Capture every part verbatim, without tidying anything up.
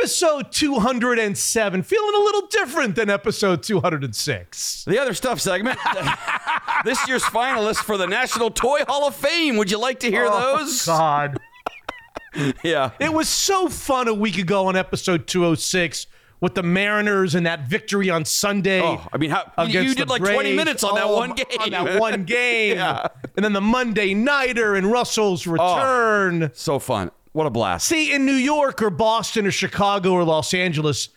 Episode two hundred seven, feeling a little different than episode two hundred six. The other stuff segment. This year's finalists for the National Toy Hall of Fame. Would you like to hear oh, those? God. Yeah. It was so fun a week ago on episode two oh six with the Mariners and that victory on Sunday. Oh, I mean, how, you did like Braves. twenty minutes on oh, that one game. On that one game. Yeah. And then the Monday nighter and Russell's return. Oh, so fun. What a blast. See, in New York or Boston or Chicago or Los Angeles,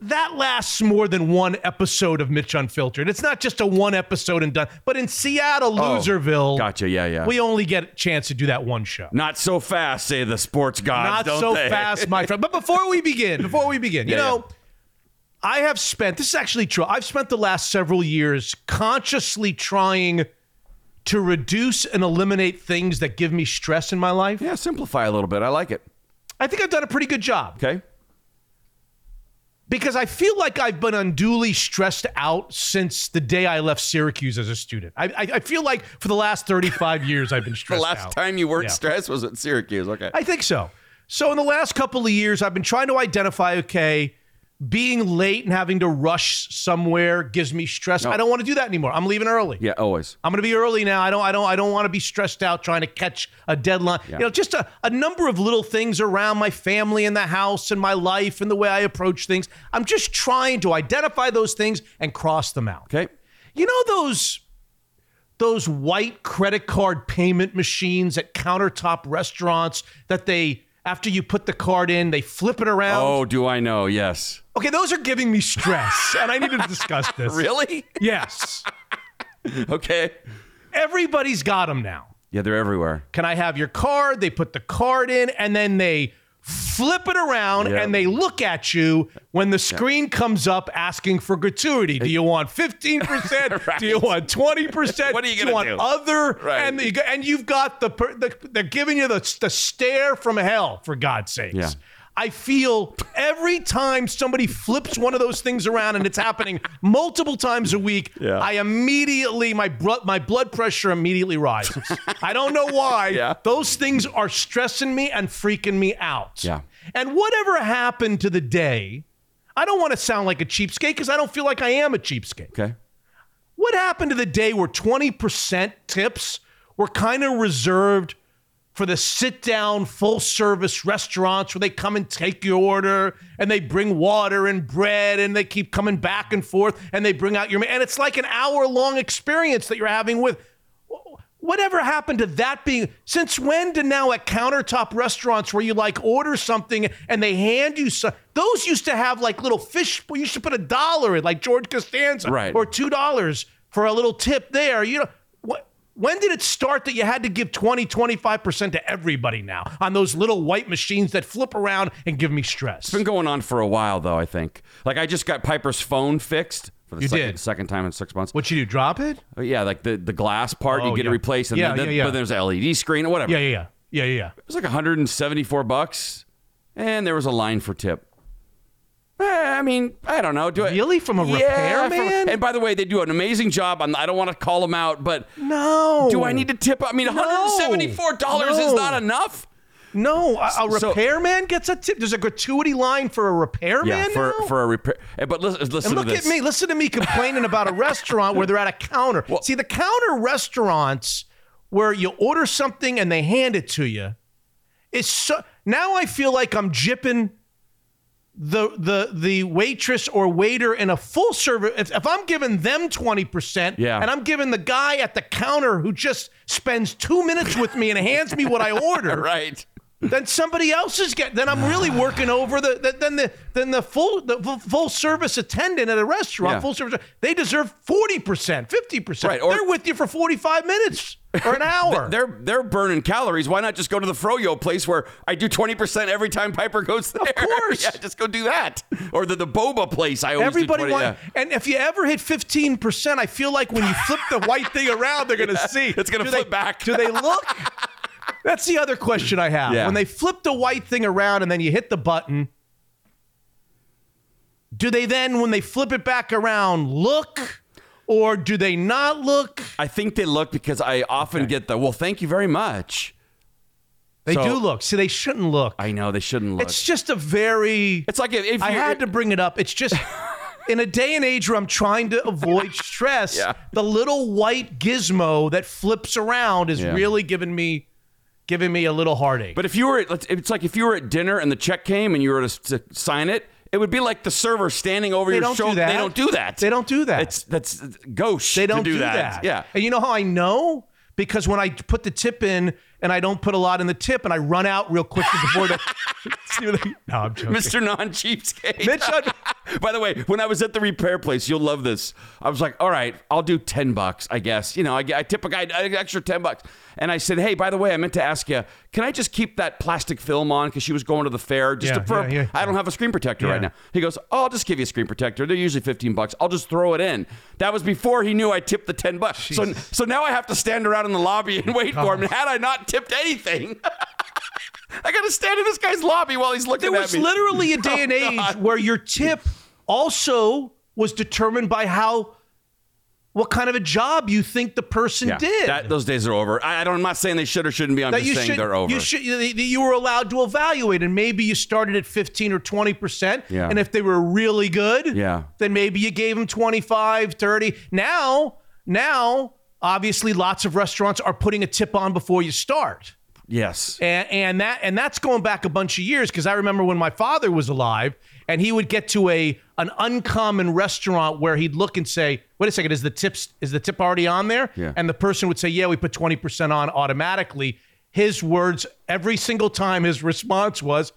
that lasts more than one episode of Mitch Unfiltered. It's not just a one episode and done. But in Seattle, Loserville, oh, gotcha, yeah, yeah. we only get a chance to do that one show. Not so fast, say the sports gods, Not don't so they? fast, my friend. But before we begin, before we begin, yeah, you know, yeah. I have spent, this is actually true, I've spent the last several years consciously trying to reduce and eliminate things that give me stress in my life. Yeah, simplify a little bit. I like it. I think I've done a pretty good job. Okay. Because I feel like I've been unduly stressed out since the day I left Syracuse as a student. I, I, I feel like for the last thirty-five years, I've been stressed out. The last out. time you weren't yeah. stressed was at Syracuse. Okay. I think so. So in the last couple of years, I've been trying to identify, okay, being late and having to rush somewhere gives me stress. No. I don't want to do that anymore. I'm leaving early. Yeah, always. I'm going to be early now. I don't I don't, I don't want to be stressed out trying to catch a deadline. Yeah. You know, just a, a number of little things around my family and the house and my life and the way I approach things. I'm just trying to identify those things and cross them out. Okay. You know those, those white credit card payment machines at countertop restaurants that they... After you put the card in, they flip it around. Oh, do I know? Yes. Okay, those are giving me stress, and I needed to discuss this. Really? Yes. Okay. Everybody's got them now. Yeah, they're everywhere. Can I have your card? They put the card in, and then they flip it around, yeah. and they look at you when the screen yeah. comes up asking for gratuity. Do you want fifteen percent? Right. Do you want twenty percent? What are you going to do? You want do? Other? Right. And, the, and you've got the, the, they're giving you the, the stare from hell, for God's sakes. Yeah. I feel every time somebody flips one of those things around, and it's happening multiple times a week, yeah. I immediately, my, bro- my blood pressure immediately rises. I don't know why. Yeah. Those things are stressing me and freaking me out. Yeah. And whatever happened to the day, I don't want to sound like a cheapskate because I don't feel like I am a cheapskate. Okay. What happened to the day where twenty percent tips were kind of reserved for the sit-down, full-service restaurants where they come and take your order and they bring water and bread and they keep coming back and forth and they bring out your... And it's like an hour-long experience that you're having with... Whatever happened to that being... Since when to now at countertop restaurants where you, like, order something and they hand you some... Those used to have, like, little fish... You should put a dollar in, like George Costanza. Right. Or two dollars for a little tip there. You know... what? When did it start that you had to give twenty, twenty-five percent to everybody now on those little white machines that flip around and give me stress? It's been going on for a while, though, I think. Like, I just got Piper's phone fixed for the second, second time in six months. What you do, drop it? Oh, yeah, like the, the glass part, oh, you get yeah. it replaced, and yeah, then, yeah, yeah. but there's an L E D screen or whatever. Yeah, yeah, yeah, yeah, yeah. It was like one hundred seventy-four bucks, and there was a line for tip. I mean, I don't know. Do really? I, from a yeah, repairman? From, and by the way, they do an amazing job. I'm, I don't want to call them out, but no. Do I need to tip? I mean, one hundred seventy-four dollars no. is not enough. No, a, a repairman so, gets a tip. There's a gratuity line for a repairman. Yeah, for now? for a repair. But listen, listen and to this. Look at me. Listen to me complaining about a restaurant where they're at a counter. Well, see, the counter restaurants where you order something and they hand it to you is so. Now I feel like I'm gypping the the the waitress or waiter in a full service, if, if I'm giving them twenty percent yeah. and I'm giving the guy at the counter who just spends two minutes with me and hands me what I order, right? Then somebody else is getting, then I'm really working over the, the then the then the full the full service attendant at a restaurant, yeah. full service, they deserve forty percent, fifty percent. Right, or, they're with you for forty-five minutes or an hour. They're they're burning calories. Why not just go to the Froyo place where I do twenty percent every time Piper goes there? Of course. Yeah, just go do that. Or the, the boba place I always Everybody do wants, And if you ever hit fifteen percent, I feel like when you flip the white thing around, they're going to yeah, see. It's going to flip they, back. Do they look? That's the other question I have. Yeah. When they flip the white thing around and then you hit the button, do they then, when they flip it back around, look or do they not look? I think they look because I often okay. get the, well, thank you very much. They so, do look. See, they shouldn't look. I know, they shouldn't look. It's just a very... It's like if, if I had to bring it up. It's just... In a day and age where I'm trying to avoid stress, yeah. the little white gizmo that flips around is yeah. really giving me giving me a little heartache. But if you were at, it's like if you were at dinner and the check came and you were to sign it, it would be like the server standing over they your shoulder. They don't do that. They don't do that. It's, that's gauche they don't to do, do that. that. Yeah. And you know how I know? Because when I put the tip in and I don't put a lot in the tip and I run out real quick before the... No, I'm joking. Mister Non-Cheapskate. Mitch on- By the way, when I was at the repair place, you'll love this. I was like, all right, I'll do ten bucks, I guess. You know, I, I tip a guy an extra ten bucks. And I said, hey, by the way, I meant to ask you, can I just keep that plastic film on? Because she was going to the fair. Just yeah, to, for, yeah, yeah, I don't have a screen protector yeah. right now. He goes, oh, I'll just give you a screen protector. They're usually fifteen bucks. I'll just throw it in. That was before he knew I tipped the ten bucks. So, so now I have to stand around in the lobby and wait God. for him. And had I not tipped anything... I got to stand in this guy's lobby while he's looking at me. There was literally a day and age oh, where your tip also was determined by how, what kind of a job you think the person yeah, did. That, those days are over. I, I don't, I'm not saying they should or shouldn't be. I'm that just saying should, they're over. You, should, you were allowed to evaluate, and maybe you started at fifteen or twenty percent. Yeah. And if they were really good, yeah. then maybe you gave them twenty-five, thirty. Now, now, obviously, lots of restaurants are putting a tip on before you start. Yes. And, and that and that's going back a bunch of years, because I remember when my father was alive and he would get to a an uncommon restaurant where he'd look and say, wait a second, is the tips is the tip already on there? Yeah. And the person would say, yeah, we put twenty percent on automatically. His words, every single time his response was,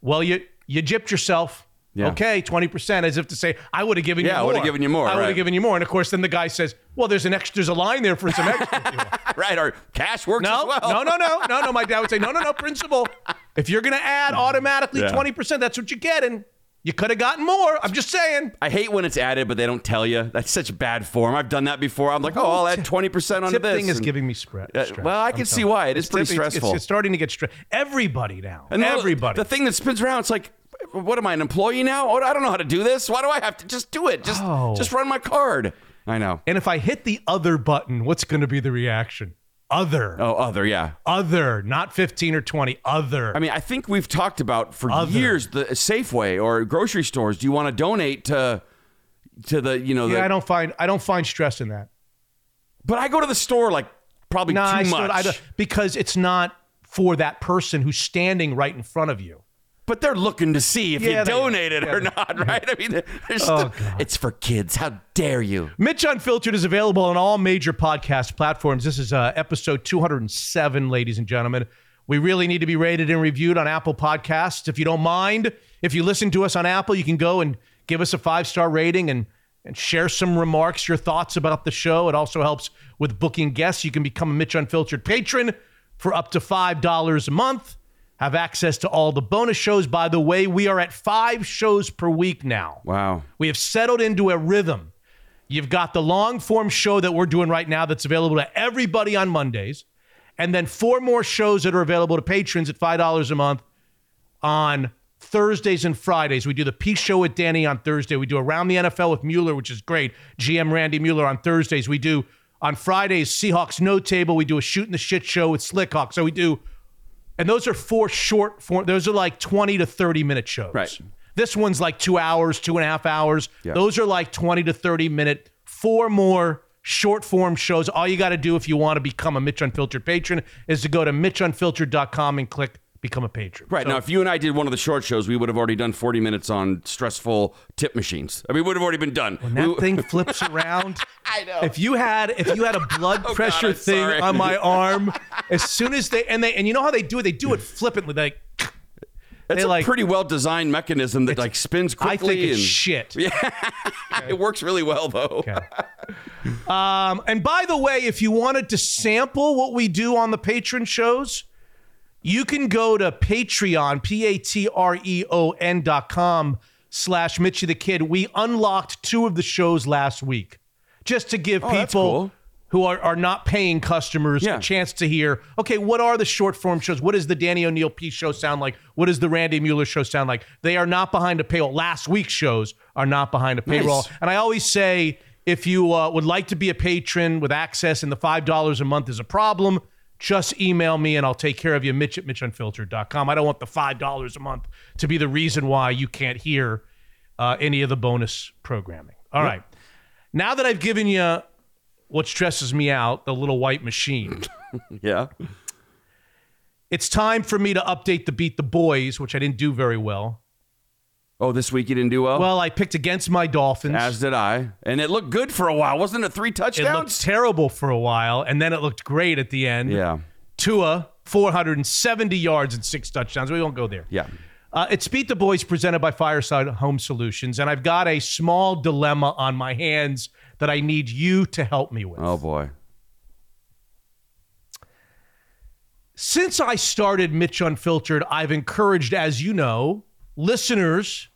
well, you you gypped yourself. Yeah. Okay, twenty percent, as if to say, I would have given yeah, you more. Yeah, I would have given you more. I would have right. given you more. And of course, then the guy says, well, there's an extra, there's a line there for some extra. Right, or cash works no, as well. No, no, no, no, no. My dad would say, no, no, no, principal. If you're going to add automatically yeah. twenty percent, that's what you're getting. You could have gotten more. I'm just saying. I hate when it's added, but they don't tell you. That's such bad form. I've done that before. I'm like, oh, I'll add twenty percent onto this. Tip thing is giving me stress. Uh, well, I can I'm see why. It is pretty tipping, stressful. It's, it's starting to get stressful. Everybody now. And everybody. The, the thing that spins around, it's like, what am I, an employee now? Oh, I don't know how to do this. Why do I have to just do it? Just, oh. just run my card. I know. And if I hit the other button, what's going to be the reaction? Other. Oh, other, yeah. Other, not fifteen or twenty, other. I mean, I think we've talked about for other. years the Safeway or grocery stores. Do you want to donate to to the, you know, yeah, the, I don't find I don't find stress in that. But I go to the store like probably nah, too I much. Still, I don't, because it's not for that person who's standing right in front of you. But they're looking to see if yeah, you donated yeah, or not, right? I mean, oh, still, it's for kids. How dare you? Mitch Unfiltered is available on all major podcast platforms. This is uh, episode two hundred seven, ladies and gentlemen. We really need to be rated and reviewed on Apple Podcasts. If you don't mind, if you listen to us on Apple, you can go and give us a five-star rating and, and share some remarks, your thoughts about the show. It also helps with booking guests. You can become a Mitch Unfiltered patron for up to five dollars a month. Have access to all the bonus shows. By the way, we are at five shows per week now. Wow. We have settled into a rhythm. You've got the long-form show that we're doing right now that's available to everybody on Mondays, and then four more shows that are available to patrons at five dollars a month on Thursdays and Fridays. We do the Peace Show with Danny on Thursday. We do Around the N F L with Mueller, which is great. G M Randy Mueller on Thursdays. We do, on Fridays, Seahawks No Table. We do a Shooting the Shit Show with Slickhawk. So we do... And those are four short form. Those are like twenty to thirty minute shows. Right. This one's like two hours, two and a half hours. Yeah. Those are like twenty to thirty minute, four more short form shows. All you got to do if you want to become a Mitch Unfiltered patron is to go to Mitch Unfiltered dot com and click become a patron. Right. So, now, if you and I did one of the short shows, we would have already done forty minutes on stressful tip machines. I mean, it would have already been done. When that we, thing flips around. I know. If you had if you had a blood oh pressure God, thing sorry. on my arm, as soon as they and they and you know how they do it, they do it flippantly. Like that's a like, pretty well designed mechanism that like spins quickly. I think it's and, shit. Yeah, okay. It works really well though. Okay. Um, and by the way, if you wanted to sample what we do on the patron shows, you can go to Patreon, P-A-T-R-E-O-N dot com slash Mitchie the Kid. We unlocked two of the shows last week. Just to give oh, people cool. who are, are not paying customers yeah. a chance to hear, okay, what are the short form shows? What does the Danny O'Neill Peace show sound like? What does the Randy Mueller show sound like? They are not behind a paywall. Last week's shows are not behind a paywall. Nice. And I always say, if you uh, would like to be a patron with access and the five dollars a month is a problem, just email me and I'll take care of you, Mitch at Mitch Unfiltered dot com. I don't want the five dollars a month to be the reason why you can't hear uh, any of the bonus programming. All yep. right. Now that I've given you what stresses me out, the little white machine. yeah. It's time for me to update the Beat the Boys, which I didn't do very well. Oh, this week you didn't do well? Well, I picked against my Dolphins. As did I. And it looked good for a while. Wasn't it three touchdowns? It looked terrible for a while, and then it looked great at the end. Yeah. Tua, four hundred seventy yards and six touchdowns. We won't go there. Yeah. Uh, it's Beat the Boys presented by Fireside Home Solutions, and I've got a small dilemma on my hands that I need you to help me with. Oh, boy. Since I started Mitch Unfiltered, I've encouraged, as you know, listeners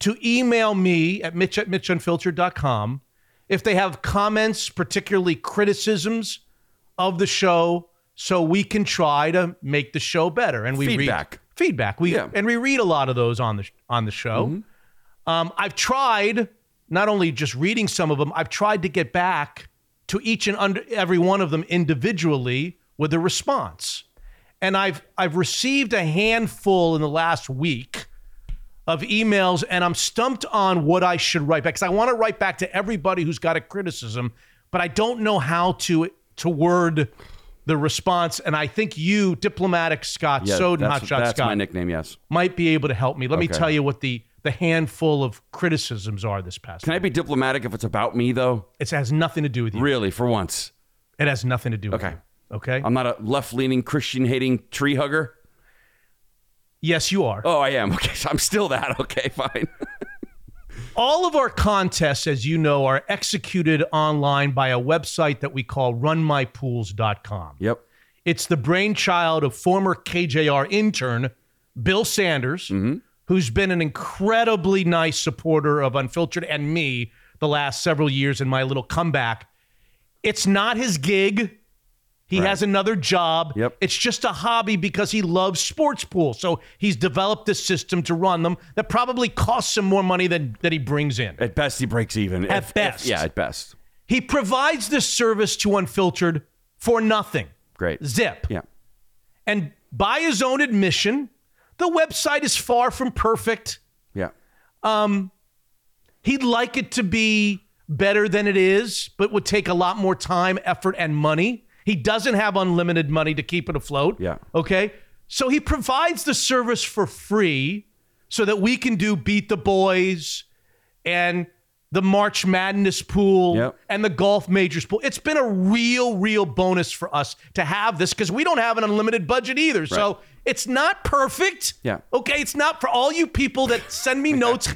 to email me at Mitch at Mitch Unfiltered dot com if they have comments, particularly criticisms of the show, so we can try to make the show better. And we feedback. read feedback. We yeah. and we read a lot of those on the on the show. Mm-hmm. Um, I've tried not only just reading some of them. I've tried to get back to each and under, every one of them individually with a response, and I've I've received a handful in the last week of emails, and I'm stumped on what I should write back, because I want to write back to everybody who's got a criticism, but I don't know how to to word the response, and I think you, diplomatic Scott yeah, Soden, Hotshot Scott, that's my nickname, yes, might be able to help me. Let okay. me tell you what the, the handful of criticisms are this past Can week. I be diplomatic if it's about me, though? It has nothing to do with you. Really, for once? It has nothing to do okay. with you. Okay. I'm not a left-leaning, Christian-hating tree hugger? Yes, you are. Oh, I am. Okay, so I'm still that. Okay, fine. All of our contests, as you know, are executed online by a website that we call Run My Pools dot com. Yep. It's the brainchild of former K J R intern Bill Sanders, mm-hmm. who's been an incredibly nice supporter of Unfiltered and me the last several years in my little comeback. It's not his gig. He right. has another job. Yep. It's just a hobby because he loves sports pools. So he's developed a system to run them that probably costs him more money than that he brings in. At best, he breaks even. At if, best. If, yeah, at best. He provides this service to Unfiltered for nothing. Great. Zip. Yeah. And by his own admission, the website is far from perfect. Yeah. Um, he'd like it to be better than it is, but would take a lot more time, effort, and money. He doesn't have unlimited money to keep it afloat. Yeah. Okay. So he provides the service for free so that we can do Beat the Boys and the March Madness pool yep. and the Golf Majors pool. It's been a real, real bonus for us to have this because we don't have an unlimited budget either. Right. So it's not perfect. Yeah. Okay. It's not for all you people that send me notes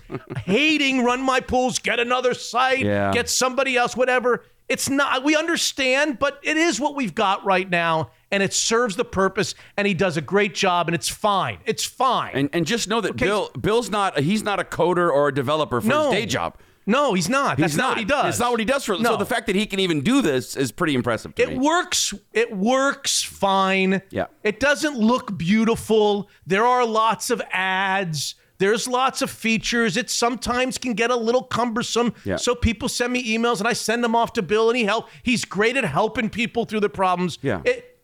hating Run My Pools, get another site, yeah. get somebody else, whatever. It's not, we understand, but it is what we've got right now, and it serves the purpose, and he does a great job, and it's fine. It's fine. And and just know that okay. Bill Bill's not, he's not a coder or a developer for no. his day job. No, he's not. That's he's not. not what he does. It's not what he does for no. So the fact that he can even do this is pretty impressive to it me. It works. It works fine. Yeah. It doesn't look beautiful. There are lots of ads. There's lots of features. It sometimes can get a little cumbersome. Yeah. So people send me emails and I send them off to Bill and he help. He's great at helping people through the problems. Yeah. It,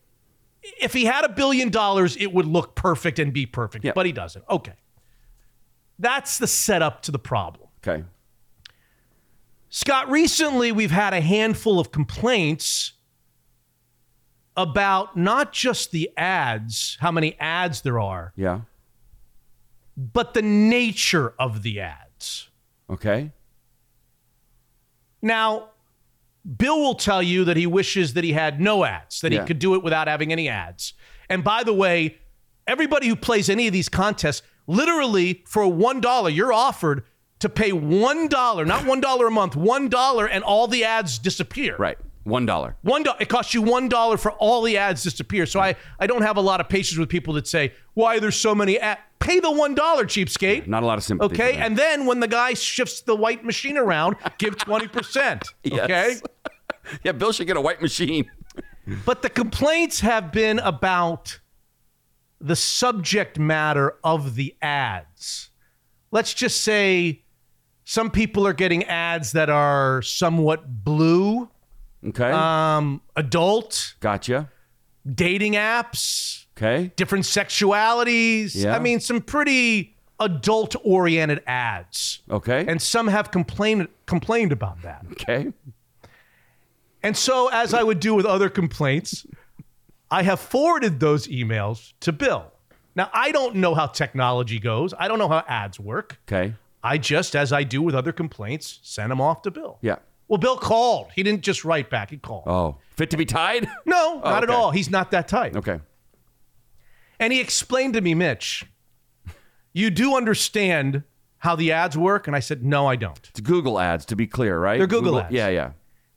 if he had a billion dollars, it would look perfect and be perfect, yeah. but he doesn't. Okay. That's the setup to the problem. Okay. Scott, recently we've had a handful of complaints about not just the ads, how many ads there are. Yeah. But the nature of the ads. Okay. Now, Bill will tell you that he wishes that he had no ads, that yeah. he could do it without having any ads. And by the way, everybody who plays any of these contests, literally for one dollar, you're offered to pay one dollar, not one dollar a month, one dollar, and all the ads disappear. Right. One dollar. One dollar. It costs you one dollar for all the ads disappear. So I, I don't have a lot of patience with people that say, why are there so many ads? Pay the one dollar, cheapskate. Yeah, not a lot of sympathy. Okay. And then when the guy shifts the white machine around, give twenty percent. Yes. Okay. Yeah, Bill should get a white machine. But the complaints have been about the subject matter of the ads. Let's just say some people are getting ads that are somewhat blue. Okay. Um, adult. Gotcha. dating apps, okay, different sexualities. Yeah. I mean, some pretty adult-oriented ads. Okay. And some have complained complained about that. Okay. And so, as I would do with other complaints, I have forwarded those emails to Bill. Now, I don't know how technology goes. I don't know how ads work. Okay. I just, as I do with other complaints, sent them off to Bill. Yeah. Well, Bill called. He didn't just write back. He called. Oh. Fit to be tied? No, oh, not okay. at all. He's not that tight. Okay. And he explained to me, Mitch, you do understand how the ads work? And I said, no, I don't. It's Google ads, to be clear, right? They're Google, Google ads. Yeah, yeah.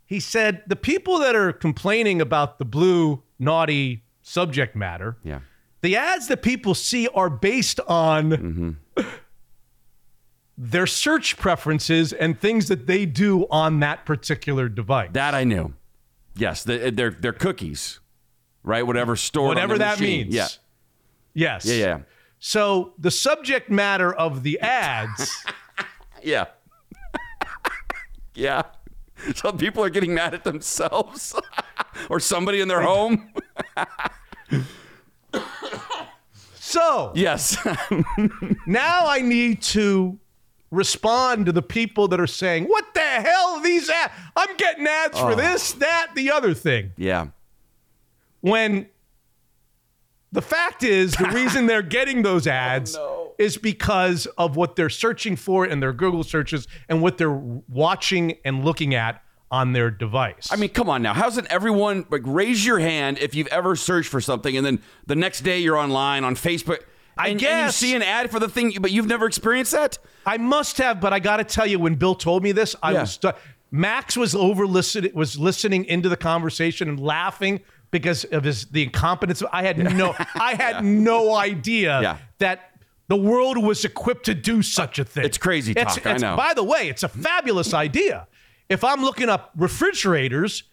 He said, the people that are complaining about the blue, naughty subject matter, yeah, the ads that people see are based on mm-hmm. their search preferences and things that they do on that particular device. That I knew. Yes, they're, they're, they're cookies, right? Whatever stored Whatever on the machine. Means. Yeah. Yes. Yeah, yeah. So the subject matter of the ads. yeah. yeah. Some people are getting mad at themselves or somebody in their home. So, yes. Now I need to respond to the people that are saying, what the hell are these ads? I'm getting ads oh. for this, that, the other thing. Yeah. When the fact is, the reason they're getting those ads oh, no. is because of what they're searching for in their Google searches and what they're watching and looking at on their device. I mean, come on now. How's it everyone, like, raise your hand if you've ever searched for something and then the next day you're online on Facebook and, I guess, and you see an ad for the thing, but you've never experienced that? I must have, but I got to tell you, when Bill told me this, I yeah. was stu- Max was over listening, was listening into the conversation and laughing because of his the incompetence. I had no I had yeah. no idea yeah. that the world was equipped to do such a thing. It's crazy talk, it's, it's, I know. By the way, it's a fabulous idea. If I'm looking up refrigerators,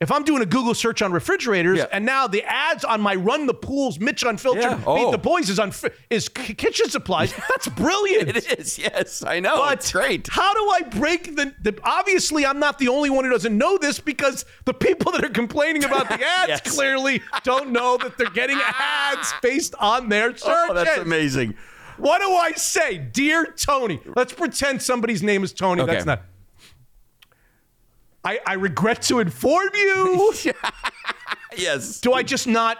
if I'm doing a Google search on refrigerators, yeah. and now the ads on my Run the Pools, Mitch Unfiltered, yeah. oh. Meet the Boys is on is kitchen supplies. That's brilliant. It is, yes, I know. But it's great. How do I break the, the? Obviously, I'm not the only one who doesn't know this because the people that are complaining about the ads yes. clearly don't know that they're getting ads based on their searches. Oh, that's amazing. What do I say, dear Tony? Let's pretend somebody's name is Tony. Okay. That's not. I, I regret to inform you. yes. Do I just not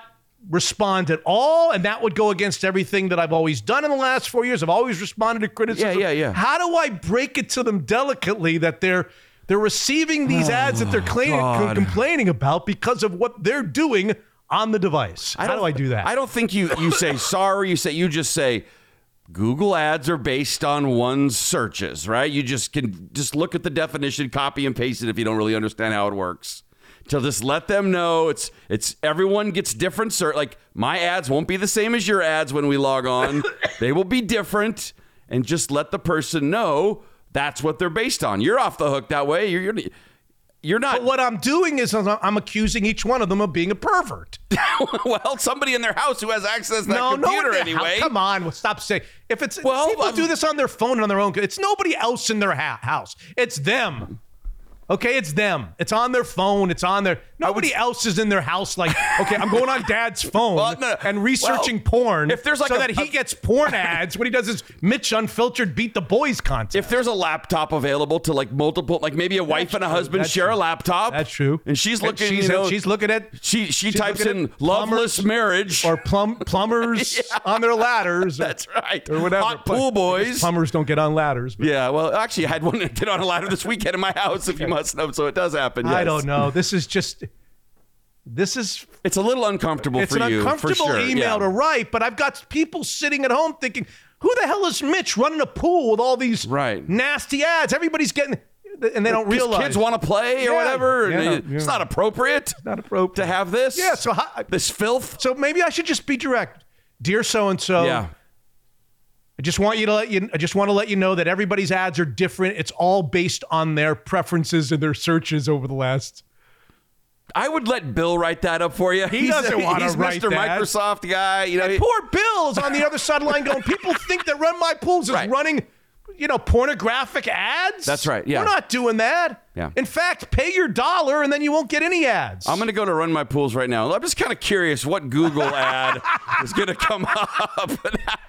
respond at all? And that would go against everything that I've always done in the last four years. I've always responded to criticism. Yeah, yeah, yeah. How do I break it to them delicately that they're they're receiving these oh, ads that they're claim, complaining about because of what they're doing on the device? How do I do that? I don't think you, you say sorry. You say you just say, Google ads are based on one's searches, right? You just can just look at the definition, copy and paste it if you don't really understand how it works. So just let them know it's it's everyone gets different search. Like, my ads won't be the same as your ads when we log on. They will be different, and just let the person know that's what they're based on. You're off the hook that way. You're you're, you're not. But what I'm doing is I'm, I'm accusing each one of them of being a pervert. Well, somebody in their house who has access to that no, computer no, anyway. Come on, stop saying. If it's well, people um, do this on their phone and on their own. It's nobody else in their ha- house. It's them. Okay, it's them. It's on their phone. It's on their. Nobody would, else is in their house. Like, okay, I'm going on Dad's phone well, no, and researching well, porn. If there's like so a, that he a, gets porn ads. What he does is Mitch Unfiltered Beat the Boys contest. If there's a laptop available to like multiple, like maybe a wife that's and a husband share true. a laptop. That's true. And she's looking. And she's, you know, she's looking at. She she types in loveless marriage or plum plumbers yeah. on their ladders. Or, that's right. Or whatever. Hot pool but, boys. Plumbers don't get on ladders. But. Yeah. Well, actually, I had one that get on a ladder this weekend in my house. If you must know, so it does happen. Yes. I don't know. This is just. This is it's a little uncomfortable for you. It's an uncomfortable sure. email yeah. to write, but I've got people sitting at home thinking, who the hell is Mitch running a pool with all these right. nasty ads? Everybody's getting and they don't These realize kids want to play yeah. or whatever. Yeah, no, yeah. It's not appropriate. It's not appropriate to have this. Yeah, so how, this filth. So maybe I should just be direct. Dear so and so. Yeah. I just want you to let you I just want to let you know that everybody's ads are different. It's all based on their preferences and their searches over the last I would let Bill write that up for you. He doesn't want to write that. He's Mister Microsoft guy. You know, he, poor Bill's on the other sideline going, people think that Run My Pools is right. running you know, pornographic ads. That's right. Yeah. We're not doing that. Yeah. In fact, pay your dollar and then you won't get any ads. I'm going to go to Run My Pools right now. I'm just kind of curious what Google ad is going to come up.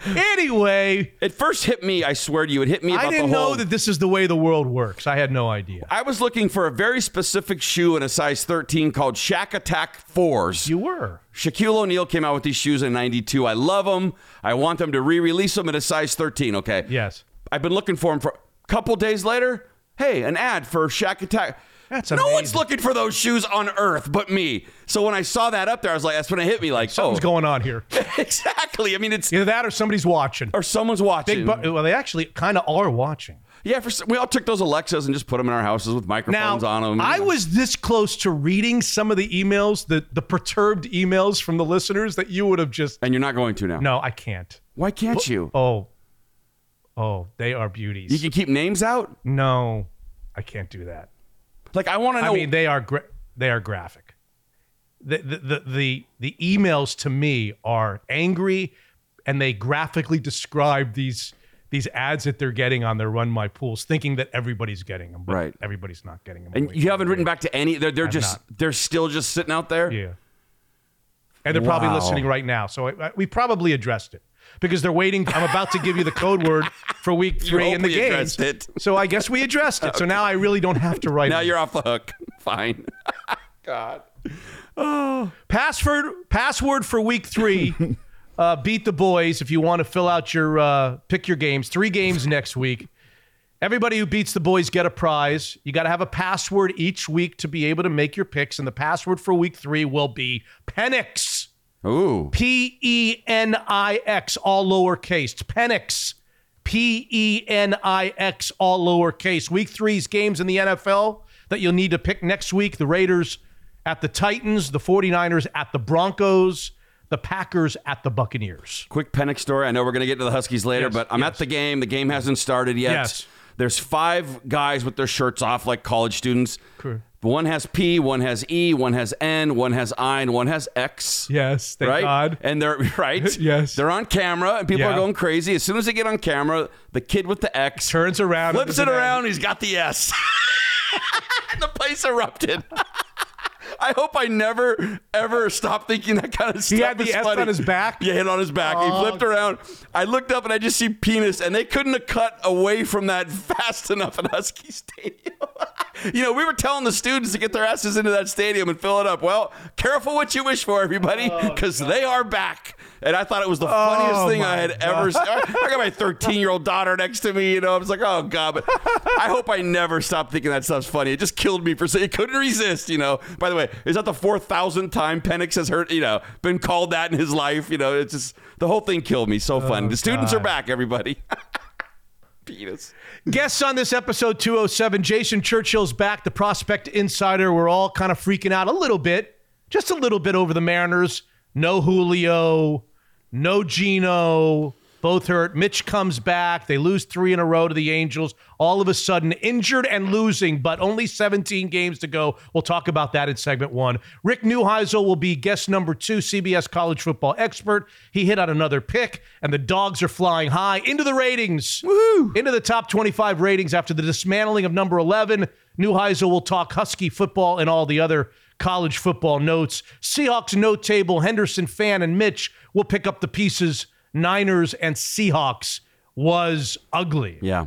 Anyway. It first hit me, I swear to you, it hit me about the whole... I didn't know that this is the way the world works. I had no idea. I was looking for a very specific shoe in a size thirteen called Shaq Attack fours. You were. Shaquille O'Neal came out with these shoes in ninety-two. I love them. I want them to re-release them in a size thirteen, okay? Yes. I've been looking for them for a couple days later. Hey, an ad for Shaq Attack. That's amazing. No one's looking for those shoes on earth but me. So when I saw that up there, I was like, that's when it hit me. Like, something's oh. going on here. Exactly. I mean, it's either that or somebody's watching. Or someone's watching. Big bu- well, they actually kind of are watching. Yeah, for, we all took those Alexas and just put them in our houses with microphones now, on them. I know. was this close to reading some of the emails, the, the perturbed emails from the listeners that you would have just... And you're not going to now. No, I can't. Why can't but, you? Oh, Oh, they are beauties. You can keep names out? No, I can't do that. Like, I want to know. I mean, they are gra- they are graphic. The, the the the the emails to me are angry, and they graphically describe these these ads that they're getting on their Run My Pools, thinking that everybody's getting them, but right? Everybody's not getting them. And you haven't written back to any. They're they're I'm just not. They're still just sitting out there. Yeah. And they're wow. probably listening right now, so I, I, we probably addressed it. Because they're waiting. I'm about to give you the code word for week three you in the game. Addressed it. So I guess we addressed it. Okay. So now I really don't have to write. Now it. You're off the hook. Fine. God. Oh. Password, password for week three. uh, beat the boys if you want to fill out your uh, pick your games. Three games next week. Everybody who beats the boys get a prize. You got to have a password each week to be able to make your picks. And the password for week three will be Penix. Ooh. P E N I X, all lowercase. Penix. P E N I X, all lowercase. Week three's games in the N F L that you'll need to pick next week. The Raiders at the Titans, the 49ers at the Broncos, the Packers at the Buccaneers. Quick Penix story. I know we're going to get to the Huskies later, yes, but I'm yes. at the game. The game hasn't started yet. Yes. There's five guys with their shirts off like college students. Cool. One has P, one has E, one has N, one has I, and one has X. Yes, thank right? God. And they're right. Yes, they're on camera, and people yeah. are going crazy. As soon as they get on camera, the kid with the X turns around, flips it around. And he's got the S. The place erupted. I hope I never, ever stop thinking that kind of stuff. He had the S on his back? Yeah, hit on his back. Oh, he flipped around. I looked up, and I just see penis, and they couldn't have cut away from that fast enough at Husky Stadium. You know, we were telling the students to get their asses into that stadium and fill it up. Well, careful what you wish for, everybody, because oh, they are back. And I thought it was the funniest oh, thing I had God. ever seen. I got my thirteen-year-old daughter next to me. You know, I was like, oh, God. But I hope I never stop thinking that stuff's funny. It just killed me for saying it couldn't resist, you know. By the way, is that the four thousandth time Penix has heard, you know, been called that in his life? You know, it's just the whole thing killed me. So fun. Oh, the students God. are back, everybody. Penis. Guests on this episode two oh seven, Jason Churchill's back, the Prospect Insider. We're all kind of freaking out a little bit, just a little bit over the Mariners. No Julio, no Geno, both hurt. Mitch comes back. They lose three in a row to the Angels. All of a sudden, injured and losing, but only seventeen games to go. We'll talk about that in segment one. Rick Neuheisel will be guest number two, C B S college football expert. He hit on another pick, and the dogs are flying high into the ratings. Woo-hoo. Into the top twenty-five ratings after the dismantling of number eleven. Neuheisel will talk Husky football and all the other college football notes. Seahawks note table, Henderson, Fann, and Mitch will pick up the pieces. Niners and Seahawks was ugly. Yeah.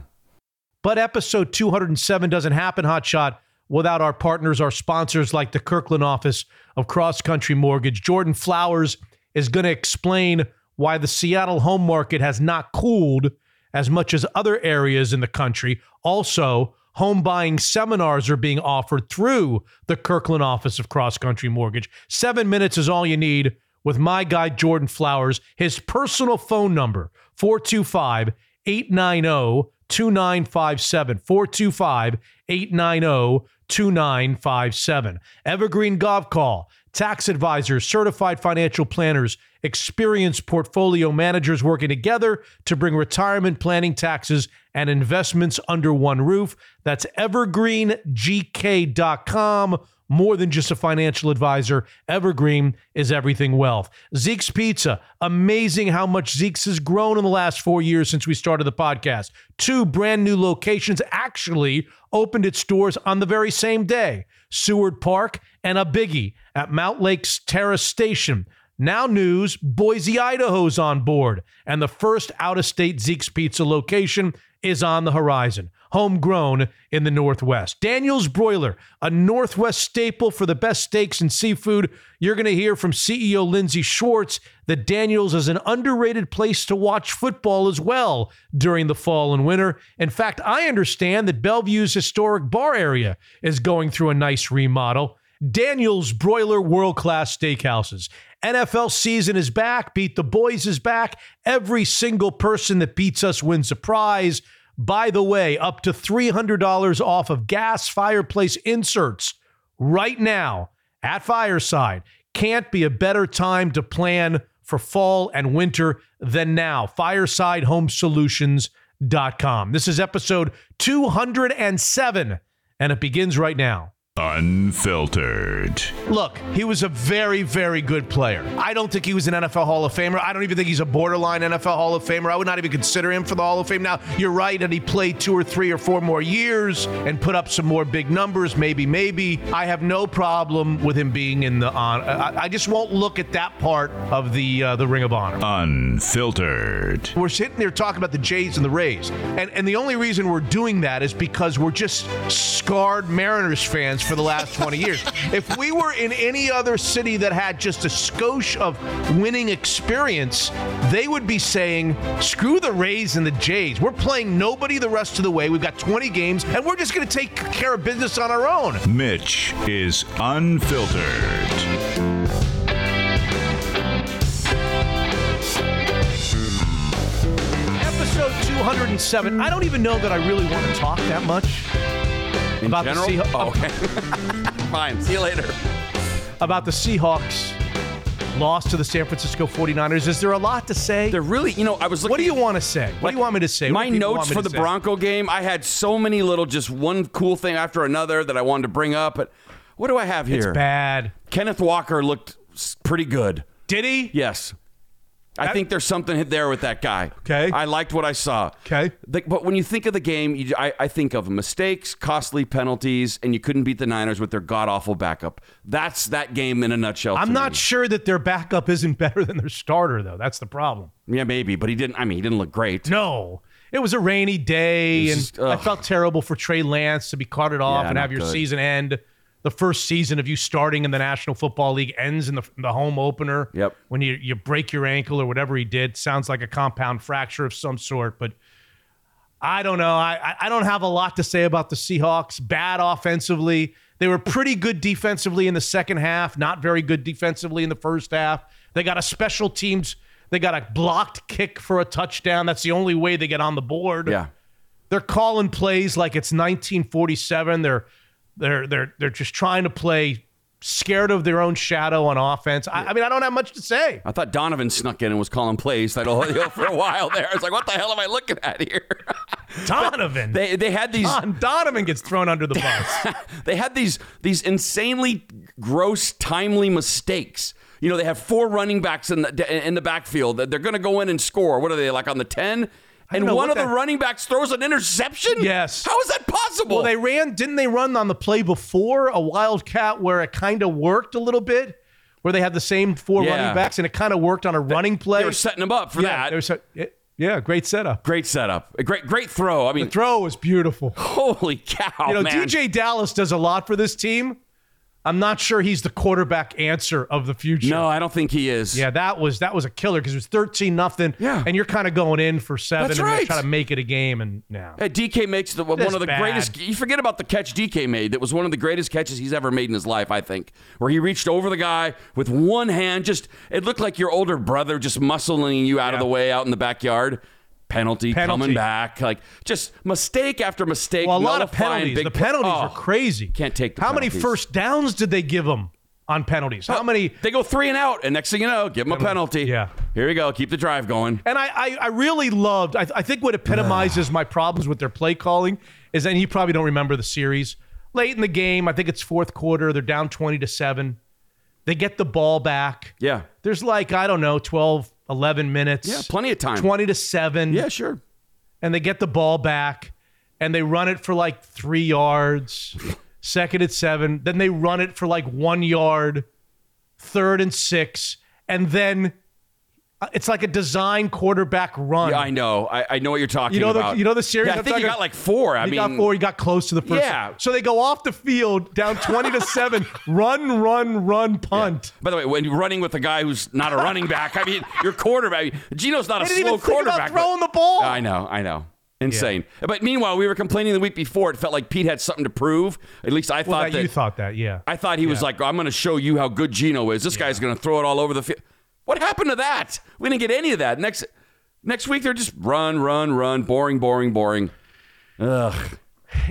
But episode two oh seven doesn't happen, Hotshot, without our partners, our sponsors like the Kirkland office of Cross Country Mortgage. Jordan Flowers is going to explain why the Seattle home market has not cooled as much as other areas in the country. Also, home buying seminars are being offered through the Kirkland office of Cross Country Mortgage. Seven minutes is all you need with my guy, Jordan Flowers. His personal phone number, four two five, eight nine zero, two nine five seven. four two five, eight nine zero, two nine five seven. Evergreen GovCall, tax advisors, certified financial planners, experienced portfolio managers working together to bring retirement planning, taxes, and investments under one roof. That's evergreen g k dot com. more than just a financial advisor. Evergreen is everything wealth. Zeke's Pizza. Amazing how much Zeke's has grown in the last four years since we started the podcast. Two brand new locations actually opened its doors on the very same day. Seward Park and a biggie at Mount Lakes Terrace Station. Now news, Boise, Idaho's on board. And the first out-of-state Zeke's Pizza location is on the horizon. Homegrown in the Northwest. Daniel's Broiler, a Northwest staple for the best steaks and seafood. You're going to hear from C E O Lindsey Schwartz that Daniel's is an underrated place to watch football as well during the fall and winter. In fact, I understand that Bellevue's historic bar area is going through a nice remodel. Daniel's Broiler, world-class steakhouses. N F L season is back. Beat the Boys is back. Every single person that beats us wins a prize. By the way, up to three hundred dollars off of gas fireplace inserts right now at Fireside. Can't be a better time to plan for fall and winter than now. Fireside Home Solutions dot com. This is episode two hundred seven, and it begins right now. Unfiltered. Look, he was a very, very good player. I don't think he was an N F L Hall of Famer. I don't even think he's a borderline N F L Hall of Famer. I would not even consider him for the Hall of Fame. Now, you're right, and he played two or three or four more years and put up some more big numbers, maybe, maybe. I have no problem with him being in the honor. I, I just won't look at that part of the uh, the Ring of Honor. Unfiltered. We're sitting there talking about the Jays and the Rays, and, and the only reason we're doing that is because we're just scarred Mariners fans for the last twenty years. If we were in any other city that had just a skosh of winning experience, they would be saying, screw the Rays and the Jays. We're playing nobody the rest of the way. We've got twenty games, and we're just going to take care of business on our own. Mitch is unfiltered. Episode two hundred seven. I don't even know that I really want to talk that much. In about general? The Seahawks. Oh, okay. Fine. See you later. About the Seahawks loss to the San Francisco forty-niners. Is there a lot to say? There really, you know, I was looking. What do you want to say? What like, do you want me to say? My notes for the say? Bronco game, I had so many little, just one cool thing after another that I wanted to bring up. But what do I have here? It's bad. Kenneth Walker looked pretty good. Did he? Yes. I think there's something there with that guy. Okay. I liked what I saw. Okay. The, but when you think of the game, you, I, I think of mistakes, costly penalties, and you couldn't beat the Niners with their god-awful backup. That's that game in a nutshell. I'm not me. sure that their backup isn't better than their starter, though. That's the problem. Yeah, maybe. But he didn't, I mean, he didn't look great. No. It was a rainy day, and just, I felt terrible for Trey Lance to be carted off yeah, and have your good. season end. The first season of you starting in the National Football League ends in the, the home opener. Yep. When you, you break your ankle or whatever he did. Sounds like a compound fracture of some sort. But I don't know. I, I don't have a lot to say about the Seahawks. Bad offensively. They were pretty good defensively in the second half. Not very good defensively in the first half. They got a special teams. They got a blocked kick for a touchdown. That's the only way they get on the board. Yeah. They're calling plays like it's nineteen forty-seven. They're... They're they're they're just trying to play scared of their own shadow on offense. I, I mean, I don't have much to say. I thought Donovan snuck in and was calling plays that all, you know, for a while there. I was like, what the hell am I looking at here? Donovan. They they had these. Don, Donovan gets thrown under the bus. They had these these insanely gross, timely mistakes. You know, they have four running backs in the in the backfield. They're going to go in and score. What are they like on the ten? And one of that... the running backs throws an interception? Yes. How is that possible? Well, they ran, didn't they run on the play before a Wildcat where it kind of worked a little bit, where they had the same four yeah. running backs and it kind of worked on a running play? They were setting them up for yeah, that. They were set, it, yeah, great setup. Great setup. A great, great throw. I mean, the throw was beautiful. Holy cow, You know, man. D J Dallas does a lot for this team. I'm not sure he's the quarterback answer of the future. No, I don't think he is. Yeah, that was that was a killer because it was thirteen nothing, yeah. and you're kind of going in for seven That's and right. trying to make it a game. And now yeah, D K makes the, one of the bad. greatest. You forget about the catch D K made. That was one of the greatest catches he's ever made in his life, I think, where he reached over the guy with one hand. Just it looked like your older brother just muscling you out yeah. of the way out in the backyard. Penalty, penalty coming back, like just mistake after mistake. Well, a lot of penalties. The penalties oh, were crazy. Can't take the How penalties. Many first downs did they give them on penalties? How many? They go three and out, and next thing you know, give them penalty. a penalty. Yeah. Here we go. Keep the drive going. And I I, I really loved, I, th- I think what epitomizes my problems with their play calling is, and you probably don't remember the series, late in the game. I think it's fourth quarter. They're down twenty to seven. They get the ball back. Yeah. There's like, I don't know, twelve, eleven minutes. Yeah, plenty of time. twenty to seven. Yeah, sure. And they get the ball back, and they run it for like three yards. Second and seven. Then they run it for like one yard. Third and six. And then it's like a design quarterback run. Yeah, I know. I, I know what you're talking you know about. The, you know the series? Yeah, I I'm think talking, you got like four. I you mean, got four. You got close to the first. Yeah. One. So they go off the field, down twenty to seven, run, run, run, punt. Yeah. By the way, when you're running with a guy who's not a running back, I mean, your quarterback, Geno's not I a didn't slow even quarterback. Think about throwing but, the ball. I know. I know. Insane. Yeah. But meanwhile, we were complaining the week before. It felt like Pete had something to prove. At least I well, thought that, that. You thought that, yeah. I thought he yeah. was like, I'm going to show you how good Geno is. This yeah. guy's going to throw it all over the field. What happened to that? We didn't get any of that. Next next week, they're just run, run, run, boring, boring, boring. Ugh.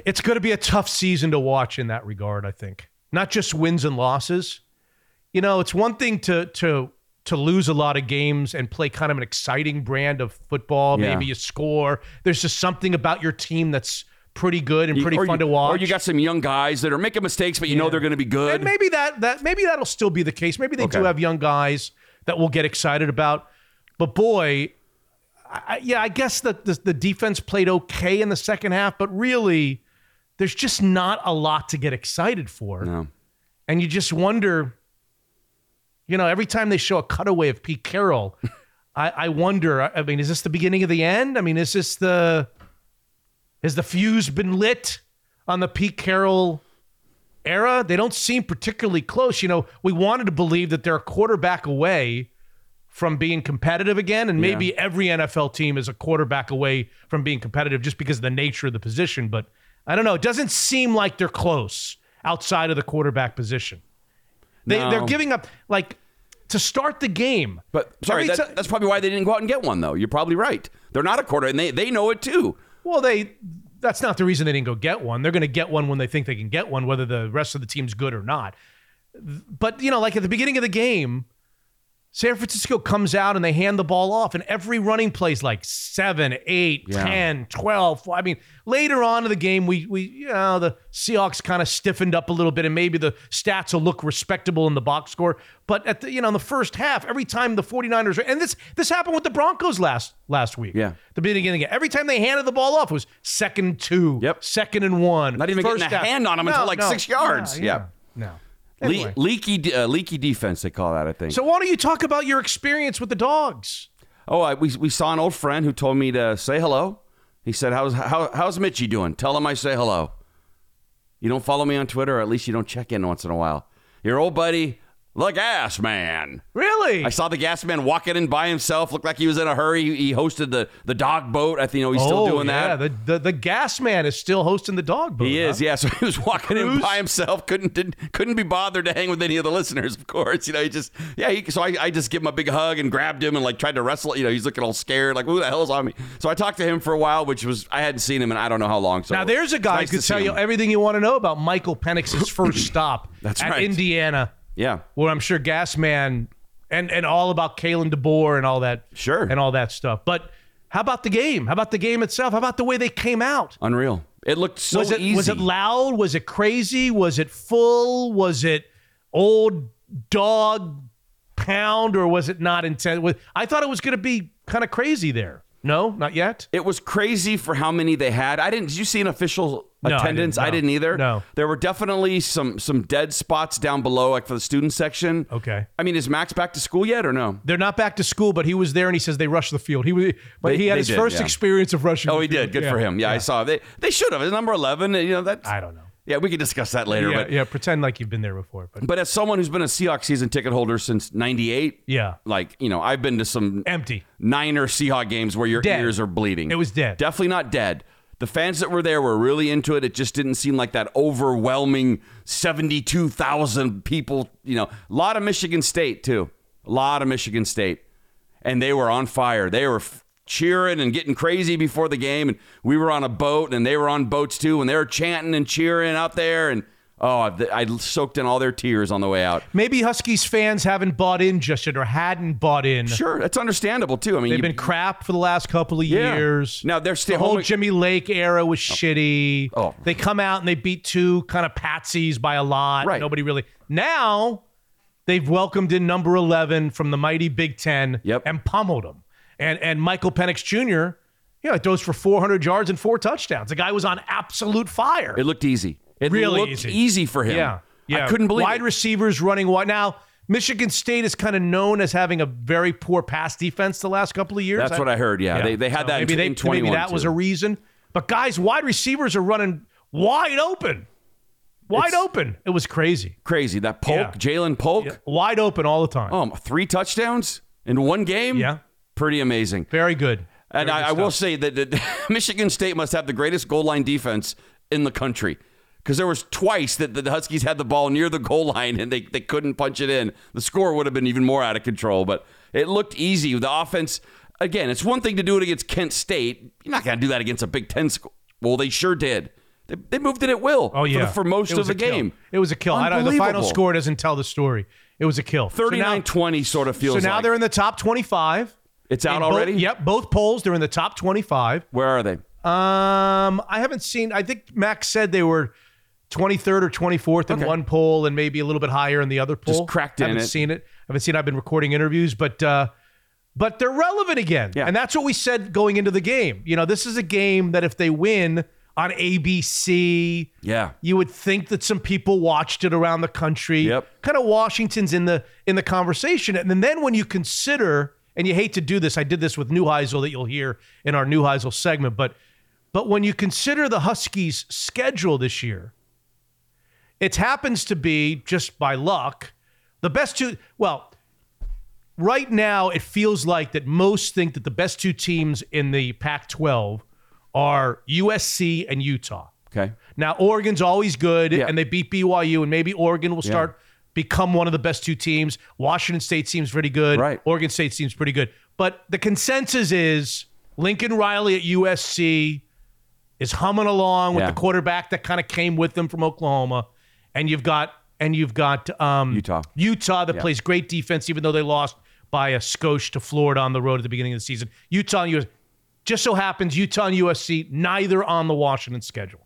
It's going to be a tough season to watch in that regard, I think. Not just wins and losses. You know, it's one thing to to to lose a lot of games and play kind of an exciting brand of football. Yeah. Maybe you score. There's just something about your team that's pretty good and pretty you, fun you, to watch. Or you got some young guys that are making mistakes, but you yeah. know they're going to be good. And maybe, that, that, maybe that'll still be the case. Maybe they okay. do have young guys that we'll get excited about. But boy, I, yeah, I guess the, the the defense played okay in the second half, but really, there's just not a lot to get excited for. No. And you just wonder, you know, every time they show a cutaway of Pete Carroll, I, I wonder, I mean, is this the beginning of the end? I mean, is this the, has the fuse been lit on the Pete Carroll era? They don't seem particularly close. You know, we wanted to believe that they're a quarterback away from being competitive again, and maybe yeah. every N F L team is a quarterback away from being competitive just because of the nature of the position. But I don't know. It doesn't seem like they're close outside of the quarterback position. They, no. They're giving up, like, to start the game. But, sorry, that, t- that's probably why they didn't go out and get one, though. You're probably right. They're not a quarterback, and they, they know it, too. Well, they... That's not the reason they didn't go get one. They're going to get one when they think they can get one, whether the rest of the team's good or not. But, you know, like at the beginning of the game, San Francisco comes out and they hand the ball off, and every running play's like seven, eight, yeah. ten, twelve. I mean, later on in the game, we, we you know, the Seahawks kind of stiffened up a little bit, and maybe the stats will look respectable in the box score. But, at the, you know, in the first half, every time the 49ers, and this this happened with the Broncos last last week. Yeah. The beginning of the game. Every time they handed the ball off, it was second two, yep. second and one. Not even first getting a half. hand on them no, until like no, six yards. Yeah. yeah. yeah. No. Anyway. Le- leaky uh, leaky defense, they call that, I think. So why don't you talk about your experience with the Dogs? Oh, I, we we saw an old friend who told me to say hello. He said, how's, how, how's Mitchie doing? Tell him I say hello. You don't follow me on Twitter, or at least you don't check in once in a while. Your old buddy, the Gas Man. Really? I saw the Gas Man walking in by himself, looked like he was in a hurry. He, he hosted the, the dog boat. I think you know, he's oh, still doing yeah. that. Yeah, the, the, the Gas Man is still hosting the dog boat. He is, huh? yeah. So he was walking Cruise. in by himself. Couldn't didn't, couldn't be bothered to hang with any of the listeners, of course. You know, he just, yeah. He, so I, I just give him a big hug and grabbed him and like tried to wrestle. You know, he's looking all scared, like, who the hell is on me? So I talked to him for a while, which was, I hadn't seen him in I don't know how long. So now there's a guy nice who could tell you him. everything you want to know about Michael Penix's first stop That's at right. Indiana. Yeah. Where I'm sure Gas Man and, and all about Kalen DeBoer and all that. Sure. And all that stuff. But how about the game? How about the game itself? How about the way they came out? Unreal. It looked so was it, easy. Was it loud? Was it crazy? Was it full? Was it old dog pound, or was it not intense? I thought it was going to be kind of crazy there. No, not yet. It was crazy for how many they had. I didn't. Did you see an official no, attendance? I didn't, no, I didn't either. No. There were definitely some some dead spots down below, like for the student section. Okay. I mean, is Max back to school yet or no? They're not back to school, but he was there, and he says they rushed the field. He was, but they, he had his did, first yeah. experience of rushing. Oh, the he field. did. Good yeah. for him. Yeah, yeah, I saw. They they should have. It's number eleven. You know that. I don't know. Yeah, we could discuss that later. Yeah, but yeah, pretend like you've been there before. But. but as someone who's been a Seahawks season ticket holder since ninety-eight, yeah, like, you know, I've been to some empty Niner Seahawks games where your dead. ears are bleeding. It was dead. Definitely not dead. The fans that were there were really into it. It just didn't seem like that overwhelming seventy-two thousand people, you know. A lot of Michigan State, too. A lot of Michigan State. And they were on fire. They were f- cheering and getting crazy before the game, and we were on a boat and they were on boats too, and they were chanting and cheering out there, and Oh, I soaked in all their tears on the way out. Maybe Huskies fans haven't bought in just yet, or hadn't bought in. Sure, that's understandable too. I mean, they've you, been crap for the last couple of yeah. years. Now they're still the whole Jimmy Lake era was oh. shitty. Oh, they come out and they beat two kind of patsies by a lot. Right. Nobody really. Now they've welcomed in number eleven from the mighty Big Ten yep. and pummeled them. And and Michael Penix Junior, you know, it goes for four hundred yards and four touchdowns. The guy was on absolute fire. It looked easy. It really looked easy. easy for him. Yeah, yeah. I couldn't believe wide it. receivers running wide. Now, Michigan State is kind of known as having a very poor pass defense the last couple of years. That's I, what I heard, yeah. yeah. They they had so that maybe in, they, in twenty-one. Maybe that too. was a reason. But, guys, wide receivers are running wide open. Wide it's, open. It was crazy. Crazy. That Polk, yeah. Jalen Polk. Yeah. Wide open all the time. Um, three touchdowns in one game? Yeah. Pretty amazing. Very good. Very and I, I will say that, that Michigan State must have the greatest goal line defense in the country. Because there was twice that the Huskies had the ball near the goal line and they, they couldn't punch it in. The score would have been even more out of control, but it looked easy. The offense, again, it's one thing to do it against Kent State. You're not going to do that against a Big Ten school. Well, they sure did. They, they moved it at will oh, yeah. for, the, for most of the game. Kill. It was a kill. I don't, the final score doesn't tell the story. It was a kill. thirty-nine twenty so sort of feels like. So now like. they're in the top twenty-five. It's out in already? Both, yep, both polls, they're in the top twenty-five. Where are they? Um, I haven't seen, I think Max said they were twenty-third or twenty-fourth in okay. one poll and maybe a little bit higher in the other poll. Just cracked in I haven't it. seen it. I haven't seen it. I've been recording interviews, but uh, but they're relevant again. Yeah. And that's what we said going into the game. You know, this is a game that if they win on A B C, yeah. you would think that some people watched it around the country. Yep. Kind of Washington's in the in the conversation. And then when you consider, and you hate to do this, I did this with Neuheisel that you'll hear in our Neuheisel segment, but but when you consider the Huskies' schedule this year, it happens to be, just by luck, the best two... Well, right now, it feels like that most think that the best two teams in the Pac twelve are U S C and Utah. Okay. Now, Oregon's always good, yeah. and they beat B Y U, and maybe Oregon will start... Yeah. become one of the best two teams. Washington State seems pretty good. Right. Oregon State seems pretty good. But the consensus is Lincoln Riley at U S C is humming along yeah. with the quarterback that kind of came with them from Oklahoma. And you've got and you've got um, Utah. Utah that yeah. plays great defense, even though they lost by a skosh to Florida on the road at the beginning of the season. Utah and U S C. Just so happens Utah and U S C, neither on the Washington schedule.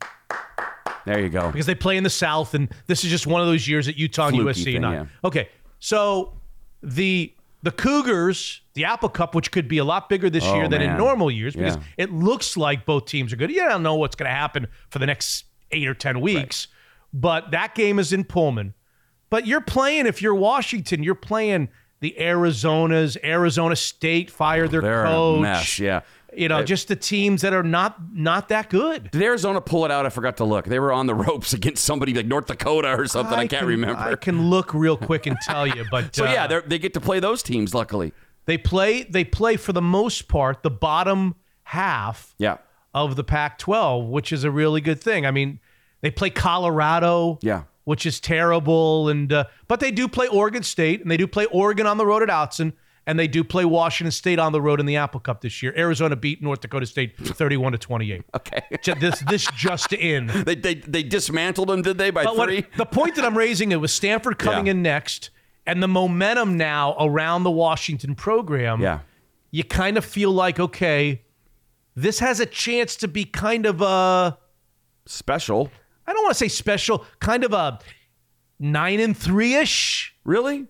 There you go. Because they play in the South, and this is just one of those years at Utah and Fluky U S C. Thing, not. Yeah. Okay, so the the Cougars, the Apple Cup, which could be a lot bigger this oh, year than man. in normal years, because yeah. it looks like both teams are good. You don't know what's going to happen for the next eight or ten weeks, right. but that game is in Pullman. But you're playing, if you're Washington, you're playing the Arizonas. Arizona State fired their They're coach. A mess, yeah. You know, just the teams that are not not that good. Did Arizona pull it out? I forgot to look. They were on the ropes against somebody like North Dakota or something. I, I can't can, remember. I can look real quick and tell you. But so, uh, yeah, they get to play those teams, luckily. They play, they play for the most part, the bottom half yeah. of the Pac twelve, which is a really good thing. I mean, they play Colorado, yeah. which is terrible. and uh, But they do play Oregon State, and they do play Oregon on the road at Autzen. And they do play Washington State on the road in the Apple Cup this year. Arizona beat North Dakota State thirty-one to twenty-eight. Okay. This this just in. They they, they dismantled them, did they, by but three? What, the point that I'm raising, it was Stanford coming yeah. in next, and the momentum now around the Washington program, yeah. you kind of feel like, okay, this has a chance to be kind of a... Special. I don't want to say special, kind of a nine and three-ish. Really?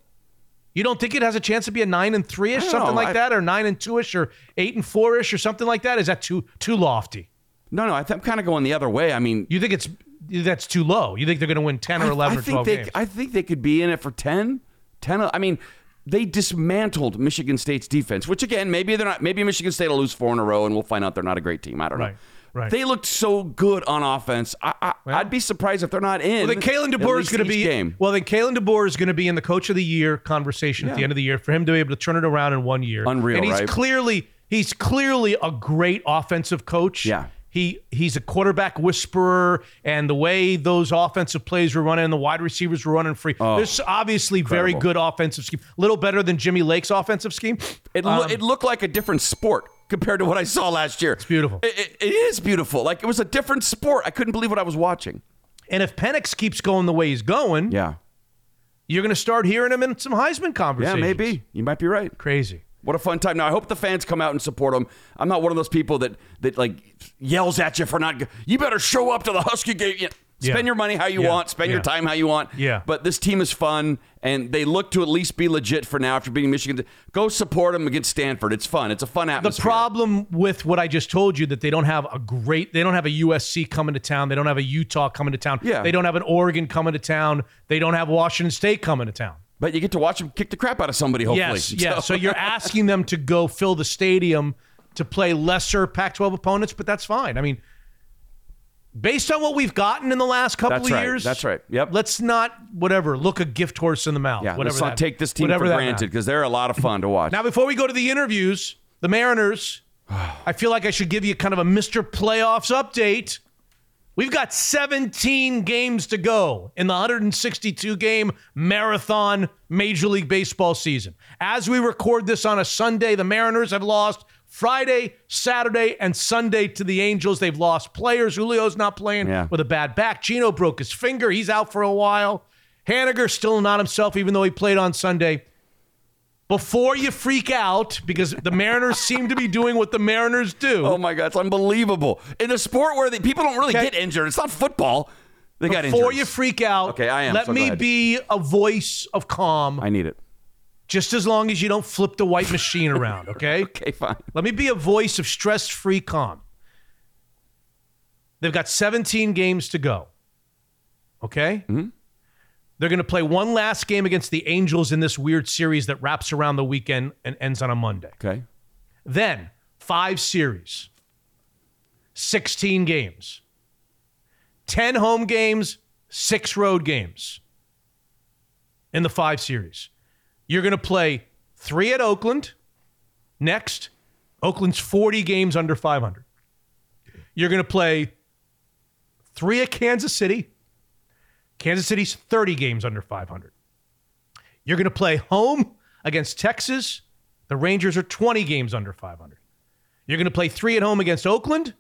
You don't think it has a chance to be a nine and three-ish, something know. like I, that, or nine and two-ish, or eight and four-ish, or something like that? Is that too too lofty? No, no, I th- I'm kind of going the other way. I mean, you think it's that's too low? You think they're going to win ten or eleven I, I or twelve they, games? I think they could be in it for ten, ten. I mean, they dismantled Michigan State's defense, which again, maybe they're not. Maybe Michigan State will lose four in a row, and we'll find out they're not a great team. I don't right. know. Right. They looked so good on offense. I, I, well, I'd be surprised if they're not in. Well, then Kalen DeBoer is going to be. Game. Well, then Kalen DeBoer is going to be in the Coach of the Year conversation yeah. at the end of the year for him to be able to turn it around in one year. Unreal, and he's right? clearly he's clearly a great offensive coach. Yeah, he he's a quarterback whisperer, and the way those offensive plays were running, and the wide receivers were running free. Oh, There's obviously incredible. very good offensive scheme. A little better than Jimmy Lake's offensive scheme. It lo- um, it looked like a different sport compared to what I saw last year. It's beautiful. It, it, it is beautiful. Like, it was a different sport. I couldn't believe what I was watching. And if Penix keeps going the way he's going, yeah, you're going to start hearing him in some Heisman conversations. Yeah, maybe. You might be right. Crazy. What a fun time. Now, I hope the fans come out and support him. I'm not one of those people that, that like, yells at you for not – you better show up to the Husky game. Yeah. Spend yeah. your money how you yeah. want. Spend yeah. your time how you want. Yeah. But this team is fun, and they look to at least be legit for now after beating Michigan. Go support them against Stanford. It's fun. It's a fun atmosphere. The problem with what I just told you, that they don't have a great – they don't have a U S C coming to town. They don't have a Utah coming to town. Yeah. They don't have an Oregon coming to town. They don't have Washington State coming to town. But you get to watch them kick the crap out of somebody, hopefully. Yes, so. Yeah. So you're asking them to go fill the stadium to play lesser Pac twelve opponents, but that's fine. I mean – based on what we've gotten in the last couple that's of right. years, that's right. Yep. Let's not whatever look a gift horse in the mouth. Yeah. Whatever let's not that, take this team for granted because they're a lot of fun to watch. Now, before we go to the interviews, the Mariners, I feel like I should give you kind of a Mister Playoffs update. We've got seventeen games to go in the one hundred sixty-two game marathon Major League Baseball season. As we record this on a Sunday, the Mariners have lost Friday, Saturday, and Sunday to the Angels. They've lost players. Julio's not playing yeah. with a bad back. Geno broke his finger. He's out for a while. Haniger still not himself, even though he played on Sunday. Before you freak out, because the Mariners seem to be doing what the Mariners do. Oh, my God. It's unbelievable. In a sport where the, people don't really okay. get injured. It's not football. They Before got injured. Before you freak out, okay, I am. let so me glad. be a voice of calm. I need it. Just as long as you don't flip the white machine around, okay? Okay, fine. Let me be a voice of stress-free calm. They've got seventeen games to go, okay? Mm-hmm. They're going to play one last game against the Angels in this weird series that wraps around the weekend and ends on a Monday. Okay. Then, five series, sixteen games, ten home games, six road games in the five series. You're going to play three at Oakland. Next, Oakland's forty games under five hundred. You're going to play three at Kansas City. Kansas City's thirty games under five hundred. You're going to play home against Texas. The Rangers are twenty games under five hundred. You're going to play three at home against Oakland,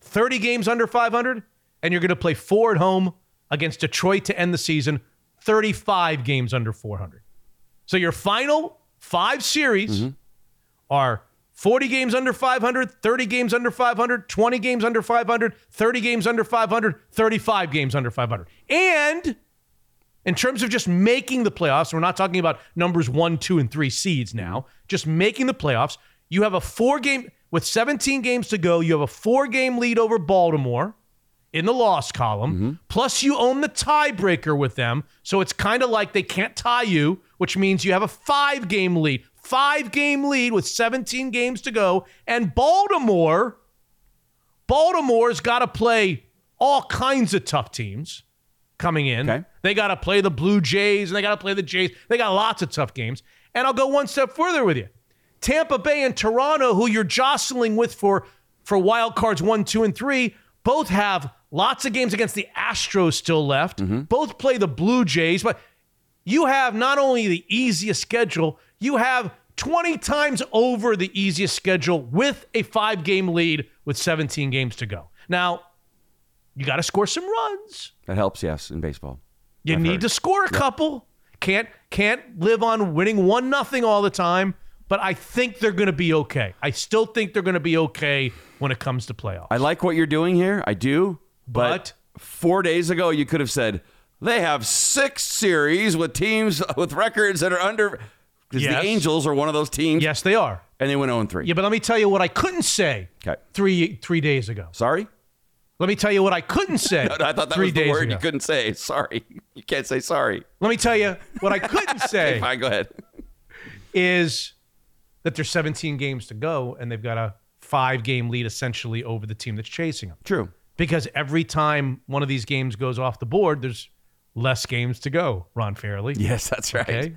thirty games under five hundred. And you're going to play four at home against Detroit to end the season, thirty-five games under four hundred. So your final five series mm-hmm. are forty games under five hundred, thirty games under five hundred, twenty games under five hundred, thirty games under five hundred, thirty-five games under five hundred. And in terms of just making the playoffs, we're not talking about numbers one, two, and three seeds now, just making the playoffs, you have a four-game, with seventeen games to go, you have a four-game lead over Baltimore in the loss column, mm-hmm. plus you own the tiebreaker with them, so it's kind of like they can't tie you, which means you have a five-game lead. Five-game lead with seventeen games to go, and Baltimore, Baltimore's got to play all kinds of tough teams coming in. Okay. They got to play the Blue Jays, and they got to play the Jays. They got lots of tough games, and I'll go one step further with you. Tampa Bay and Toronto, who you're jostling with for, for wild cards one, two, and three, both have lots of games against the Astros still left. Mm-hmm. Both play the Blue Jays. But you have not only the easiest schedule, you have twenty times over the easiest schedule with a five-game lead with seventeen games to go. Now, you got to score some runs. That helps, yes, in baseball. You I've need heard. to score a couple. Yep. Can't can't live on winning one nothing all the time. But I think they're going to be okay. I still think they're going to be okay when it comes to playoffs. I like what you're doing here. I do. But, but four days ago, you could have said, they have six series with teams with records that are under. Because yes. the Angels are one of those teams. Yes, they are. And they went oh and three. Yeah, but let me tell you what I couldn't say okay. three three days ago. Sorry? Let me tell you what I couldn't say. no, no, I thought that was the word ago. You couldn't say. Sorry. You can't say sorry. Let me tell you what I couldn't say. Okay, fine, go ahead. Is that there's seventeen games to go, and they've got a five-game lead essentially over the team that's chasing them. True. Because every time one of these games goes off the board, there's less games to go, Ron Fairley. Yes, that's right. Okay?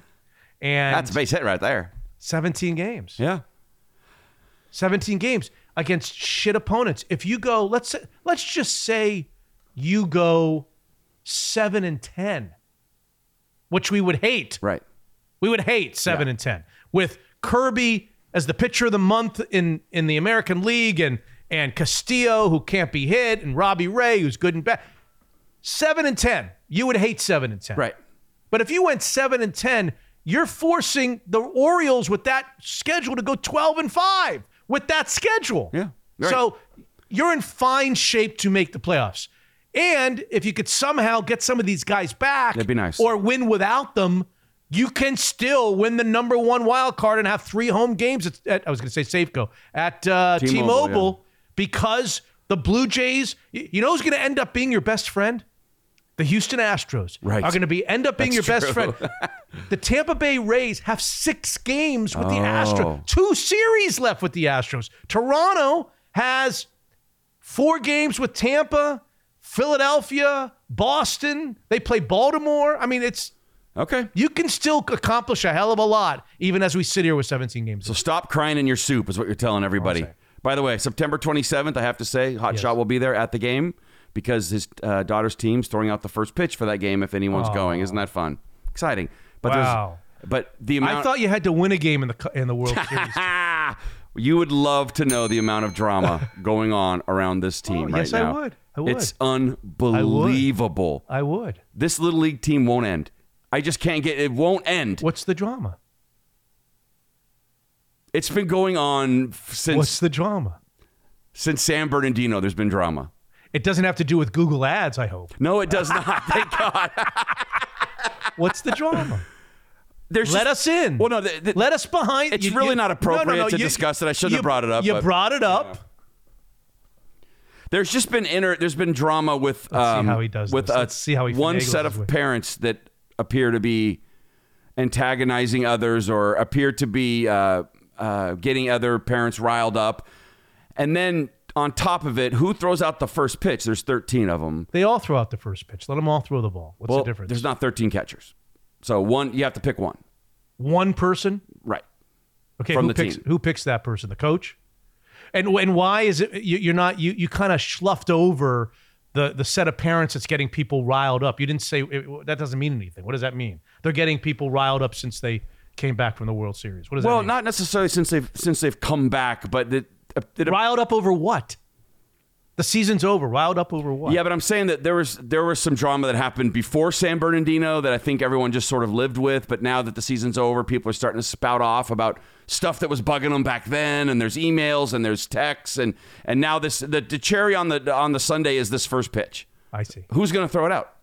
And that's a base hit right there. seventeen games. Yeah. seventeen games against shit opponents. If you go, let's let's just say you go seven and ten, which we would hate. Right. We would hate seven yeah. and ten. With Kirby as the pitcher of the month in, in the American League, and and Castillo, who can't be hit, and Robbie Ray, who's good and bad. seven and ten. You would hate seven and ten. Right. But if you went seven and ten, you're forcing the Orioles with that schedule to go twelve and five with that schedule. Yeah. Right. So you're in fine shape to make the playoffs. And if you could somehow get some of these guys back, that'd be nice, or win without them, you can still win the number one wild card and have three home games at, at I was going to say Safeco, at uh, T-Mobile, T-Mobile yeah. because the Blue Jays, you know who's going to end up being your best friend? The Houston Astros right. are going to be end up being That's your true. best friend. The Tampa Bay Rays have six games with oh. the Astros. Two series left with the Astros. Toronto has four games with Tampa, Philadelphia, Boston. They play Baltimore. I mean, it's... Okay. You can still accomplish a hell of a lot, even as we sit here with seventeen games. So stop crying in your soup is what you're telling everybody. By the way, September twenty-seventh, I have to say, Hot yes. Shot will be there at the game because his uh, daughter's team's throwing out the first pitch for that game if anyone's oh. going. Isn't that fun? Exciting. But wow. There's, but the amount... I thought you had to win a game in the in the World Series. You would love to know the amount of drama going on around this team oh, right yes, now. Yes, I would. I would. It's unbelievable. I would. I would. This Little League team won't end. I just can't get it. Won't end. What's the drama? It's been going on since. What's the drama? Since San Bernardino, there's been drama. It doesn't have to do with Google Ads, I hope. No, it does not. Thank God. What's the drama? There's Let just, us in. Well, no, the, the, let us behind. It's you, really you, not appropriate no, no, no, to you, discuss it. I shouldn't you, have brought it up. You but, brought it up. You know. There's just been inner. There's been drama with Let's um see how he does with a, see how he one set of parents that appear to be antagonizing others or appear to be uh, uh, getting other parents riled up. And then on top of it, who throws out the first pitch? There's thirteen of them. They all throw out the first pitch. Let them all throw the ball. What's well, the difference? There's not thirteen catchers. So one, you have to pick one. One person? Right. Okay, From who, the picks, team. who picks that person? The coach? And and why is it you're not, you, you kind of schluffed over the the set of parents that's getting people riled up. You didn't say, it, that doesn't mean anything. What does that mean? They're getting people riled up since they came back from the World Series. What does well, that mean? Well, not necessarily since they've since they've come back, but... It, it, riled up over what? The season's over. Riled up over what? Yeah, but I'm saying that there was there was some drama that happened before San Bernardino that I think everyone just sort of lived with, but now that the season's over, people are starting to spout off about stuff that was bugging them back then, and there's emails and there's texts, and and now this the, the cherry on the on the Sunday is this first pitch. I see. Who's going to throw it out?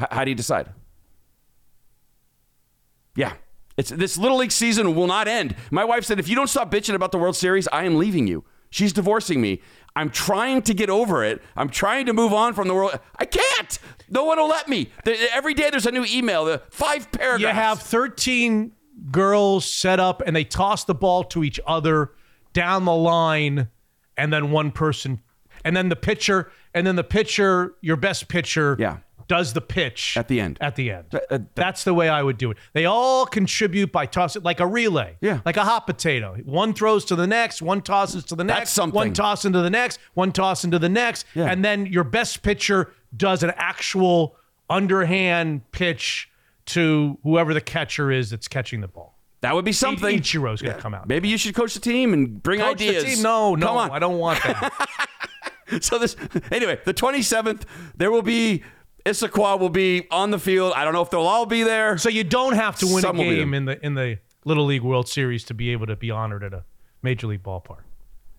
H- how do you decide? Yeah, it's this Little League season will not end. My wife said, if you don't stop bitching about the World Series, I am leaving you. She's divorcing me. I'm trying to get over it. I'm trying to move on from the world. I can't. No one will let me. Every day there's a new email. Five paragraphs. You have thirteen girls set up, and they toss the ball to each other down the line, and then one person, and then the pitcher, and then the pitcher, your best pitcher, yeah. does the pitch. At the end. At the end. Uh, uh, That's the way I would do it. They all contribute by tossing, like a relay. Yeah. Like a hot potato. One throws to the next, one tosses to the next. That's something. One tosses to the next, one tosses to the next. Yeah. And then your best pitcher does an actual underhand pitch to whoever the catcher is that's catching the ball. That would be something. Ichiro's going to yeah. come out. Maybe you should coach the team and bring coach ideas. The team? No, no, I don't want that. So this, anyway, the twenty-seventh, there will be... Issaquah will be on the field. I don't know if they'll all be there. So you don't have to win Some a game in the in the Little League World Series to be able to be honored at a Major League ballpark.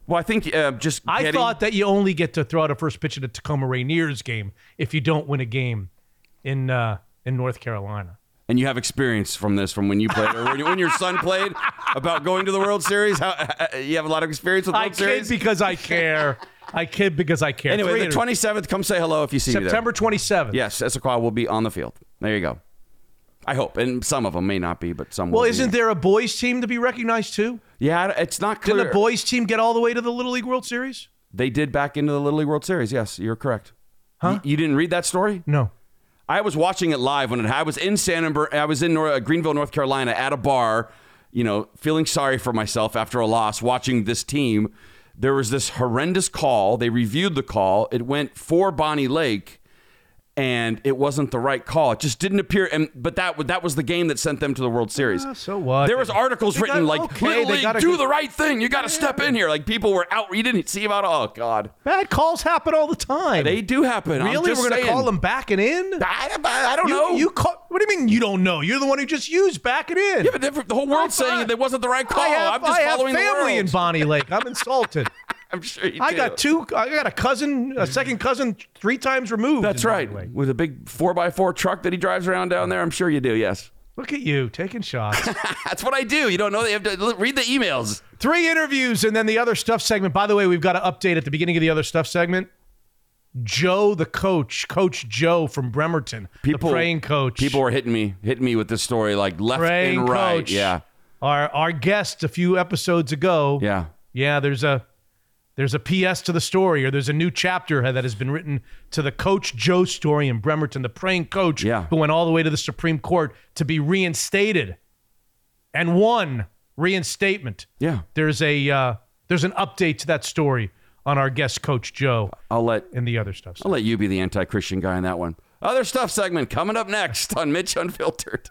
Well, I think uh, just getting... I thought that you only get to throw out a first pitch at a Tacoma Rainiers game if you don't win a game in uh, in North Carolina. And you have experience from this, from when you played, or when your son played, about going to the World Series. How, uh, you have a lot of experience with World I Series? I kid because I care. I kid because I care. Anyway, Three the twenty-seventh, come say hello if you see September me there. September twenty-seventh. Yes, Issaquah will be on the field. There you go. I hope. And some of them may not be, but some well, will Well, isn't be. there a boys team to be recognized too? Yeah, it's not clear. Did the boys team get all the way to the Little League World Series? They did back into the Little League World Series. Yes, you're correct. Huh? You, you didn't read that story? No. I was watching it live when it, I was in San Amber, I was in Nor- Greenville, North Carolina at a bar, you know, feeling sorry for myself after a loss, watching this team. There was this horrendous call. They reviewed the call. It went for Bonnie Lake, and it wasn't the right call. It just didn't appear. And but that that was the game that sent them to the World Series. Uh, so what? There was articles they written got, like, okay, they gotta, do the right thing. You got to yeah. step in here. Like, people were out. You didn't see about. Oh God, bad calls happen all the time. They do happen. Really, I'm just we're gonna saying. call them backing in? I, I, I don't you, know. You call, what do you mean you don't know? You're the one who just used backing in. Yeah, but the whole world's saying that it wasn't the right call. I have, I'm just I following have family the in Bonnie Lake. I'm insulted. I'm sure you I do. got two. I got a cousin, a second cousin, three times removed. That's right. With a big four by four truck that he drives around down there. I'm sure you do. Yes. Look at you taking shots. That's what I do. You don't know. They have to read the emails. Three interviews and then the other stuff segment. By the way, we've got an update at the beginning of the other stuff segment. Joe, the coach, Coach Joe from Bremerton, people, the praying coach. People were hitting me, hitting me with this story like left praying and right. Coach, yeah. Our our guest a few episodes ago. Yeah. Yeah. There's a. There's a P S to the story, or there's a new chapter that has been written to the Coach Joe story in Bremerton, the praying coach yeah. who went all the way to the Supreme Court to be reinstated and won reinstatement. Yeah, there's a uh, there's an update to that story on our guest Coach Joe. I'll let and the other stuff. I'll let you be the anti-Christian guy in that one. Other stuff segment coming up next on Mitch Unfiltered.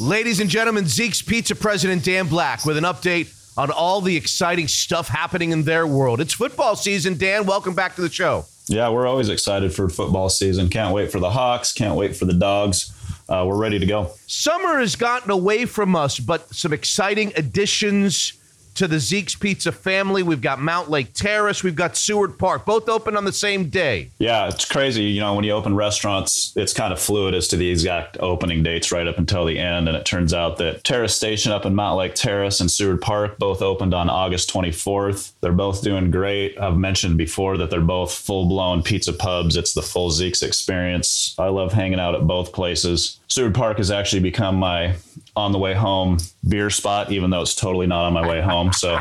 Ladies and gentlemen, Zeke's Pizza president Dan Black with an update on all the exciting stuff happening in their world. It's football season. Dan, welcome back to the show. Yeah, we're always excited for football season. Can't wait for the Hawks. Can't wait for the Dogs. Uh, we're ready to go. Summer has gotten away from us, but some exciting additions to the Zeke's Pizza family. We've got Mount Lake Terrace. We've got Seward Park. Both open on the same day. Yeah, it's crazy. You know, when you open restaurants, it's kind of fluid as to the exact opening dates right up until the end. And it turns out that Terrace Station up in Mount Lake Terrace and Seward Park both opened on August twenty-fourth. They're both doing great. I've mentioned before that they're both full-blown pizza pubs. It's the full Zeke's experience. I love hanging out at both places. Seward Park has actually become my on the way home beer spot, even though it's totally not on my way home. So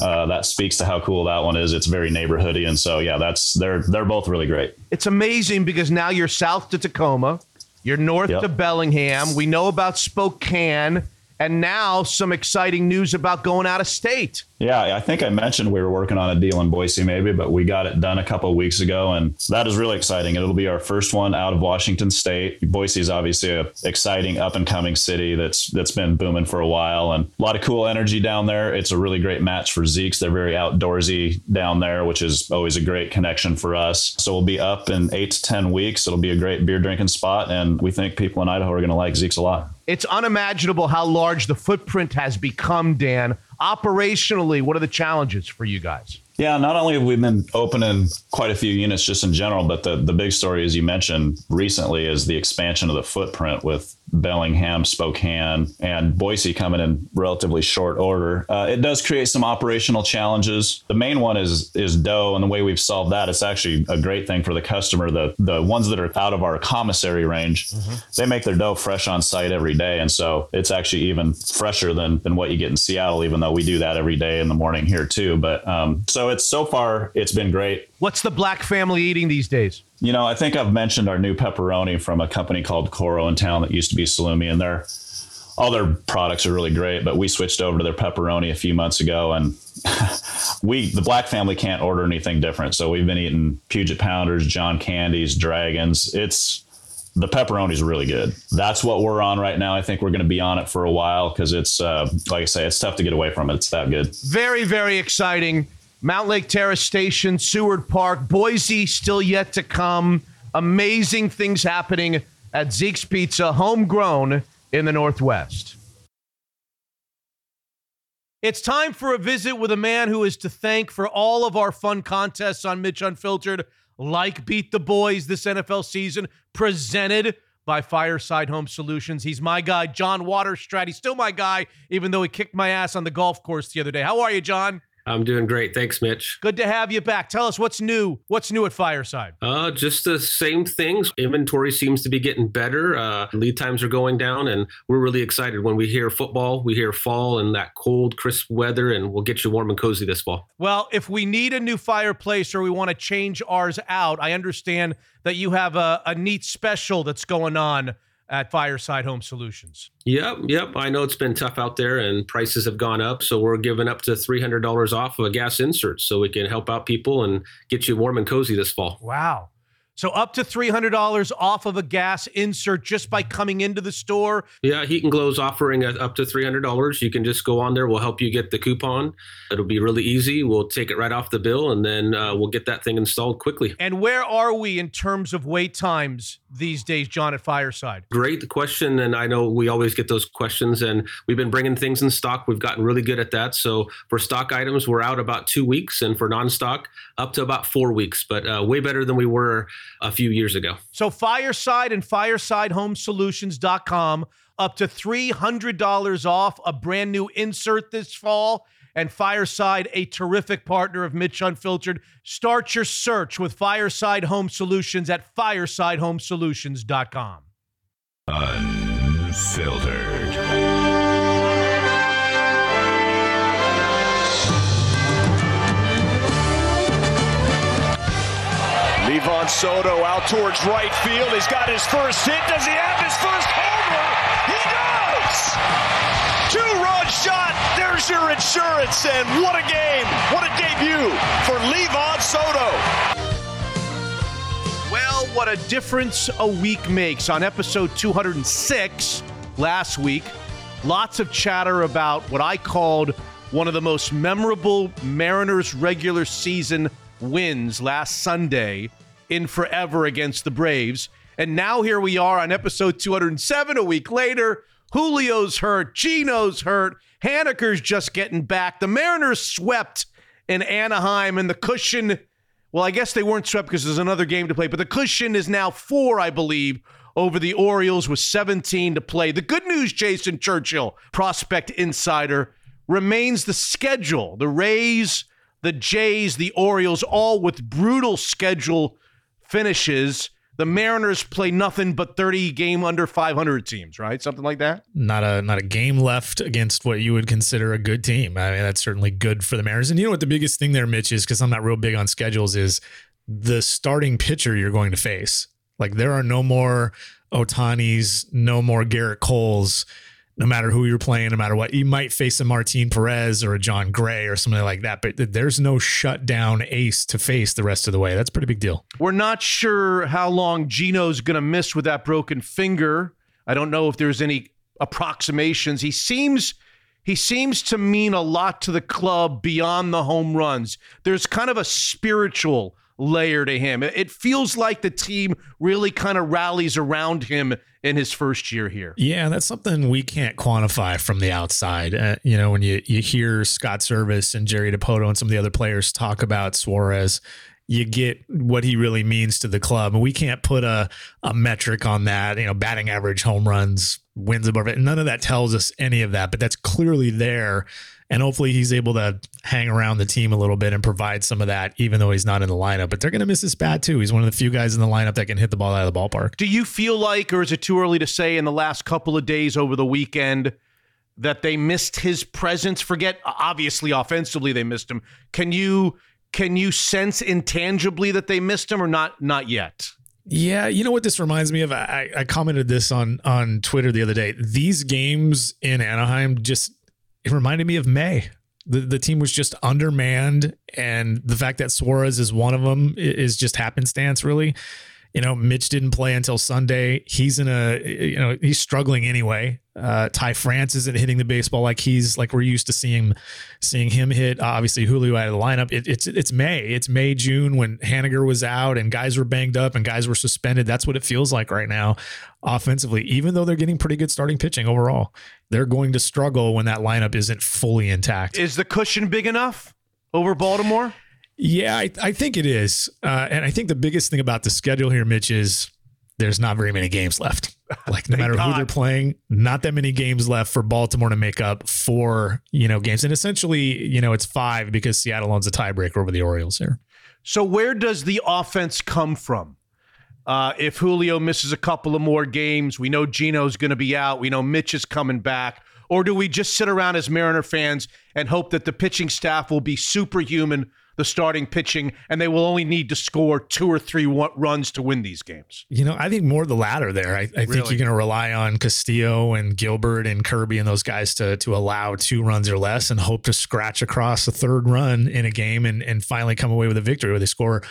uh, that speaks to how cool that one is. It's very neighborhoody. And so, yeah, that's they're they're both really great. It's amazing because now you're south to Tacoma. You're north yep. to Bellingham. We know about Spokane. And now some exciting news about going out of state. Yeah, I think I mentioned we were working on a deal in Boise maybe, but we got it done a couple of weeks ago. And that is really exciting. It'll be our first one out of Washington State. Boise is obviously an exciting up and coming city that's that's been booming for a while and a lot of cool energy down there. It's a really great match for Zeke's. They're very outdoorsy down there, which is always a great connection for us. So we'll be up in eight to ten weeks. It'll be a great beer drinking spot. And we think people in Idaho are going to like Zeke's a lot. It's unimaginable how large the footprint has become, Dan. Operationally, what are the challenges for you guys? Yeah, not only have we been opening quite a few units just in general, but the, the big story, as you mentioned recently, is the expansion of the footprint with Bellingham, Spokane, and Boise coming in relatively short order. Uh, it does create some operational challenges. The main one is is dough, and the way we've solved that, it's actually a great thing for the customer. The, the ones that are out of our commissary range, mm-hmm. they make their dough fresh on site every day, and so it's actually even fresher than, than what you get in Seattle, even though we do that every day in the morning here too. But um, so So it's so far, it's been great. What's the Black family eating these days? You know, I think I've mentioned our new pepperoni from a company called Coro in town that used to be Salumi, and their all their products are really great. But we switched over to their pepperoni a few months ago, and we the Black family can't order anything different. So we've been eating Puget Pounders, John Candies, Dragons. It's the pepperoni is really good. That's what we're on right now. I think we're going to be on it for a while because it's uh, like I say, it's tough to get away from it. It's that good. Very, very exciting. Mount Lake Terrace Station, Seward Park, Boise still yet to come. Amazing things happening at Zeke's Pizza, homegrown in the Northwest. It's time for a visit with a man who is to thank for all of our fun contests on Mitch Unfiltered, like Beat the Boys this N F L season, presented by Fireside Home Solutions. He's my guy, John Waterstrat. He's still my guy, even though he kicked my ass on the golf course the other day. How are you, John? I'm doing great. Thanks, Mitch. Good to have you back. Tell us what's new. What's new at Fireside? Uh, just the same things. Inventory seems to be getting better. Uh, lead times are going down, and we're really excited. When we hear football, we hear fall and that cold, crisp weather, and we'll get you warm and cozy this fall. Well, if we need a new fireplace or we want to change ours out, I understand that you have a, a neat special that's going on at Fireside Home Solutions. Yep, yep. I know it's been tough out there and prices have gone up. So we're giving up to three hundred dollars off of a gas insert so we can help out people and get you warm and cozy this fall. Wow. So up to three hundred dollars off of a gas insert just by coming into the store. Yeah, Heat and Glow's offering up to three hundred dollars. You can just go on there. We'll help you get the coupon. It'll be really easy. We'll take it right off the bill, and then uh, we'll get that thing installed quickly. And where are we in terms of wait times these days, John, at Fireside? Great question. And I know we always get those questions, and we've been bringing things in stock. We've gotten really good at that. So for stock items, we're out about two weeks, and for non-stock, up to about four weeks, but uh, way better than we were a few years ago. So Fireside and Fireside Home Solutions dot com, up to three hundred dollars off a brand new insert this fall. And Fireside, a terrific partner of Mitch Unfiltered. Start your search with Fireside Home Solutions at Fireside Home Solutions dot com. Unfiltered. Levon Soto out towards right field. He's got his first hit. Does he have his first homer? He does! Two-run shot. There's your insurance. And what a game. What a debut for Levon Soto. Well, what a difference a week makes. On episode two hundred six last week, lots of chatter about what I called one of the most memorable Mariners regular season wins last Sunday in forever against the Braves. And now here we are on episode two hundred seven, a week later. Julio's hurt, Geno's hurt, Haniger's just getting back. The Mariners swept in Anaheim, and the cushion, well, I guess they weren't swept because there's another game to play, but the cushion is now four, I believe, over the Orioles with seventeen to play. The good news, Jason Churchill, Prospect Insider, remains the schedule. The Rays, the Jays, the Orioles, all with brutal schedule finishes. The Mariners play nothing but thirty game under five hundred teams, right? Something like that? Not a not a game left against what you would consider a good team. I mean, that's certainly good for the Mariners. And you know what the biggest thing there, Mitch, is, because I'm not real big on schedules, is the starting pitcher you're going to face. Like, there are no more Otanis, no more Garrett Coles. No matter who you're playing, no matter what, you might face a Martin Perez or a John Gray or somebody like that, but there's no shutdown ace to face the rest of the way. That's a pretty big deal. We're not sure how long Geno's going to miss with that broken finger. I don't know if there's any approximations. He seems he seems to mean a lot to the club beyond the home runs. There's kind of a spiritual layer to him. It feels like the team really kind of rallies around him in his first year here. Yeah, that's something we can't quantify from the outside. Uh, you know, when you, you hear Scott Service and Jerry DiPoto and some of the other players talk about Suarez, you get what he really means to the club. And we can't put a, a metric on that, you know, batting average, home runs, wins above it. None of that tells us any of that, but that's clearly there. And hopefully he's able to hang around the team a little bit and provide some of that, even though he's not in the lineup. But they're going to miss his bat, too. He's one of the few guys in the lineup that can hit the ball out of the ballpark. Do you feel like, or is it too early to say, in the last couple of days over the weekend, that they missed his presence? Forget, obviously, offensively, they missed him. Can you can you sense intangibly that they missed him, or not? Not yet. Yeah, you know what this reminds me of? I, I commented this on, on Twitter the other day. These games in Anaheim just... It reminded me of May. The the team was just undermanned, and the fact that Suarez is one of them is just happenstance, really. You know, Mitch didn't play until Sunday. He's in a, you know, he's struggling anyway. Uh, Ty France isn't hitting the baseball like he's like we're used to seeing seeing him hit. Uh, obviously, Julio out of the lineup. It, it's it's May. It's May, June, when Haniger was out and guys were banged up and guys were suspended. That's what it feels like right now offensively. Even though they're getting pretty good starting pitching overall, they're going to struggle when that lineup isn't fully intact. Is the cushion big enough over Baltimore? Yeah, I, I think it is. Uh, and I think the biggest thing about the schedule here, Mitch, is there's not very many games left. Like, no matter God. who they're playing, not that many games left for Baltimore to make up four, you know, games. And essentially, you know, it's five because Seattle owns a tiebreaker over the Orioles here. So where does the offense come from? Uh, if Julio misses a couple of more games, we know Geno's going to be out. We know Mitch is coming back. Or do we just sit around as Mariner fans and hope that the pitching staff will be superhuman, the starting pitching, and they will only need to score two or three runs to win these games? You know, I think more the latter there. I, I really? think you're going to rely on Castillo and Gilbert and Kirby and those guys to to allow two runs or less and hope to scratch across a third run in a game and, and finally come away with a victory where they score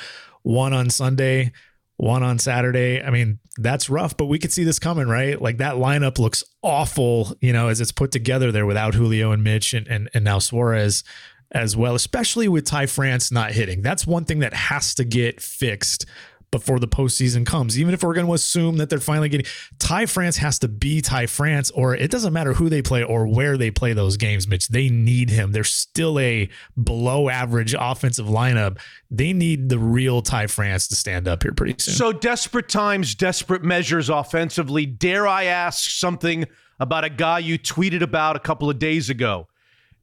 one on Sunday, one on Saturday. I mean, that's rough, but we could see this coming, right? Like that lineup looks awful, you know, as it's put together there without Julio and Mitch and and, and now Suarez as well, especially with Ty France not hitting. That's one thing that has to get fixed before the postseason comes. Even if we're going to assume that they're finally getting, Ty France has to be Ty France, or it doesn't matter who they play or where they play those games, Mitch. They need him. They're still a below average offensive lineup. They need the real Ty France to stand up here pretty soon. So desperate times, desperate measures offensively. Dare I ask something about a guy you tweeted about a couple of days ago?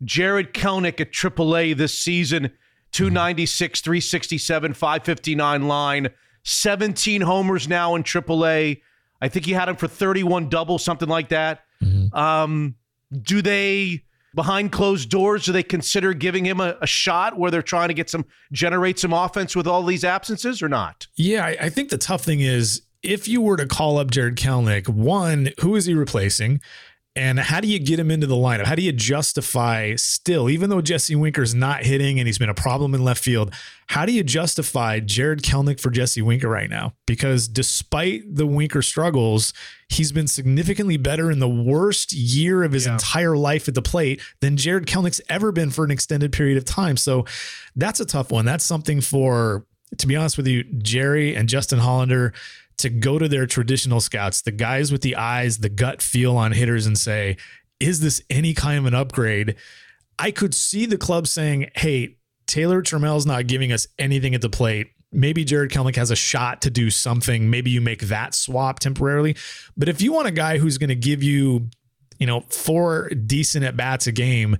Jared Kelnick at triple A this season, two ninety-six, three sixty-seven, five fifty-nine line. seventeen homers now in triple A. I think he had him for thirty-one doubles, something like that. Mm-hmm. Um, do they, behind closed doors, do they consider giving him a, a shot where they're trying to get some, generate some offense with all these absences or not? Yeah, I, I think the tough thing is if you were to call up Jared Kelnick, one, who is he replacing? And how do you get him into the lineup? How do you justify still, even though Jesse Winker's not hitting and he's been a problem in left field, how do you justify Jared Kelnick for Jesse Winker right now? Because despite the Winker struggles, he's been significantly better in the worst year of his yeah. entire life at the plate than Jared Kelnick's ever been for an extended period of time. So that's a tough one. That's something for, to be honest with you, Jerry and Justin Hollander to go to their traditional scouts, the guys with the eyes, the gut feel on hitters and say, is this any kind of an upgrade? I could see the club saying, hey, Taylor Trammell's not giving us anything at the plate. Maybe Jared Kelnick has a shot to do something. Maybe you make that swap temporarily. But if you want a guy who's going to give you, you know, four decent at-bats a game,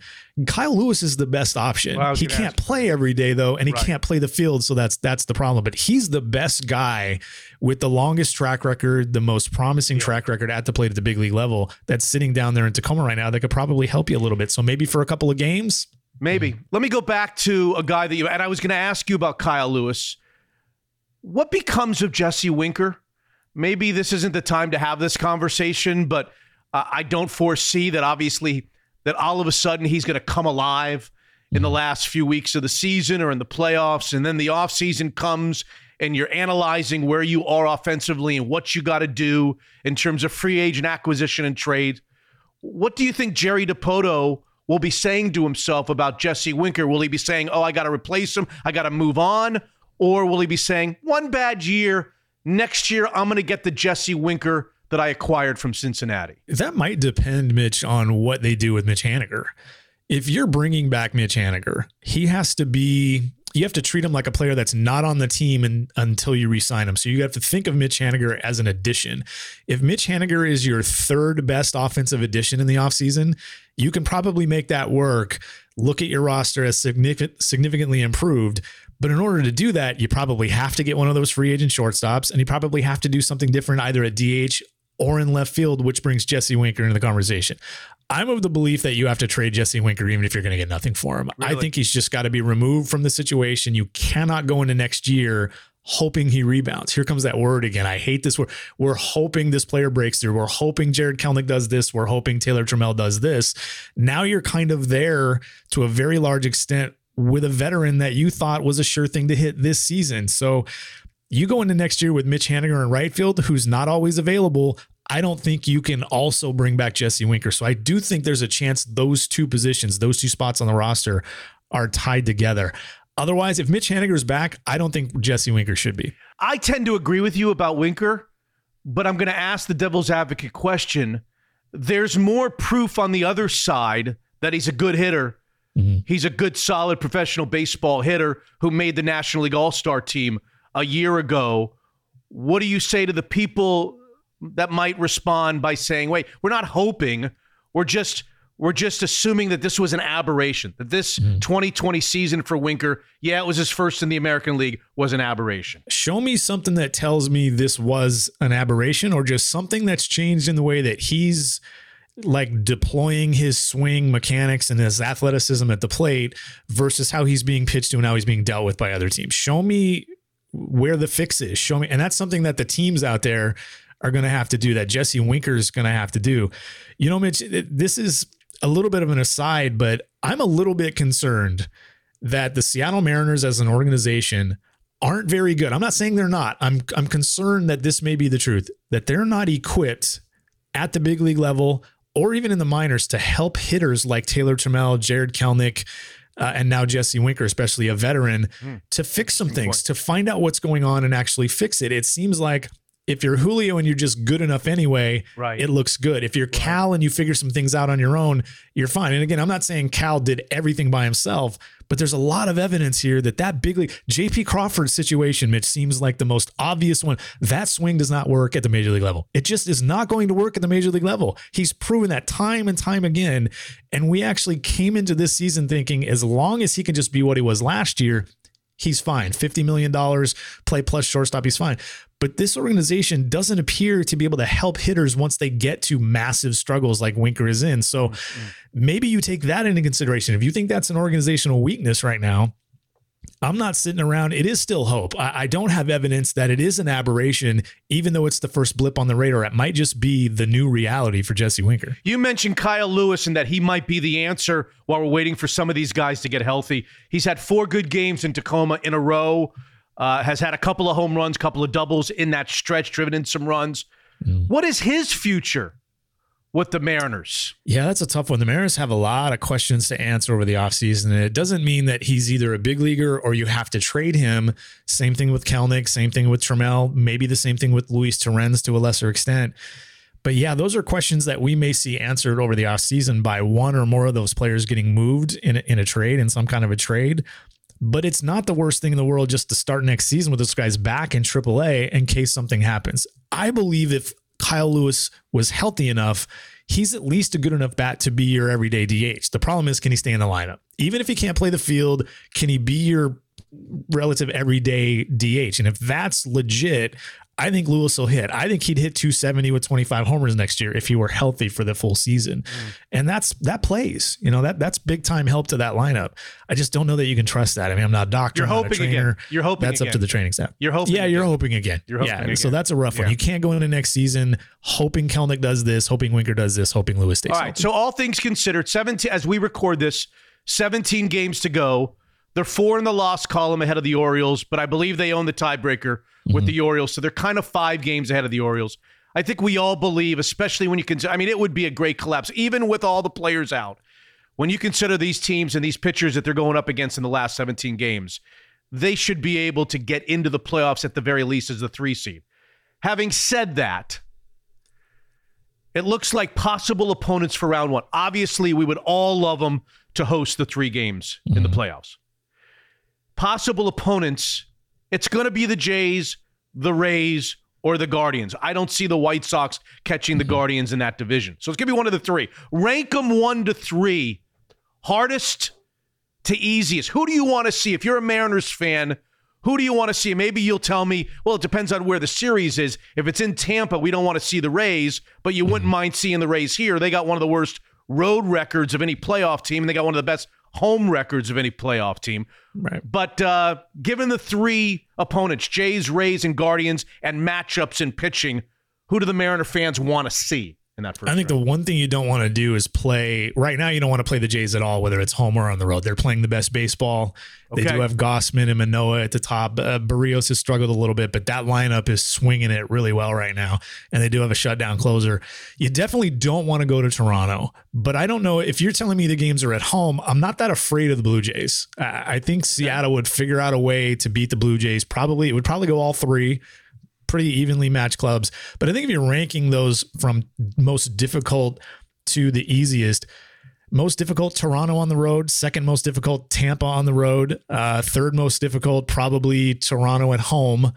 Kyle Lewis is the best option. Well, he can't ask. play every day, though, and he right. can't play the field, so that's that's the problem. But he's the best guy with the longest track record, the most promising yeah. track record at the plate at the big league level that's sitting down there in Tacoma right now that could probably help you a little bit. So maybe for a couple of games? Maybe. Let me go back to a guy that you – and I was going to ask you about Kyle Lewis. What becomes of Jesse Winker? Maybe this isn't the time to have this conversation, but – Uh, I don't foresee that, obviously, that all of a sudden he's going to come alive in the last few weeks of the season or in the playoffs. And then the offseason comes and you're analyzing where you are offensively and what you got to do in terms of free agent acquisition and trade. What do you think Jerry DiPoto will be saying to himself about Jesse Winker? Will he be saying, oh, I got to replace him, I got to move on? Or will he be saying, one bad year, next year I'm going to get the Jesse Winker that I acquired from Cincinnati? That might depend, Mitch, on what they do with Mitch Haniger. If you're bringing back Mitch Haniger, he has to be, you have to treat him like a player that's not on the team and, until you re-sign him. So you have to think of Mitch Haniger as an addition. If Mitch Haniger is your third best offensive addition in the offseason, you can probably make that work. Look at your roster as significant, significantly improved. But in order to do that, you probably have to get one of those free agent shortstops, and you probably have to do something different, either at D H or in left field, which brings Jesse Winker into the conversation. I'm of the belief that you have to trade Jesse Winker even if you're going to get nothing for him. Really? I think he's just got to be removed from the situation. You cannot go into next year hoping he rebounds. Here comes that word again. I hate this word. We're hoping this player breaks through. We're hoping Jared Kelnick does this. We're hoping Taylor Trammell does this. Now you're kind of there to a very large extent with a veteran that you thought was a sure thing to hit this season. So you go into next year with Mitch Haniger in right field, who's not always available. I don't think you can also bring back Jesse Winker. So I do think there's a chance those two positions, those two spots on the roster are tied together. Otherwise, if Mitch Haniger's back, I don't think Jesse Winker should be. I tend to agree with you about Winker, but I'm going to ask the devil's advocate question. There's more proof on the other side that he's a good hitter. Mm-hmm. He's a good, solid professional baseball hitter who made the National League All-Star team a year ago. What do you say to the people that might respond by saying, wait, we're not hoping, we're just we're just assuming that this was an aberration, that this mm. twenty twenty season for Winker, yeah, it was his first in the American League, was an aberration? Show me something that tells me this was an aberration or just something that's changed in the way that he's like deploying his swing mechanics and his athleticism at the plate versus how he's being pitched to and how he's being dealt with by other teams. Show me where the fix is. Show me. And that's something that the teams out there are going to have to do, that Jesse Winker is going to have to do. You know, Mitch, this is a little bit of an aside, but I'm a little bit concerned that the Seattle Mariners as an organization aren't very good. I'm not saying they're not. I'm I'm concerned that this may be the truth, that they're not equipped at the big league level or even in the minors to help hitters like Taylor Trammell, Jared Kelnick, uh, and now Jesse Winker, especially a veteran, mm. to fix some things, to find out what's going on and actually fix it. It seems like if you're Julio and you're just good enough anyway, right. it looks good. If you're right. Cal and you figure some things out on your own, you're fine. And again, I'm not saying Cal did everything by himself, but there's a lot of evidence here that that big league, J P Crawford's situation, Mitch, seems like the most obvious one. That swing does not work at the major league level. It just is not going to work at the major league level. He's proven that time and time again. And we actually came into this season thinking as long as he can just be what he was last year, he's fine. fifty million dollars, play plus shortstop, he's fine. But this organization doesn't appear to be able to help hitters once they get to massive struggles like Winker is in. So mm-hmm. maybe you take that into consideration. If you think that's an organizational weakness right now, I'm not sitting around. It is still hope. I, I don't have evidence that it is an aberration, even though it's the first blip on the radar. It might just be the new reality for Jesse Winker. You mentioned Kyle Lewis and that he might be the answer while we're waiting for some of these guys to get healthy. He's had four good games in Tacoma in a row, uh, has had a couple of home runs, couple of doubles in that stretch, driven in some runs. Mm. What is his future with the Mariners? Yeah, that's a tough one. The Mariners have a lot of questions to answer over the offseason. And it doesn't mean that he's either a big leaguer or you have to trade him. Same thing with Kelnick, same thing with Trammell, maybe the same thing with Luis Torrens to a lesser extent. But yeah, those are questions that we may see answered over the offseason by one or more of those players getting moved in a, in a trade, in some kind of a trade. But it's not the worst thing in the world just to start next season with this guy's back in triple A in case something happens. I believe if Kyle Lewis was healthy enough, he's at least a good enough bat to be your everyday D H. The problem is, can he stay in the lineup? Even if he can't play the field, can he be your relative everyday D H? And if that's legit, I think Lewis will hit. I think he'd hit two seventy with twenty-five homers next year if he were healthy for the full season. Mm. And that's that plays. You know, that that's big time help to that lineup. I just don't know that you can trust that. I mean, I'm not a doctor. You're I'm hoping again. You're hoping that's again. Up to the training staff. You're hoping. Yeah, again. you're hoping again. You're hoping yeah. again. So that's a rough yeah. one. You can't go into next season hoping Kelnick does this, hoping Winker does this, hoping Lewis stays. All right. Healthy. So all things considered, seventeen as we record this, seventeen games to go. They're four in the loss column ahead of the Orioles, but I believe they own the tiebreaker with mm-hmm. the Orioles. So they're kind of five games ahead of the Orioles. I think we all believe, especially when you consider, I mean, it would be a great collapse, even with all the players out. When you consider these teams and these pitchers that they're going up against in the last seventeen games, they should be able to get into the playoffs at the very least as the three seed. Having said that, it looks like possible opponents for round one. Obviously, we would all love them to host the three games mm-hmm. in the playoffs. Possible opponents, it's going to be the Jays, the Rays, or the Guardians. I don't see the White Sox catching the Guardians in that division. So it's going to be one of the three. Rank them one to three, hardest to easiest. Who do you want to see? If you're a Mariners fan, who do you want to see? Maybe you'll tell me, well, it depends on where the series is. If it's in Tampa, we don't want to see the Rays, but you wouldn't mind seeing the Rays here. They got one of the worst road records of any playoff team, and they got one of the best home records of any playoff team. Right. But uh, given the three opponents, Jays, Rays, and Guardians, and matchups in pitching, who do the Mariner fans want to see in that first I think round? The one thing you don't want to do is play, right now you don't want to play the Jays at all, whether it's home or on the road. They're playing the best baseball. Okay. They do have Gausman and Manoah at the top. Uh, Barrios has struggled a little bit, but that lineup is swinging it really well right now, and they do have a shutdown closer. You definitely don't want to go to Toronto, but I don't know. If you're telling me the games are at home, I'm not that afraid of the Blue Jays. I, I think Seattle would figure out a way to beat the Blue Jays. Probably, it would probably go all three. Pretty evenly matched clubs. But I think if you're ranking those from most difficult to the easiest, most difficult Toronto on the road, second most difficult Tampa on the road, uh, third most difficult probably Toronto at home,